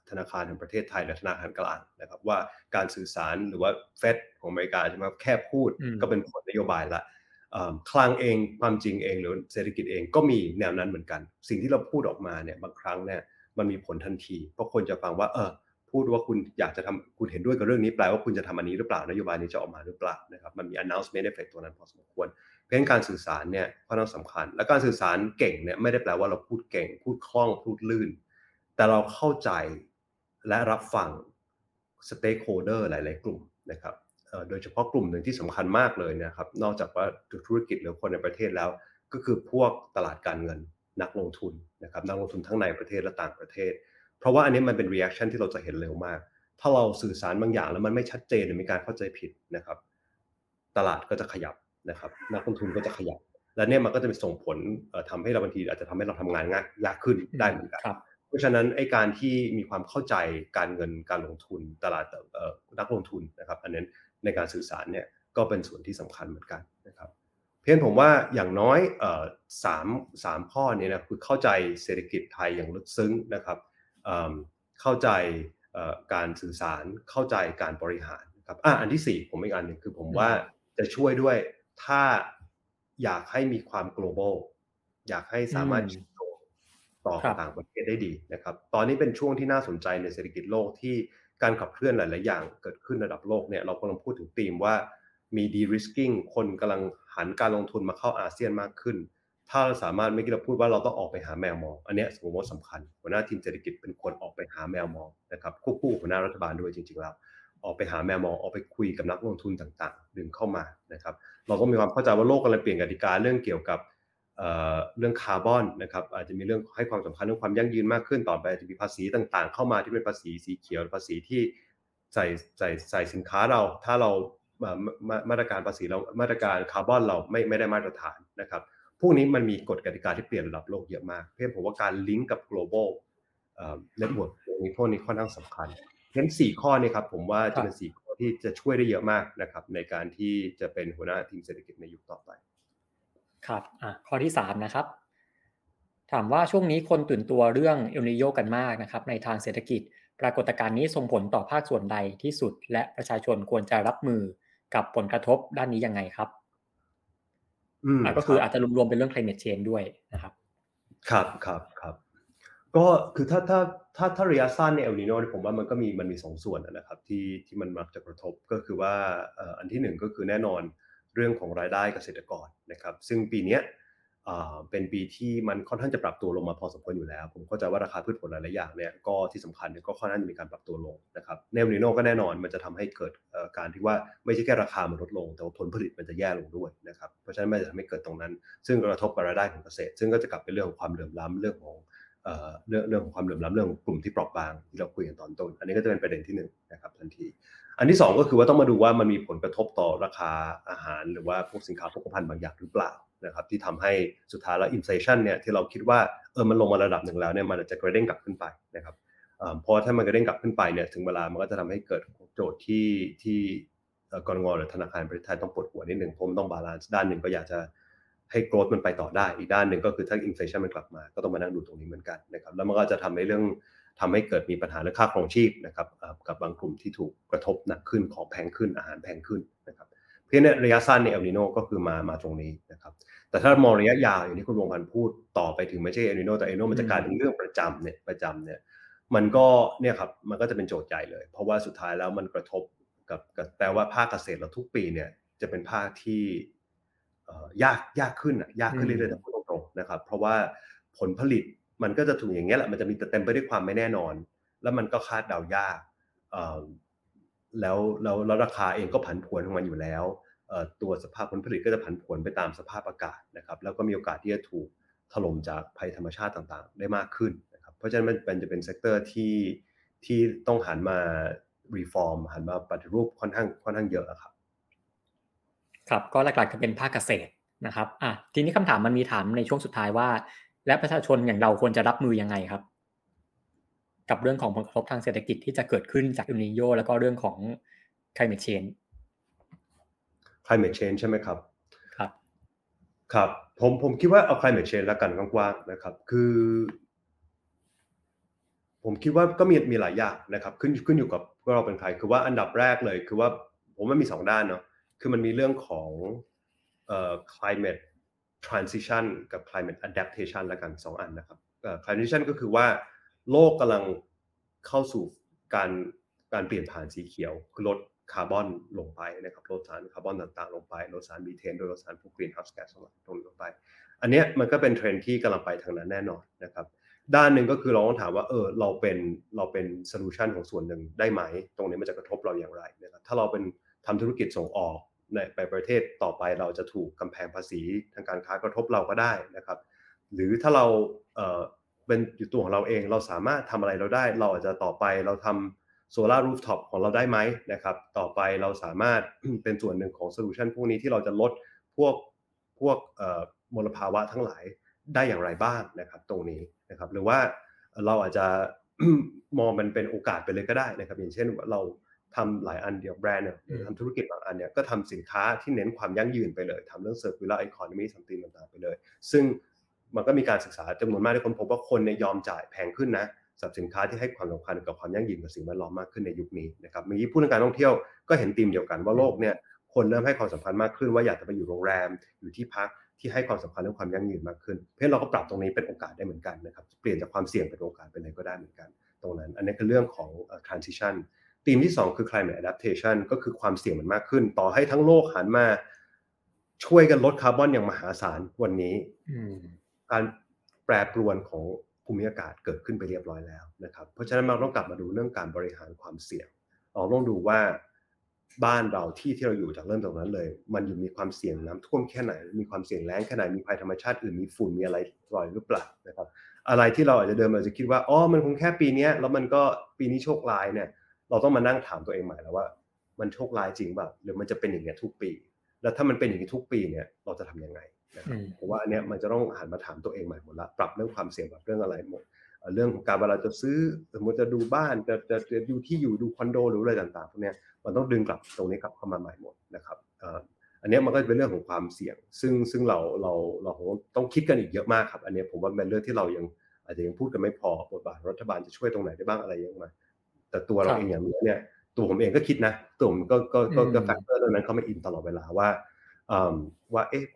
ธนาคารแห่งประเทศไทยและธนาคารกลางนะครับว่าการสื่อสารหรือว่าเฟดของอเมริกาใช่ไหมแค่พูดก็เป็นผลนโยบายละคลังเองความจริงเองหรือเศรษฐกิจเองก็มีแนวนั้นเหมือนกันสิ่งที่เราพูดออกมาเนี่ยบางครั้งเนี่ยมันมีผลทันทีเพราะคนจะฟังว่าพูดว่าคุณอยากจะทำคุณเห็นด้วยกับเรื่องนี้แปลว่าคุณจะทำอันนี้หรือเปล่านโยบายนี้จะออกมาหรือเปล่านะครับมันมี announcement effect ตัวนั้นพอสมควรเพราะฉะนั้นการสื่อสารเนี่ยค่อนข้างสำคัญและการสื่อสารเก่งเนี่ยไม่ได้แปลว่าเราพูดเก่งพูดคล่องพูดลื่นแต่เราเข้าใจและรับฟัง stakeholder หลายๆกลุ่มนะครับโดยเฉพาะกลุ่มหนึ่งที่สำคัญมากเลยนะครับนอกจากว่าธุรกิจหรือคนในประเทศแล้วก็คือพวกตลาดการเงินนักลงทุนนะครับนักลงทุนทั้งในประเทศและต่างประเทศเพราะว่าอันนี้มันเป็น reaction ที่เราจะเห็นเร็วมากถ้าเราสื่อสารบางอย่างแล้วมันไม่ชัดเจนหรือมีการเข้าใจผิดนะครับตลาดก็จะขยับนะครับนักลงทุนก็จะขยับและเนี่ยมันก็จะไปส่งผลทำให้เราบางทีอาจจะทำให้เราทำงานยากขึ้นได้เหมือนกันเพราะฉะนั้นไอ้การที่มีความเข้าใจการเงินการลงทุนตลาดนักลงทุนนะครับอันนั้นในการสื่อสารเนี่ยก็เป็นส่วนที่สำคัญเหมือนกันนะครับเพียงผมว่าอย่างน้อยสามข้อนี้นะคือเข้าใจเศรษฐกิจไทยอย่างลึกซึ้งนะครับเข้าใจการสื่อสารเข้าใจการบริหารครับอันที่สี่ผมอีกอันหนึ่งคือผมว่าจะช่วยด้วยถ้าอยากให้มีความ global อยากให้สามารถต่อต่างประเทศได้ดีนะครับตอนนี้เป็นช่วงที่น่าสนใจในเศรษฐกิจโลกที่การขับเคลื่อนหลายๆอย่างเกิดขึ้นระดับโลกเนี่ยเรากำลังพูดถึงธีมว่ามี de-risking คนกำลังหันการลงทุนมาเข้าอาเซียนมากขึ้นถ้าเราสามารถเมื่อกี้เราพูดว่าเราต้องออกไปหาแมวมองอันนี้ผมว่าสำคัญหัวหน้าทีมเศรษฐกิจเป็นคนออกไปหาแมวมองนะครับควบคู่หัวหน้ารัฐบาลด้วยจริงๆแล้วออกไปหาแมวมองออกไปคุยกับนักลงทุนต่างๆดึงเข้ามานะครับเราก็มีความเข้าใจว่าโลกกำลังเปลี่ยนกติกาเรื่องเกี่ยวกับเรื่องคาร์บอนนะครับอาจจะมีเรื่องให้ความสำคัญเรื่องความยั่งยืนมากขึ้นต่อไปจะมีภาษีต่างๆเข้ามาที่เป็นภาษีสีเขียวภาษีที่ใส่สินค้าเราถ้าเรามาตรการภาษีเรามาตรการคาร์บอนเราไม่ได้มาตรฐานนะครับพวกนี้มันมีกฎกติกาที่เปลี่ยนระดับโลกเยอะมากเพื่อผมว่าการลิงก์กับ global network นี้พวกนี้ค่อนข้างสำคัญเห็น4ข้อนี้ครับผมว่าจะเป็น4ข้อที่จะช่วยได้เยอะมากนะครับในการที่จะเป็นหัวหน้าทีมเศรษฐกิจในยุคต่อไปครับข้อที่3นะครับถามว่าช่วงนี้คนตื่นตัวเรื่องเอลนีโญกันมากนะครับในทางเศรษฐกิจปรากฏการณ์นี้ส่งผลต่อภาคส่วนใดที่สุดและประชาชนควรจะรับมือกับผลกระทบด้านนี้ยังไงครับก็คืออาจจะรวมๆเป็นเรื่อง climate change ด้วยนะครับครับก็คือถ้าระยะสั้นเนี่ยเอลนีโญผมว่ามันมี2ส่วนนะครับที่มันมักจะกระทบก็คือว่าอันที่1ก็คือแน่นอนเรื่องของรายได้เกษตรกรนะครับซึ่งปีนี้ เป็นปีที่มันค่อนข้างจะปรับตัวลงมาพอสมควรอยู่แล้วผมเข้าใจว่าราคาพืชผลหลายๆอย่างเนี่ยก็ที่สำคัญเนี่ยก็ค่อนข้างจะมีการปรับตัวลงนะครับเนลนิโนก็แน่นอนมันจะทำให้เกิดการที่ว่าไม่ใช่แค่ราคามันลดลงแต่ว่าผลผลิตมันจะแย่ลงด้วยนะครับเพราะฉะนั้นมันจะทำให้เกิดตรงนั้นซึ่งกระทบกับรายได้ของเกษตรซึ่งก็จะกลับไปเรื่องของความเหลื่อมล้ำเรื่องของความเหลื่อมล้ำเรื่องกลุ่มที่เปราะบางที่เราคุยกันตอนต้นอันนี้ก็จะเป็นประเด็นที่1นะครับทันทีอันที่2ก็คือว่าต้องมาดูว่ามันมีผลกระทบต่อราคาอาหารหรือว่าพวกสินค้าโภคภัณฑ์บางอย่างหรือเปล่านะครับที่ทำให้สุดท้ายแล้วอินเฟลชันเนี่ยที่เราคิดว่ามันลงมาระดับหนึ่งแล้วเนี่ยมันจะกระเด้งกลับขึ้นไปนะครับเพราะถ้ามันกระเด้งกลับขึ้นไปเนี่ยถึงเวลามันก็จะทำให้เกิดโจทย์ที่กองเงินหรือธนาคารประเทศไทยต้องปวดหัวนิดหนึ่งเพราะมันต้องบาลานซ์ด้านหนึ่งก็อยากจะให้โกรธมันไปต่อได้อีกด้านหนึ่งก็คือถ้าอินเฟลชันมันกลับมาก็ต้องมานั่งดูตรงนี้เหมือนกันนะครับแล้วมันก็จะทำให้เกิดมีปัญหาเรื่องค่าครองชีพนะครับกับบางกลุ่มที่ถูกกระทบหนักขึ้นของแพงขึ้นอาหารแพงขึ้นนะครับเพียงเนี่ยระยะสั้นในเอลนิโนก็คือมาตรงนี้นะครับแต่ถ้ามองระยะยาวอย่างที่คุณวงพันธ์พูดต่อไปถึงไม่ใช่เอลนิโนแต่เอลนิโนมันจะกลายเป็นเรื่องประจำเนี่ยมันก็เนี่ยครับมันก็จะเป็นโจทย์ใหญ่เลยเพราะว่าสุดท้ายแล้วมันกระทบกับแปลว่าภาคเกษตรเราทุกปีเนี่ยจะเป็นภาคที่ยากขึ้นเรื่อยๆตรงๆนะครับเพราะว่าผลผลิตมันก็จะถูกอย่างเงี้ยแหละมันจะมีเต็มไปด้วยความไม่แน่นอนแล้วมันก็คาดเดายากแล้วราคาเองก็ผันผวนของมันอยู่แล้วตัวสภาพผลผลิตก็จะผันผวนไปตามสภาพอากาศนะครับแล้วก็มีโอกาสที่จะถูกถล่มจากภัยธรรมชาติต่างๆได้มากขึ้นนะครับเพราะฉะนั้นมันจะเป็นเซกเตอร์ที่ต้องหันมารีฟอร์มหันมาปฏิรูปค่อนข้างเยอะครับครับก็หลักๆจะเป็นภาคเกษตรนะครับทีนี้คำถามมันมีถามในช่วงสุดท้ายว่าและประชาชนอย่างเราควรจะรับมือยังไงครับกับเรื่องของผลกระทบทางเศรษฐกิจที่จะเกิดขึ้นจากเอลนีโญแล้วก็เรื่องของ climate changeใช่ไหมครับครับผมคิดว่าเอา climate change ละกันกว้างๆนะครับคือผมคิดว่าก็มีหลายอย่างนะครับขึ้นอยู่กับเราเป็นใครคือว่าอันดับแรกเลยคือว่าผมว่ามี2ด้านเนาะคือมันมีเรื่องของclimate transition กับ climate adaptation ละกัน2อันนะครับtransition ก็คือว่าโลกกำลังเข้าสู่การเปลี่ยนผ่านสีเขียวคือลดคาร์บอนลงไปนะครับลดสารคาร์บอนต่างๆลงไปลดสารมีเทนโดยลดสารพวก greenhouse gas ลงไปอันเนี้ยมันก็เป็นเทรนด์ที่กำลังไปทางนั้นแน่นอนนะครับด้านหนึ่งก็คือเราต้องถามว่าเราเป็นโซลูชันของส่วนหนึ่งได้ไหมตรงนี้มันจะกระทบเราอย่างไรนะครับถ้าเราเป็นทำธุรกิจส่งออกไปประเทศต่อไปเราจะถูกกำแพงภาษีทางการค้ากระทบเราก็ได้นะครับหรือถ้าเราเป็นอยู่ตัวของเราเองเราสามารถทำอะไรเราได้เราอาจจะต่อไปเราทำโซล่ารูฟท็อปของเราได้ไหมนะครับต่อไปเราสามารถ เป็นส่วนหนึ่งของโซลูชันพวกนี้ที่เราจะลดพวกมลภาวะทั้งหลายได้อย่างไรบ้างนะครับตรงนี้นะครับหรือว่าเราอาจจะ มองมันเป็นโอกาสไปเลยก็ได้นะครับอย่างเช่นเราทำหลายอันเดียวแบรนด์เนี่ยทำธุรกิจบางอันเนี่ยก็ทำสินค้าที่เน้นความยั่งยืนไปเลยทำเรื่อง Circular Economy ต่างๆไปเลยซึ่งมันก็มีการศึกษาจำนวนมากที่คนพบว่าคนเนี่ยยอมจ่ายแพงขึ้นนะสำหรับสินค้าที่ให้ความสำคัญกับความยั่งยืนกับสิ่งแวดล้อมมากขึ้นในยุคนี้นะครับเมื่อกี้พูดถึงการท่องเที่ยวก็เห็นธีมเดียวกันว่าโลกเนี่ยคนเริ่มให้ความสำคัญมากขึ้นว่าอยากจะไปอยู่โรงแรมอยู่ที่พักที่ให้ความสำคัญเรื่องความยั่งยืนมากขึ้นเพราะฉะนั้นเราก็ปรับตรงนี้เป็นโอกาสได้เหมือนกันนะครับเปลี่ยนจากความเสี่ยงเป็นโอกาสเป็นอะไรก็ได้เหมือนกันตรงนั้นอันนี้คือเรื่องของ transitionธีมที่2คือ climate adaptation ก็คือความเสี่ยงมันมากขึ้นต่อให้ทั้งโลกหันมาช่วยกันลดคาร์บอนอย่างมหาศาลวันนี้การแปรปรวนของภูมิอากาศเกิดขึ้นไปเรียบร้อยแล้วนะครับเพราะฉะนั้นเราต้องกลับมาดูเรื่องการบริหารความเสี่ยงเราต้องดูว่าบ้านเราที่เราอยู่จากเริ่มตรงนั้นเลยมันอยู่มีความเสี่ยงน้ำท่วมแค่ไหนมีความเสี่ยงแล้งแค่ไหนมีภัยธรรมชาติอื่นมีฝุ่นมีอะไรลอยหรือเปล่านะครับอะไรที่เราอาจจะเดิมเราจะคิดว่าอ๋อมันคงแค่ปีนี้แล้วมันก็ปีนี้โชคร้ายเนี่ยเราต้องมานั่งถามตัวเองใหม่แล้วว่ามันโชคร้ายจริงป่ะหรือมันจะเป็นอย่างเงี้ยทุกปีแล้วถ้ามันเป็นอย่างนี้ทุกปีเนี่ยเราจะทำยังไงนะครับเพราะว่าอันเนี้ยมันจะต้องหันมาถามตัวเองใหม่หมดละปรับเรื่องความเสี่ยงปรับเรื่องอะไรหมดเรื่องของการเวลาจะซื้อสมมติจะดูบ้านจะดูที่อยู่ดูคอนโดหรืออะไรต่างๆพวกเนี้ยมันต้องดึงกลับตรงนี้กลับเข้ามาใหม่หมดนะครับอันเนี้ยมันก็เป็นเรื่องของความเสี่ยงซึ่งเราต้องคิดกันอีกเยอะมากครับอันเนี้ยผมว่าเป็นเรื่องที่เรายังอาจจะยังพูดกันไม่พอบทบาทรัฐบาลจะช่วยตรงไหนได้บ้างอะไรยังไงแต่ตัวเราเองอย่างเนี่ยตัวผมเองก็คิดนะตัวผมก็แฟกเตอร์เรื่องนั้นเข้ามาอินตลอดเวลาว่า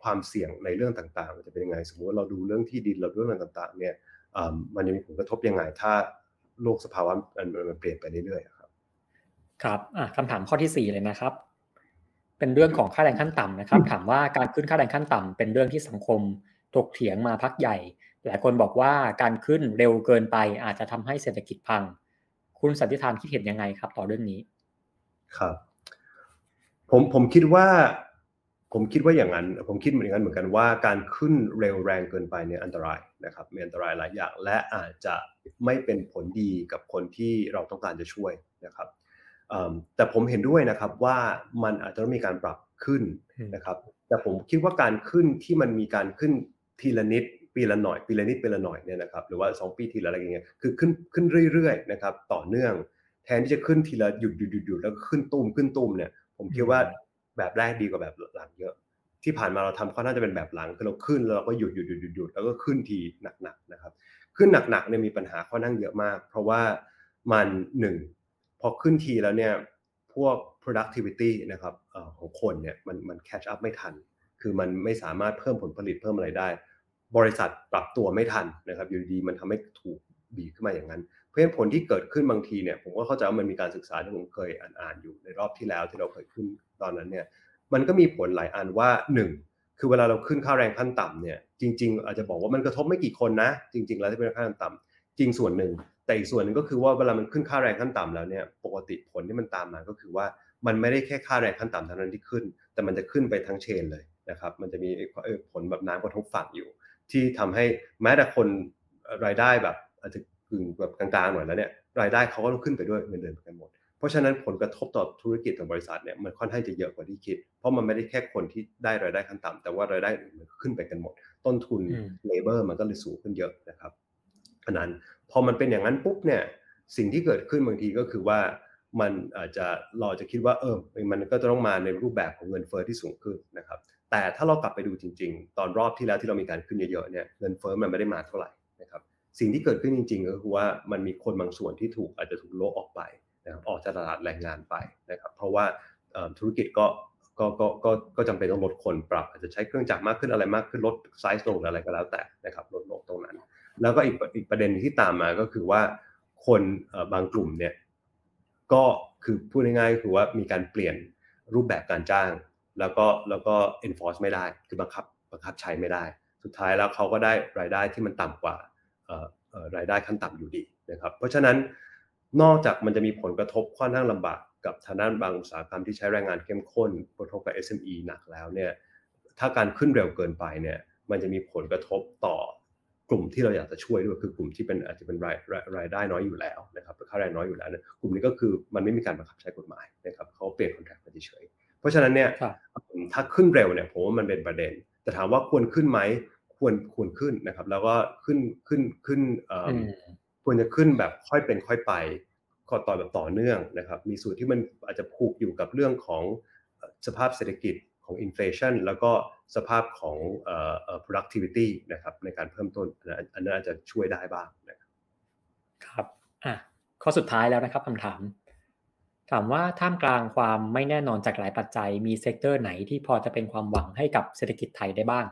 ความเสี่ยงในเรื่องต่างๆมันจะเป็นยังไงสมมุติเราดูเรื่องที่ดินเราดูเรื่องต่างๆเนี่ยมันจะมีผลกระทบยังไงถ้าโลกสภาวะมันเปลี่ยนไปเรื่อยๆครับครับคำถามข้อที่4เลยนะครับเป็นเรื่องของค่าแรงขั้นต่ำนะครับถามว่าการขึ้นค่าแรงขั้นต่ำเป็นเรื่องที่สังคม ถกเถียงมาพักใหญ่หลายคนบอกว่าการขึ้นเร็วเกินไปอาจจะทำให้เศรษฐกิจพังคุณสันติธานคิดเห็นยังไงครับต่อเรื่องนี้ครับผมคิดว่าอย่างนั้นผมคิดเหมือนกันว่าการขึ้นเร็วแรงเกินไปเนี่ยอันตรายนะครับมีอันตรายหลายอย่างและอาจจะไม่เป็นผลดีกับคนที่เราต้องการจะช่วยนะครับแต่ผมเห็นด้วยนะครับว่ามันอาจจะต้องมีการปรับขึ้นนะครับแต่ผมคิดว่าการขึ้นที่มันมีการขึ้นทีละนิดปีละหน่อยปีละนิดปีละหน่อยเนี่ยนะครับหรือว่า2ปีทีละอะไรอย่างเงี้ยคือขึ้นเรื่อยๆนะครับต่อเนื่องแทนที่จะขึ้นทีละหยุดๆๆแล้วก็ขึ้นตุ้มเนี่ยผมคิดว่าแบบแรกดีกว่าแบบหลังเยอะที่ผ่านมาเราทำค่อนข้างจะเป็นแบบหลังคือเราขึ้นแล้วเราก็หยุดแล้วก็ขึ้นทีหนักๆนะครับขึ้นหนักๆเนี่ยมีปัญหาค่อนข้างเยอะมากเพราะว่ามัน1พอขึ้นทีแล้วเนี่ยพวก productivity นะครับของคนเนี่ยมัน catch up ไม่ทันคือมันไม่สามารถเพิ่มผลผลิตเพิ่มอะไรได้บริษัทปรับตัวไม่ทันนะครับอยู่ดีๆมันทำให้ถูกบีบขึ้นมาอย่างนั้นเพราะฉะนั้นผลที่เกิดขึ้นบางทีเนี่ยผมก็เข้าใจว่ามันมีการศึกษาที่ผมเคยอ่านอยู่ในรอบที่แล้วที่เราเคยขึ้นตอนนั้นเนี่ยมันก็มีผลหลายอันว่า1คือเวลาเราขึ้นค่าแรงขั้นต่ำเนี่ยจริงๆอาจจะบอกว่ามันกระทบไม่กี่คนนะจริงๆแล้วที่เป็นค่าแรงต่ำจริงส่วนหนึ่งแต่อีกส่วนนึงก็คือว่าเวลามันขึ้นค่าแรงขั้นต่ำแล้วเนี่ยปกติผลที่มันตามมาก็คือว่ามันไม่ได้แค่ค่าแรงขั้นต่ำเท่านั้นที่ขึ้นแต่มันจะขึ้นไปทั้งเชนเลยนะครับมันจะมีผลแบบน้ำกระทบฝั่งอยู่ที่ทำให้แม้แต่คนรายได้แบบอาจจะแบบกลางๆหน่อยแล้วเนี่ยรายได้เขาก็ต้องขึ้นไปด้วยเงินเดือนกันหมดเพราะฉะนั้นผลกระทบต่อธุรกิจของบริษัทเนี่ยมันค่อนข้างจะเยอะกว่าที่คิดเพราะมันไม่ได้แค่คนที่ได้รายได้ขั้นต่ำแต่ว่ารายได้อื่นมันขึ้นไปกันหมดต้นทุน labor มันก็เลยสูงขึ้นเยอะนะครับอันนั้นพอมันเป็นอย่างนั้นปุ๊บเนี่ยสิ่งที่เกิดขึ้นบางทีก็คือว่ามันอาจจะเราจะคิดว่ามันก็จะต้องมาในรูปแบบของเงินเฟ้อที่สูงขึ้นนะครับแต่ถ้าเรากลับไปดูจริงๆตอนรอบที่แล้วที่เรามีการขึ้นเยอะๆเนี่ยเงินเฟ้อมันไม่ได้มาเท่าไหร่นะครับสิ่งที่เกิดขึ้นจริงๆก็คือว่ามันมีคนบางส่วนที่อาจจะถูกโลกออกไปนะครับออกจากตลาดแรงงานไปนะครับเพราะว่าธุรกิจก็จำเป็นต้องลดคนปรับอาจจะใช้เครื่องจักรมากขึ้นอะไรมากขึ้นลดไซส์ลงอะไรก็แล้วแต่นะครับลดลงตรงนั้นแล้วก็อีกประเด็นที่ตามมาก็คือว่าคนบางกลุ่มเนี่ยก็คือพูดง่ายๆคือว่ามีการเปลี่ยนรูปแบบการจ้างแล้วก็ enforce ไม่ได้คือบังคับใช้ไม่ได้สุดท้ายแล้วเขาก็ได้รายได้ที่มันต่ำกว่ารายได้ขั้นต่ำอยู่ดีนะครับเพราะฉะนั้นนอกจากมันจะมีผลกระทบค่อนข้างลำบากกับทางด้านบางอุตสาหกรรมที่ใช้แรงงานเข้มข้นกระทบกับ SME หนักแล้วเนี่ยถ้าการขึ้นเร็วเกินไปเนี่ยมันจะมีผลกระทบต่อกลุ่มที่เราอยากจะช่วยด้วยคือกลุ่มที่เป็นอาจจะเป็นรายได้น้อยอยู่แล้วนะครับค่ารายน้อยอยู่แล้วเนี่ยกลุ่มนี้ก็คือมันไม่มีการบังคับใช้กฎหมายนะครับเขาเปลี่ยนคอนแทคไปเฉยเพราะฉะนั้นเนี่ยถ้าขึ้นเร็วเนี่ยผมว่ามันเป็นประเด็นแต่ถามว่าควรขึ้นไหมควรขึ้นนะครับแล้วก็ขึ้นควรจะขึ้นแบบค่อยเป็นค่อยไปก็ต่อแบบต่อเนื่องนะครับมีสูตรที่มันอาจจะผูกอยู่กับเรื่องของสภาพเศรษฐกิจของ inflation แล้วก็สภาพของ productivity นะครับในการเพิ่มต้นอันนั้นอาจจะช่วยได้บ้างนะครับครับข้อสุดท้ายแล้วนะครับคำถามว่าท่ามกลางความไม่แน่นอนจากหลายปัจจัยมีเซกเตอร์ไหนที่พอจะเป็นความหวังให้กับเศรษฐกิจไทยได้บ้าง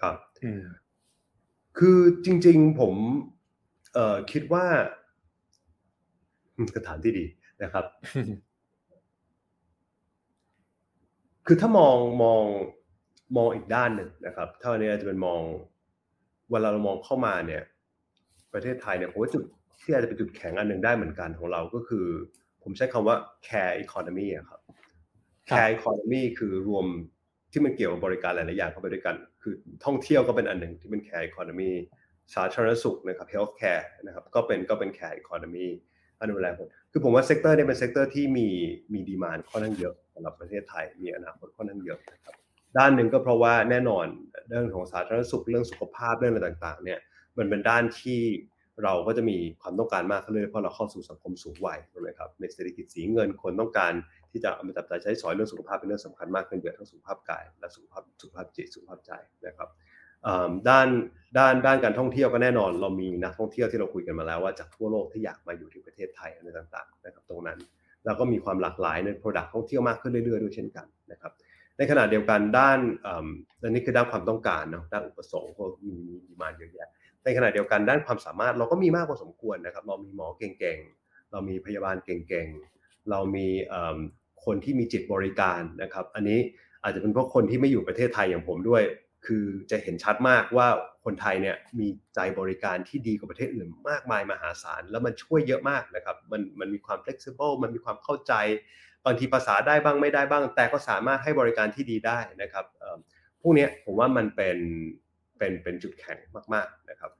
ครับคือจริงๆผมคิดว่าคำถามที่ดีนะครับ คือถ้ามองอีกด้านหนึ่งนะครับถ้าวันนี้อาจจะเป็นมองเวลาเรามองเข้ามาเนี่ยประเทศไทยเนี่ยผมว่าจุดที่อาจจะเป็นจุดแข็งอันนึงได้เหมือนกันของเราก็คือผมใช้คำว่า care economy อะครับ care economy คือรวมที่มันเกี่ยวกับบริการหลายๆอย่างเข้าไปด้วยกันคือท่องเที่ยวก็เป็นอันหนึ่งที่เป็น care economy สาธารณสุขนะครับ health care นะครับก็เป็น care economy อันนั้นอะไรคือผมว่าเซกเตอร์นี้เป็นเซกเตอร์ที่มีดีมานด์ค่อนข้างเยอะสำหรับประเทศไทยมีอนาคตค่อนข้างเยอะนะครับด้านนึงก็เพราะว่าแน่นอนเรื่องของสาธารณสุขเรื่องสุขภาพเรื่องอะไรต่างๆเนี่ยมันเป็นด้านที่เราก็จะมีความต้องการมากขึ้นเรื่อยๆเพราะเราเข้าสู่สังคมสูงวัยใช่ไหมครับในเศรษฐกิจสีเงินคนต้องการที่จะเอามาจับจ่ายใช้สอยเรื่องสุขภาพเป็นเรื่องสำคัญมากขึ้นเยอะทั้งสุขภาพกายและสุขภาพจิตสุขภาพใจนะครับด้านการท่องเที่ยวก็แน่นอนเรามีนักท่องเที่ยวที่เราคุยกันมาแล้วว่าจากทั่วโลกที่อยากมาอยู่ที่ประเทศไทยอะไรต่างๆนะครับตรงนั้นแล้วก็มีความหลากหลายใน product ท่องเที่ยวมากขึ้นเรื่อยๆด้วยเช่นกันนะครับในขณะเดียวกันด้านอันนี้คือด้านความต้องการเนาะด้านอุปสงค์ก็มีดีมานด์เยอะแยะในขณะเดียวกันด้านความสามารถเราก็มีมากพอสมควรนะครับเรามีหมอเก่งๆเรามีพยาบาลเก่งๆเรามีคนที่มีจิตบริการนะครับอันนี้ อาจจะเป็นเพราะคนที่ไม่อยู่ประเทศไทยอย่างผมด้วยคือจะเห็นชัดมากว่าคนไทยเนี่ยมีใจบริการที่ดีกว่าประเทศอื่นมากมายมหาศาลแล้วมันช่วยเยอะมากนะครับมันมีความ flexible มันมีความเข้าใจบางทีภาษาได้บ้างไม่ได้บ้างแต่ก็สามารถให้บริการที่ดีได้นะครับพวกนี้ผมว่ามันเป็นจุดแข็งมากๆนะครับ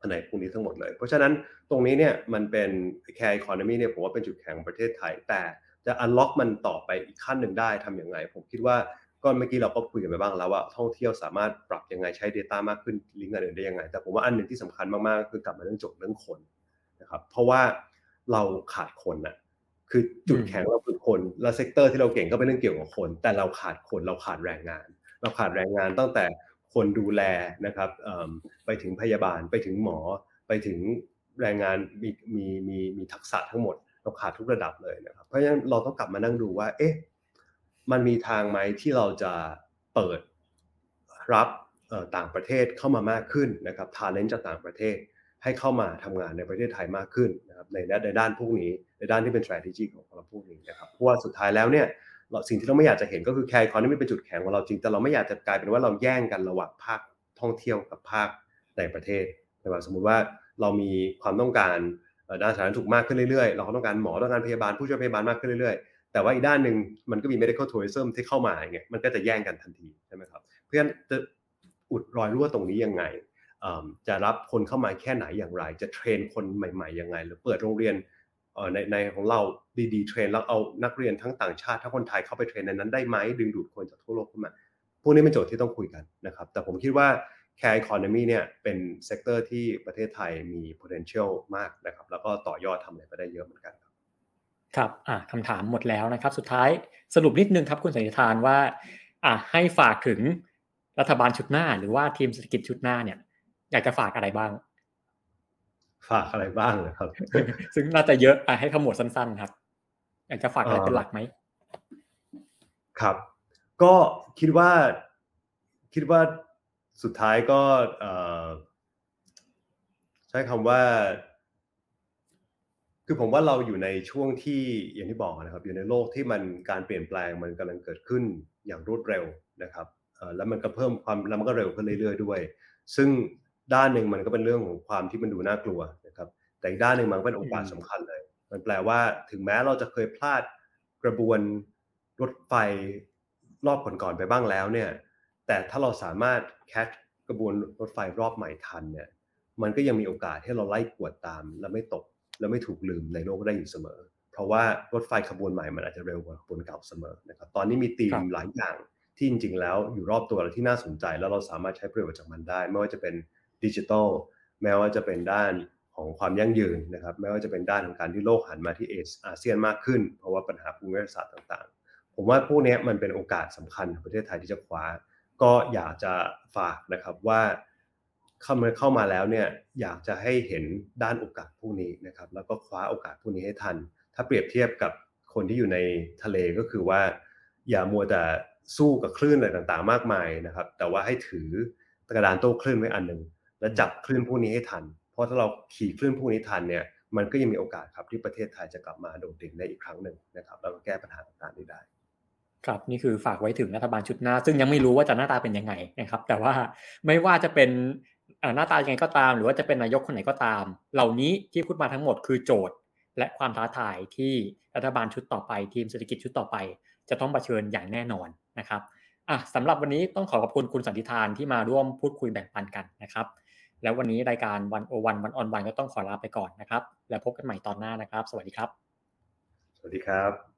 อันไหนพวกนี้ทั้งหมดเลยเพราะฉะนั้นตรงนี้เนี่ยมันเป็น Care Economy เนี่ยผมว่าเป็นจุดแข็งของประเทศไทยแต่จะ unlock มันต่อไปอีกขั้นหนึ่งได้ทำอย่างไรผมคิดว่าก็เมื่อกี้เราก็คุยกันไปบ้างแล้วว่าท่องเที่ยวสามารถปรับยังไงใช้ data มากขึ้นลิงก์กันได้ยังไงแต่ผมว่าอันนึงที่สำคัญมากๆคือกลับมาเรื่องจบเรื่องคนนะครับเพราะว่าเราขาดคนน่ะคือจุดแข็งเราคือคนและเซกเตอร์ที่เราเก่งก็เป็นเรื่องเกี่ยวกับคนแต่เราขาดคนเราขาดแรงงานเราขาดแรงงานตั้งแต่คนดูแลนะครับไปถึงพยาบาลไปถึงหมอไปถึงแรงงานมีทักษะทั้งหมดเราขาดทุกระดับเลยนะครับเพราะฉะนั้นเราต้องกลับมานั่งดูว่าเอ๊ะมันมีทางไหมที่เราจะเปิดรับต่างประเทศเข้ามามากขึ้นนะครับ talent จากต่างประเทศให้เข้ามาทำงานในประเทศไทยมากขึ้นนะครับในด้านพวกนี้ในด้านที่เป็น strategy ของเราพวกนี้นะครับเพราะว่าสุดท้ายแล้วเนี่ยสิ่งที่เราไม่อยากจะเห็นก็คือแคร์คอนนี่เป็นจุดแข็งของเราจริงแต่เราไม่อยากจะกลายเป็นว่าเราแย่งกันระหว่างภาคท่องเที่ยวกับภาคในประเทศแต่ว่าสมมุติว่าเรามีความต้องการด้านสาธารณสุขมากขึ้นเรื่อยๆเราต้องการหมอต้องการพยาบาลผู้ช่วยพยาบาลมากขึ้นเรื่อยๆแต่ว่าอีกด้านนึงมันก็มี medical tourism ที่เข้ามาอย่างเงี้ยมันก็จะแย่งกันทันทีใช่มั้ยครับเพราะฉะนั้นจะอุดรอยรั่วตรงนี้ยังไงจะรับคนเข้ามาแค่ไหนอย่างไรจะเทรนคนใหม่ๆยังไงหรือเปิดโรงเรียนในของเราดีๆเทรนแล้วเอานักเรียนทั้งต่างชาติทั้งคนไทยเข้าไปเทรนในนั้นได้ไหมดึงดูดคนจากทั่วโลกเข้ามาพวกนี้เป็นโจทย์ที่ต้องคุยกันนะครับแต่ผมคิดว่า Care Economy เนี่ยเป็นเซกเตอร์ที่ประเทศไทยมี potential มากนะครับแล้วก็ต่อยอดทำอะไรไปได้เยอะเหมือนกันครับคำถามหมดแล้วนะครับสุดท้ายสรุปนิดนึงครับคุณสันติธานว่าให้ฝากถึงรัฐบาลชุดหน้าหรือว่าทีมเศรษฐกิจชุดหน้าเนี่ยอยากจะฝากอะไรบ้างฝากอะไรบ้างนะครับซึ่งน่าจะเยอะให้ขมวดสั้นๆครับอยากจะฝากอะไรเป็นหลักไหมครับก็คิดว่าสุดท้ายก็ใช้คำว่าคือผมว่าเราอยู่ในช่วงที่อย่างที่บอกนะครับอยู่ในโลกที่มันการเปลี่ยนแปลงมันกำลังเกิดขึ้นอย่างรวดเร็วนะครับแล้วมันก็เพิ่มความแล้วมันก็เร็วขึ้นเรื่อยๆด้วยซึ่งด้านหนึ่งมันก็เป็นเรื่องของความที่มันดูน่ากลัวนะครับแต่อีกด้านหนึ่งมันเป็นโอกาสสำคัญเลยมันแปลว่าถึงแม้เราจะเคยพลาดกระบวนรถไฟรอบก่อนๆไปบ้างแล้วเนี่ยแต่ถ้าเราสามารถแคชกระบวนรถไฟรอบใหม่ทันเนี่ยมันก็ยังมีโอกาสให้เราไล่กวดตามและไม่ตกและไม่ถูกลืมในโลกได้อยู่เสมอเพราะว่ารถไฟขบวนใหม่มันอาจจะเร็วกว่าขบวนเก่าเสมอนะครับตอนนี้มีธีมหลายอย่างที่จริงๆแล้วอยู่รอบตัวเราที่น่าสนใจแล้วเราสามารถใช้ประโยชน์จากมันได้ไม่ว่าจะเป็นดิจิทัลแม้ว่าจะเป็นด้านของความยั่งยืนนะครับแม้ว่าจะเป็นด้านของการที่โลกหันมาที่อาเซียนมากขึ้นเพราะว่าปัญหาภูมิรัฐศาสตร์ต่างๆผมว่าพวกนี้มันเป็นโอกาสสำคัญของประเทศไทยที่จะคว้าก็อยากจะฝากนะครับว่าเข้ามาแล้วเนี่ยอยากจะให้เห็นด้านโอกาสพวกนี้นะครับแล้วก็คว้าโอกาสพวกนี้ให้ทันถ้าเปรียบเทียบกับคนที่อยู่ในทะเลก็คือว่าอย่ามัวแต่สู้กับคลื่นอะไรต่างๆมากมายนะครับแต่ว่าให้ถือกระดานโต้คลื่นไว้อันนึงและจับคลื่นพวกนี้ให้ทันเพราะถ้าเราขี่คลื่นพวกนี้ทันเนี่ยมันก็ยังมีโอกาสครับที่ประเทศไทยจะกลับมาโดดเด่นได้อีกครั้งหนึ่งนะครับแล้วก็แก้ปัญหาต่างๆได้ครับนี่คือฝากไว้ถึงรัฐบาลชุดหน้าซึ่งยังไม่รู้ว่าจะหน้าตาเป็นยังไงนะครับแต่ว่าไม่ว่าจะเป็นหน้าตายังไงก็ตามหรือว่าจะเป็นนายกคนไหนก็ตามเหล่านี้ที่พูดมาทั้งหมดคือโจทย์และความท้าทายที่รัฐบาลชุดต่อไปทีมเศรษฐกิจชุดต่อไปจะต้องเผชิญอย่างแน่นอนนะครับสำหรับวันนี้ต้องขอขอบคุณคุณสันติธานที่มาร่วมพูดคุยแบ่งปันกันนะครับแล้ววันนี้รายการ 101 One-on-One ก็ต้องขอลาไปก่อนนะครับแล้วพบกันใหม่ตอนหน้านะครับสวัสดีครับสวัสดีครับ